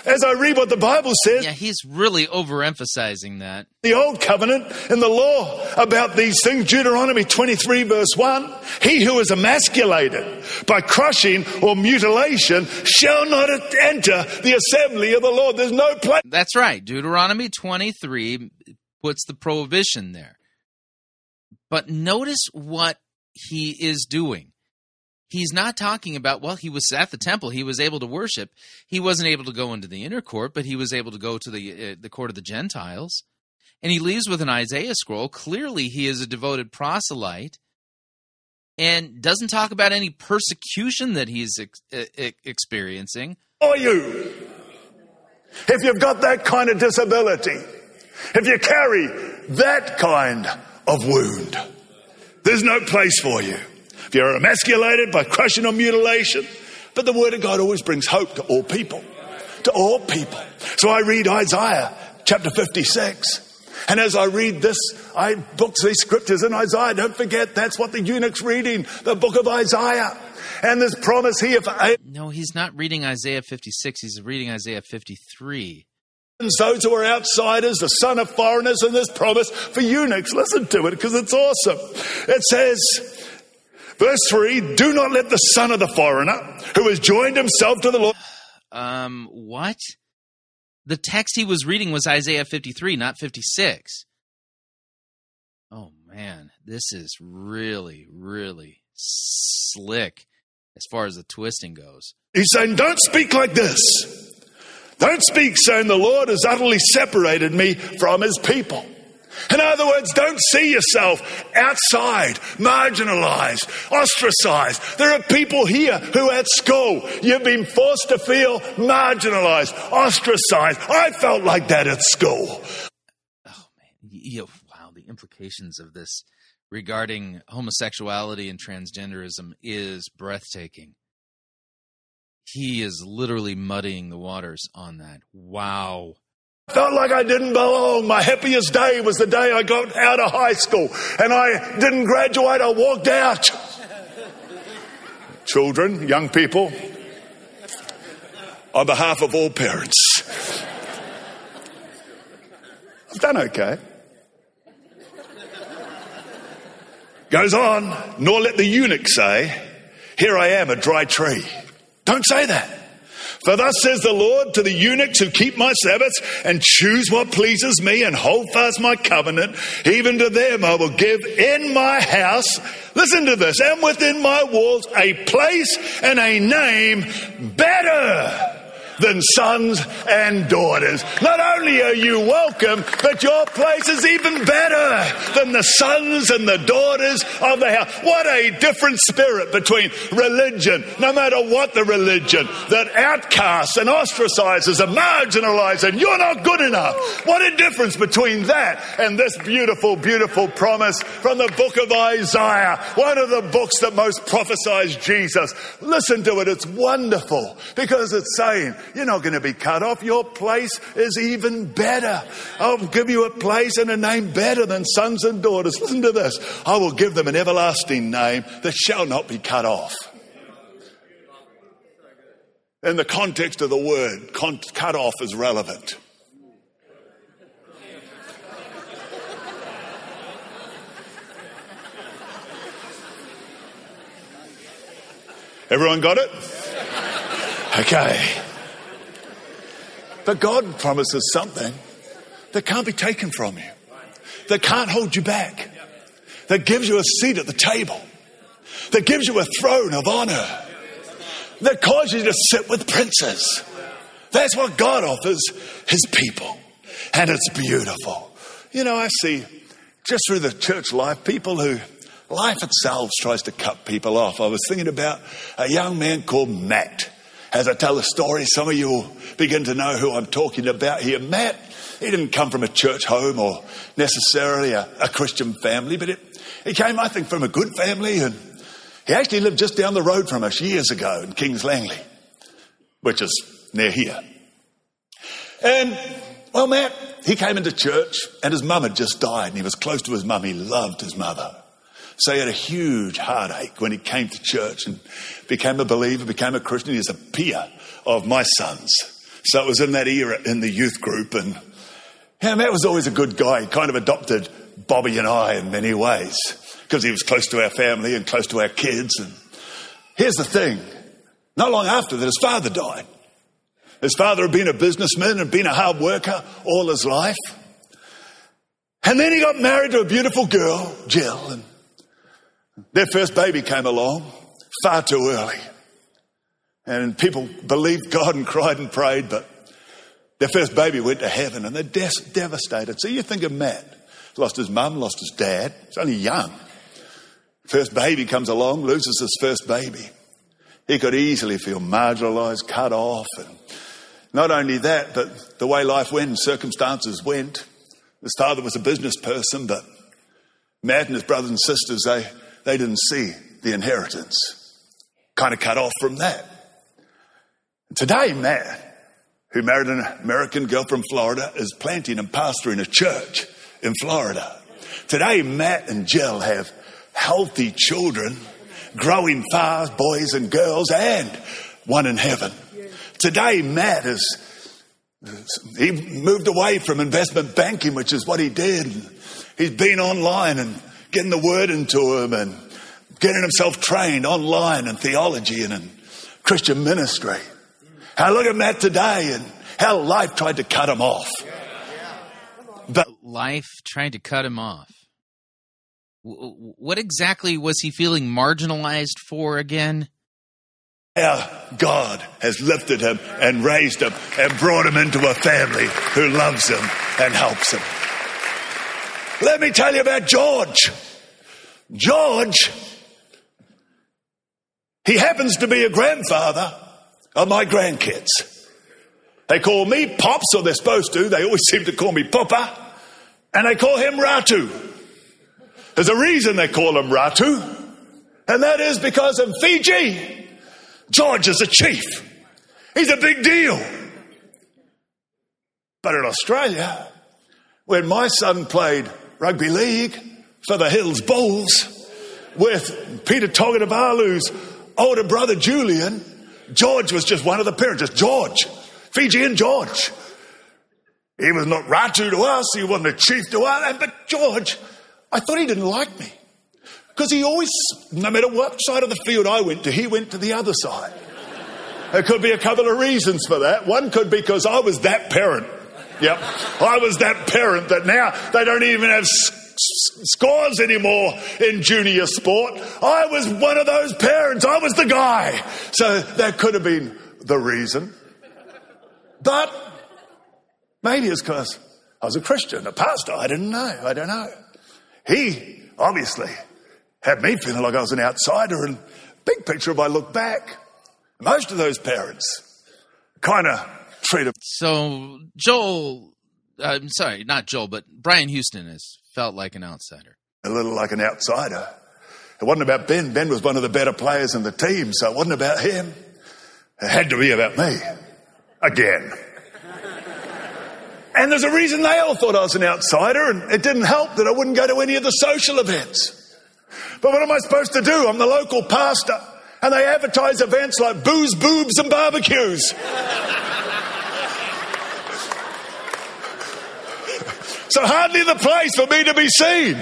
as I read what the Bible says... Yeah, he's really overemphasizing that. The Old Covenant and the law about these things, Deuteronomy 23 verse 1, he who is emasculated by crushing or mutilation shall not enter the assembly of the Lord. There's no place... That's right. Deuteronomy 23 puts the prohibition there. But notice what he is doing. He's not talking about, well, he was at the temple. He was able to worship. He wasn't able to go into the inner court, but he was able to go to the court of the Gentiles. And he leaves with an Isaiah scroll. Clearly, he is a devoted proselyte and doesn't talk about any persecution that he's experiencing. Or you, if you've got that kind of disability, if you carry that kind of wound, there's no place for you. If you're emasculated by crushing or mutilation. But the Word of God always brings hope to all people. To all people. So I read Isaiah chapter 56. And as I read this, I books these scriptures in Isaiah. Don't forget, that's what the eunuch's reading. The book of Isaiah. And this promise here for... No, he's not reading Isaiah 56. He's reading Isaiah 53. Those who are outsiders, the son of foreigners, and this promise for eunuchs. Listen to it, because it's awesome. It says... Verse 3, do not let the son of the foreigner who has joined himself to the Lord. What? The text he was reading was Isaiah 53, not 56. Oh, man, this is really, really slick as far as the twisting goes. He's saying, don't speak like this. Don't speak saying the Lord has utterly separated me from his people. In other words, don't see yourself outside, marginalized, ostracized. There are people here who at school, you've been forced to feel marginalized, ostracized. I felt like that at school. Oh, man. Wow, the implications of this regarding homosexuality and transgenderism is breathtaking. He is literally muddying the waters on that. Wow. Felt like I didn't belong. My happiest day was the day I got out of high school and I didn't graduate. I walked out. Children, young people, on behalf of all parents, I've done okay. Goes on, nor let the eunuch say, here I am, a dry tree. Don't say that. For thus says the Lord to the eunuchs who keep my Sabbaths and choose what pleases me and hold fast my covenant, even to them I will give in my house, listen to this, and within my walls a place and a name better than sons and daughters. Not only are you welcome, but your place is even better than the sons and the daughters of the house. What a different spirit between religion, no matter what the religion, that outcasts and ostracizes and marginalizes and you're not good enough. What a difference between that and this beautiful, beautiful promise from the book of Isaiah, one of the books that most prophesies Jesus. Listen to it, it's wonderful because it's saying, you're not going to be cut off. Your place is even better. I'll give you a place and a name better than sons and daughters. Listen to this. I will give them an everlasting name that shall not be cut off. In the context of the word, cut off is relevant. Everyone got it? Okay. But God promises something that can't be taken from you, that can't hold you back, that gives you a seat at the table, that gives you a throne of honor, that causes you to sit with princes. That's what God offers his people, and it's beautiful. You know, I see just through the church life, people who life itself tries to cut people off. I was thinking about a young man called Matt. As I tell the story, some of you will begin to know who I'm talking about here. Matt, he didn't come from a church home or necessarily a Christian family, but he came, I think, from a good family. And he actually lived just down the road from us years ago in Kings Langley, which is near here. And, well, Matt, he came into church and his mum had just died and he was close to his mum. He loved his mother. So he had a huge heartache when he came to church and became a believer, became a Christian. He was a peer of my son's. So it was in that era in the youth group. And Matt was always a good guy. He kind of adopted Bobby and I in many ways because he was close to our family and close to our kids. And here's the thing. Not long after that, his father died. His father had been a businessman and been a hard worker all his life. And then he got married to a beautiful girl, Jill, and their first baby came along far too early. And people believed God and cried and prayed, but their first baby went to heaven and they're devastated. So you think of Matt. Lost his mum, lost his dad. He's only young. First baby comes along, loses his first baby. He could easily feel marginalised, cut off. And not only that, but the way life went, circumstances went. His father was a business person, but Matt and his brothers and sisters, they didn't see the inheritance. Kind of cut off from that. Today, Matt, who married an American girl from Florida, is planting and pastoring a church in Florida. Today, Matt and Jill have healthy children, growing fast, boys and girls, and one in heaven. Today, Matt he moved away from investment banking, which is what he did. He's been online and getting the word into him and getting himself trained online in theology and in Christian ministry. How look at Matt today and how life tried to cut him off. But life tried to cut him off. What exactly was he feeling marginalized for again? Our God has lifted him and raised him and brought him into a family who loves him and helps him. Let me tell you about George. George, he happens to be a grandfather of my grandkids. They call me Pops, or they're supposed to. They always seem to call me Papa. And they call him Ratu. There's a reason they call him Ratu. And that is because in Fiji, George is a chief. He's a big deal. But in Australia, when my son played rugby league for the Hills Bulls with Peter Togatabalu's older brother Julian, George was just one of the parents, just George. Fijian George. He was not Ratu to us. He wasn't a chief to us. But George, I thought he didn't like me. Because he always, no matter what side of the field I went to, he went to the other side. There could be a couple of reasons for that. One could be because I was that parent. Yep. I was that parent that now they don't even have scores anymore in junior sport. I was one of those parents. I was the guy. So that could have been the reason. But maybe it's because I was a Christian, a pastor. I didn't know. I don't know. He obviously had me feeling like I was an outsider. And big picture, if I look back, most of those parents kind of treated. So Brian Houston has felt like an outsider. A little like an outsider. It wasn't about Ben. Ben was one of the better players in the team, so it wasn't about him. It had to be about me. Again. And there's a reason they all thought I was an outsider, and it didn't help that I wouldn't go to any of the social events. But what am I supposed to do? I'm the local pastor, and they advertise events like booze, boobs, and barbecues. So hardly the place for me to be seen.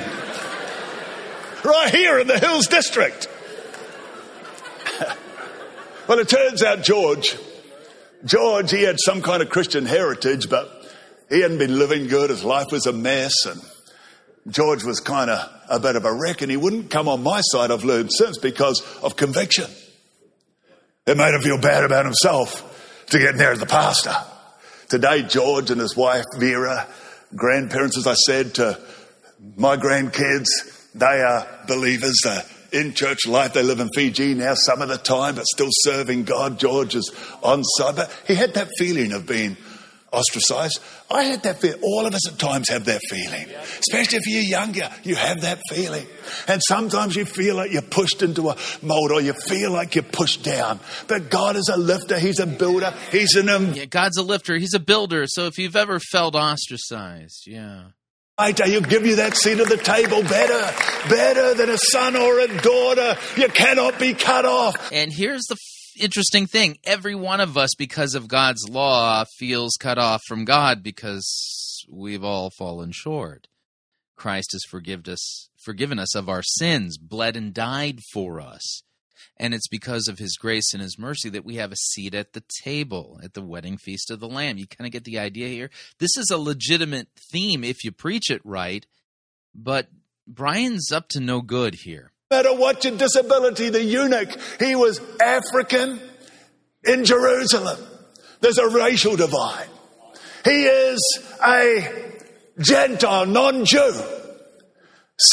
Right here in the Hills District. Well, it turns out George, he had some kind of Christian heritage, but he hadn't been living good. His life was a mess, and George was kind of a bit of a wreck, and he wouldn't come on my side, I've learned since, because of conviction. It made him feel bad about himself to get near the pastor. Today, George and his wife, Vera, grandparents, as I said, to my grandkids, they are believers, they're in church life. They live in Fiji now some of the time, but still serving God. George is on side. But he had that feeling of being ostracized. I had that fear. All of us at times have that feeling. Especially if you're younger, you have that feeling. And sometimes you feel like you're pushed into a mold, or you feel like you're pushed down. But God is a lifter. He's a builder. He's an... God's a lifter. He's a builder. So if you've ever felt ostracized, He'll give you that seat at the table better than a son or a daughter. You cannot be cut off. And here's the interesting thing. Every one of us, because of God's law, feels cut off from God because we've all fallen short. Christ has forgiven us of our sins, bled and died for us. And it's because of his grace and his mercy that we have a seat at the table at the wedding feast of the Lamb. You kind of get the idea here. This is a legitimate theme if you preach it right, but Brian's up to no good here. No matter what your disability, the eunuch, he was African in Jerusalem. There's a racial divide. He is a Gentile, non-Jew,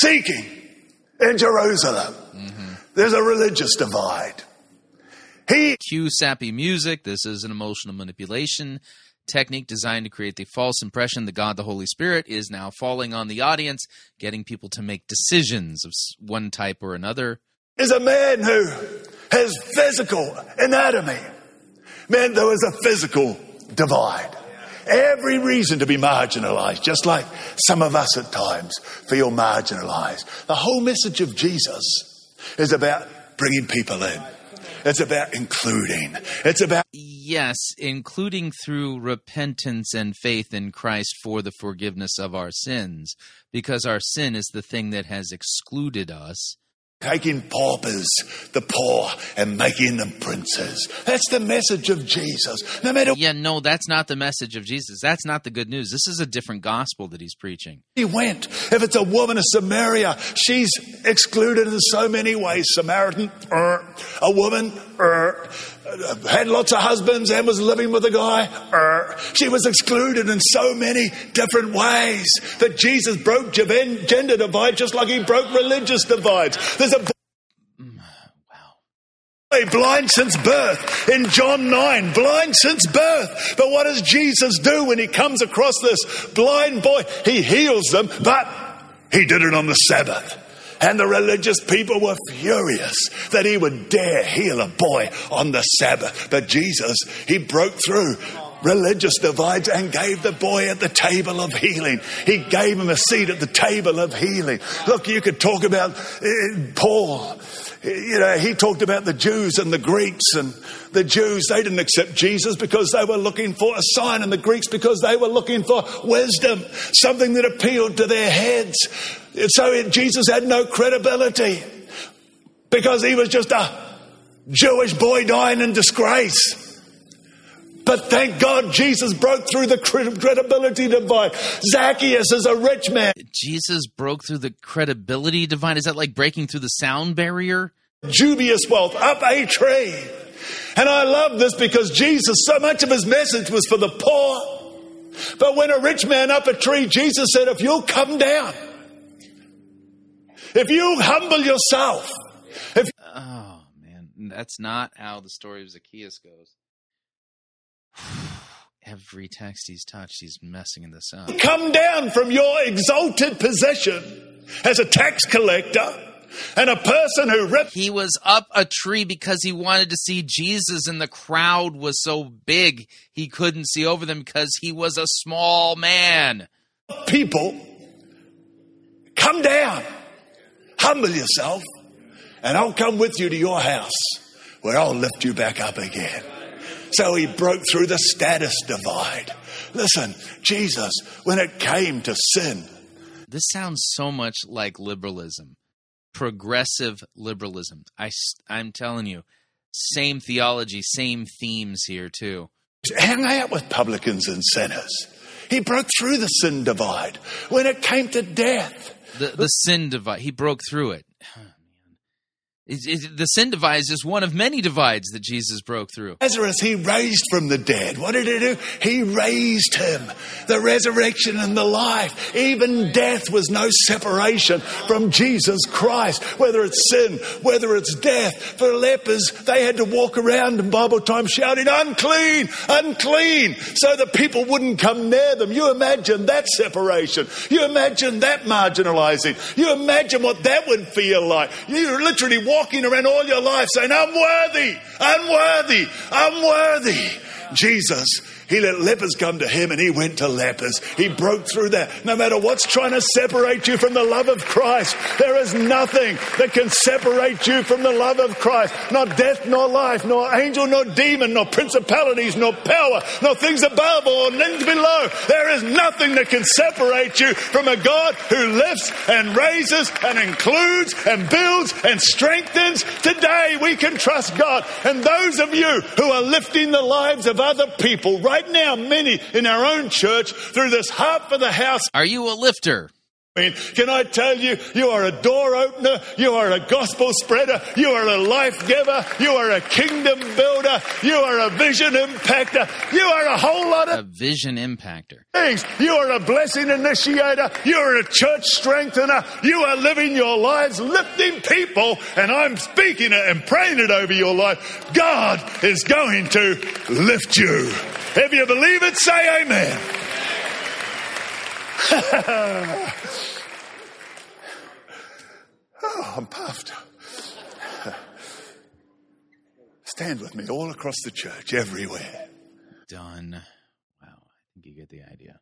seeking in Jerusalem. Mm-hmm. There's a religious divide. Cue sappy music. This is an emotional manipulation technique designed to create the false impression that God, the Holy Spirit, is now falling on the audience, getting people to make decisions of one type or another. Is a man who has physical anatomy. Man, there was a physical divide. Every reason to be marginalized, just like some of us at times feel marginalized. The whole message of Jesus is about bringing people in. It's about including. It's about... Yes, including through repentance and faith in Christ for the forgiveness of our sins, because our sin is the thing that has excluded us. Taking paupers, the poor, and making them princes. That's the message of Jesus. No matter... No, that's not the message of Jesus. That's not the good news. This is a different gospel that he's preaching. He went. If it's a woman of Samaria, she's excluded in so many ways. Samaritan, a woman, had lots of husbands and was living with a guy. She was excluded in so many different ways that Jesus broke gender divide just like he broke religious divides. There's a boy blind since birth in John 9, blind since birth. But what does Jesus do when he comes across this blind boy? He heals them, but he did it on the Sabbath. And the religious people were furious that he would dare heal a boy on the Sabbath. But Jesus, he broke through religious divides and gave the boy at the table of healing. He gave him a seat at the table of healing. Look, you could talk about Paul. He talked about the Jews and the Greeks, and the Jews, they didn't accept Jesus because they were looking for a sign, and the Greeks because they were looking for wisdom, something that appealed to their heads. So Jesus had no credibility because he was just a Jewish boy dying in disgrace. But thank God Jesus broke through the credibility divide. Zacchaeus is a rich man. Jesus broke through the credibility divide? Is that like breaking through the sound barrier? Dubious wealth, up a tree. And I love this because Jesus, so much of his message was for the poor. But when a rich man up a tree, Jesus said, if you'll come down, if you humble yourself. Oh, man, that's not how the story of Zacchaeus goes. Every text he's touched, he's messing this up. Come down from your exalted position as a tax collector and a person who ripped... He was up a tree because he wanted to see Jesus, and the crowd was so big he couldn't see over them because he was a small man. People, come down, humble yourself, and I'll come with you to your house where I'll lift you back up again. So he broke through the status divide. Listen, Jesus, when it came to sin... This sounds so much like liberalism, progressive liberalism. I'm telling you, same theology, same themes here too. Hang out with publicans and sinners. He broke through the sin divide. When it came to death... The sin divide, he broke through it. The sin divide is one of many divides that Jesus broke through. Lazarus, he raised from the dead. What did he do? He raised him. The resurrection and the life. Even death was no separation from Jesus Christ. Whether it's sin, whether it's death. For lepers, they had to walk around in Bible time shouting, unclean, unclean, so that people wouldn't come near them. You imagine that separation. You imagine that marginalizing. You imagine what that would feel like. You literally walking around all your life saying, unworthy, unworthy, unworthy. Jesus, he let lepers come to him and he went to lepers. He broke through that. No matter what's trying to separate you from the love of Christ, there is nothing that can separate you from the love of Christ. Not death, nor life, nor angel, nor demon, nor principalities, nor power, nor things above or things below. There is nothing that can separate you from a God who lifts and raises and includes and builds and strengthens. Today we can trust God. And those of you who are lifting the lives of other people right now, many in our own church, through this Heart for the House. Are you a lifter? Can I tell you, you are a door opener, you are a gospel spreader, you are a life giver, you are a kingdom builder, you are a vision impactor, you are a whole lot of... A vision impactor. Things. You are a blessing initiator, you are a church strengthener, you are living your lives lifting people, and I'm speaking it and praying it over your life. God is going to lift you. If you believe it, say amen. Oh, I'm puffed. Stand with me all across the church, everywhere. Done. Wow, I think you get the idea.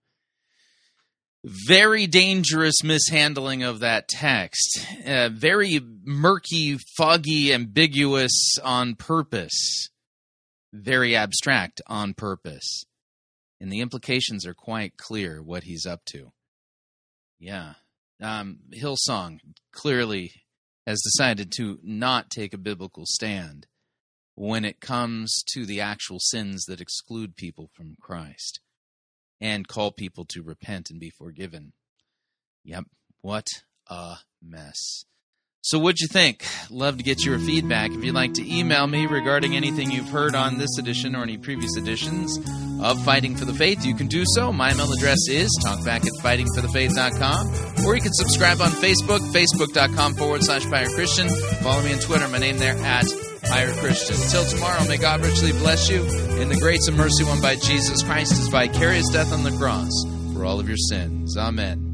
Very dangerous mishandling of that text. Very murky, foggy, ambiguous on purpose. Very abstract on purpose. And the implications are quite clear what he's up to. Yeah. Hillsong clearly has decided to not take a biblical stand when it comes to the actual sins that exclude people from Christ and call people to repent and be forgiven. Yep. What a mess. So what'd you think? Love to get your feedback. If you'd like to email me regarding anything you've heard on this edition or any previous editions of Fighting for the Faith, you can do so. My email address is talkback@fightingforthefaith.com, or you can subscribe on Facebook, facebook.com/Pirate Christian. Follow me on Twitter, my name there @Pirate Christian. Till tomorrow, may God richly bless you in the grace and mercy won by Jesus Christ, his vicarious death on the cross for all of your sins. Amen.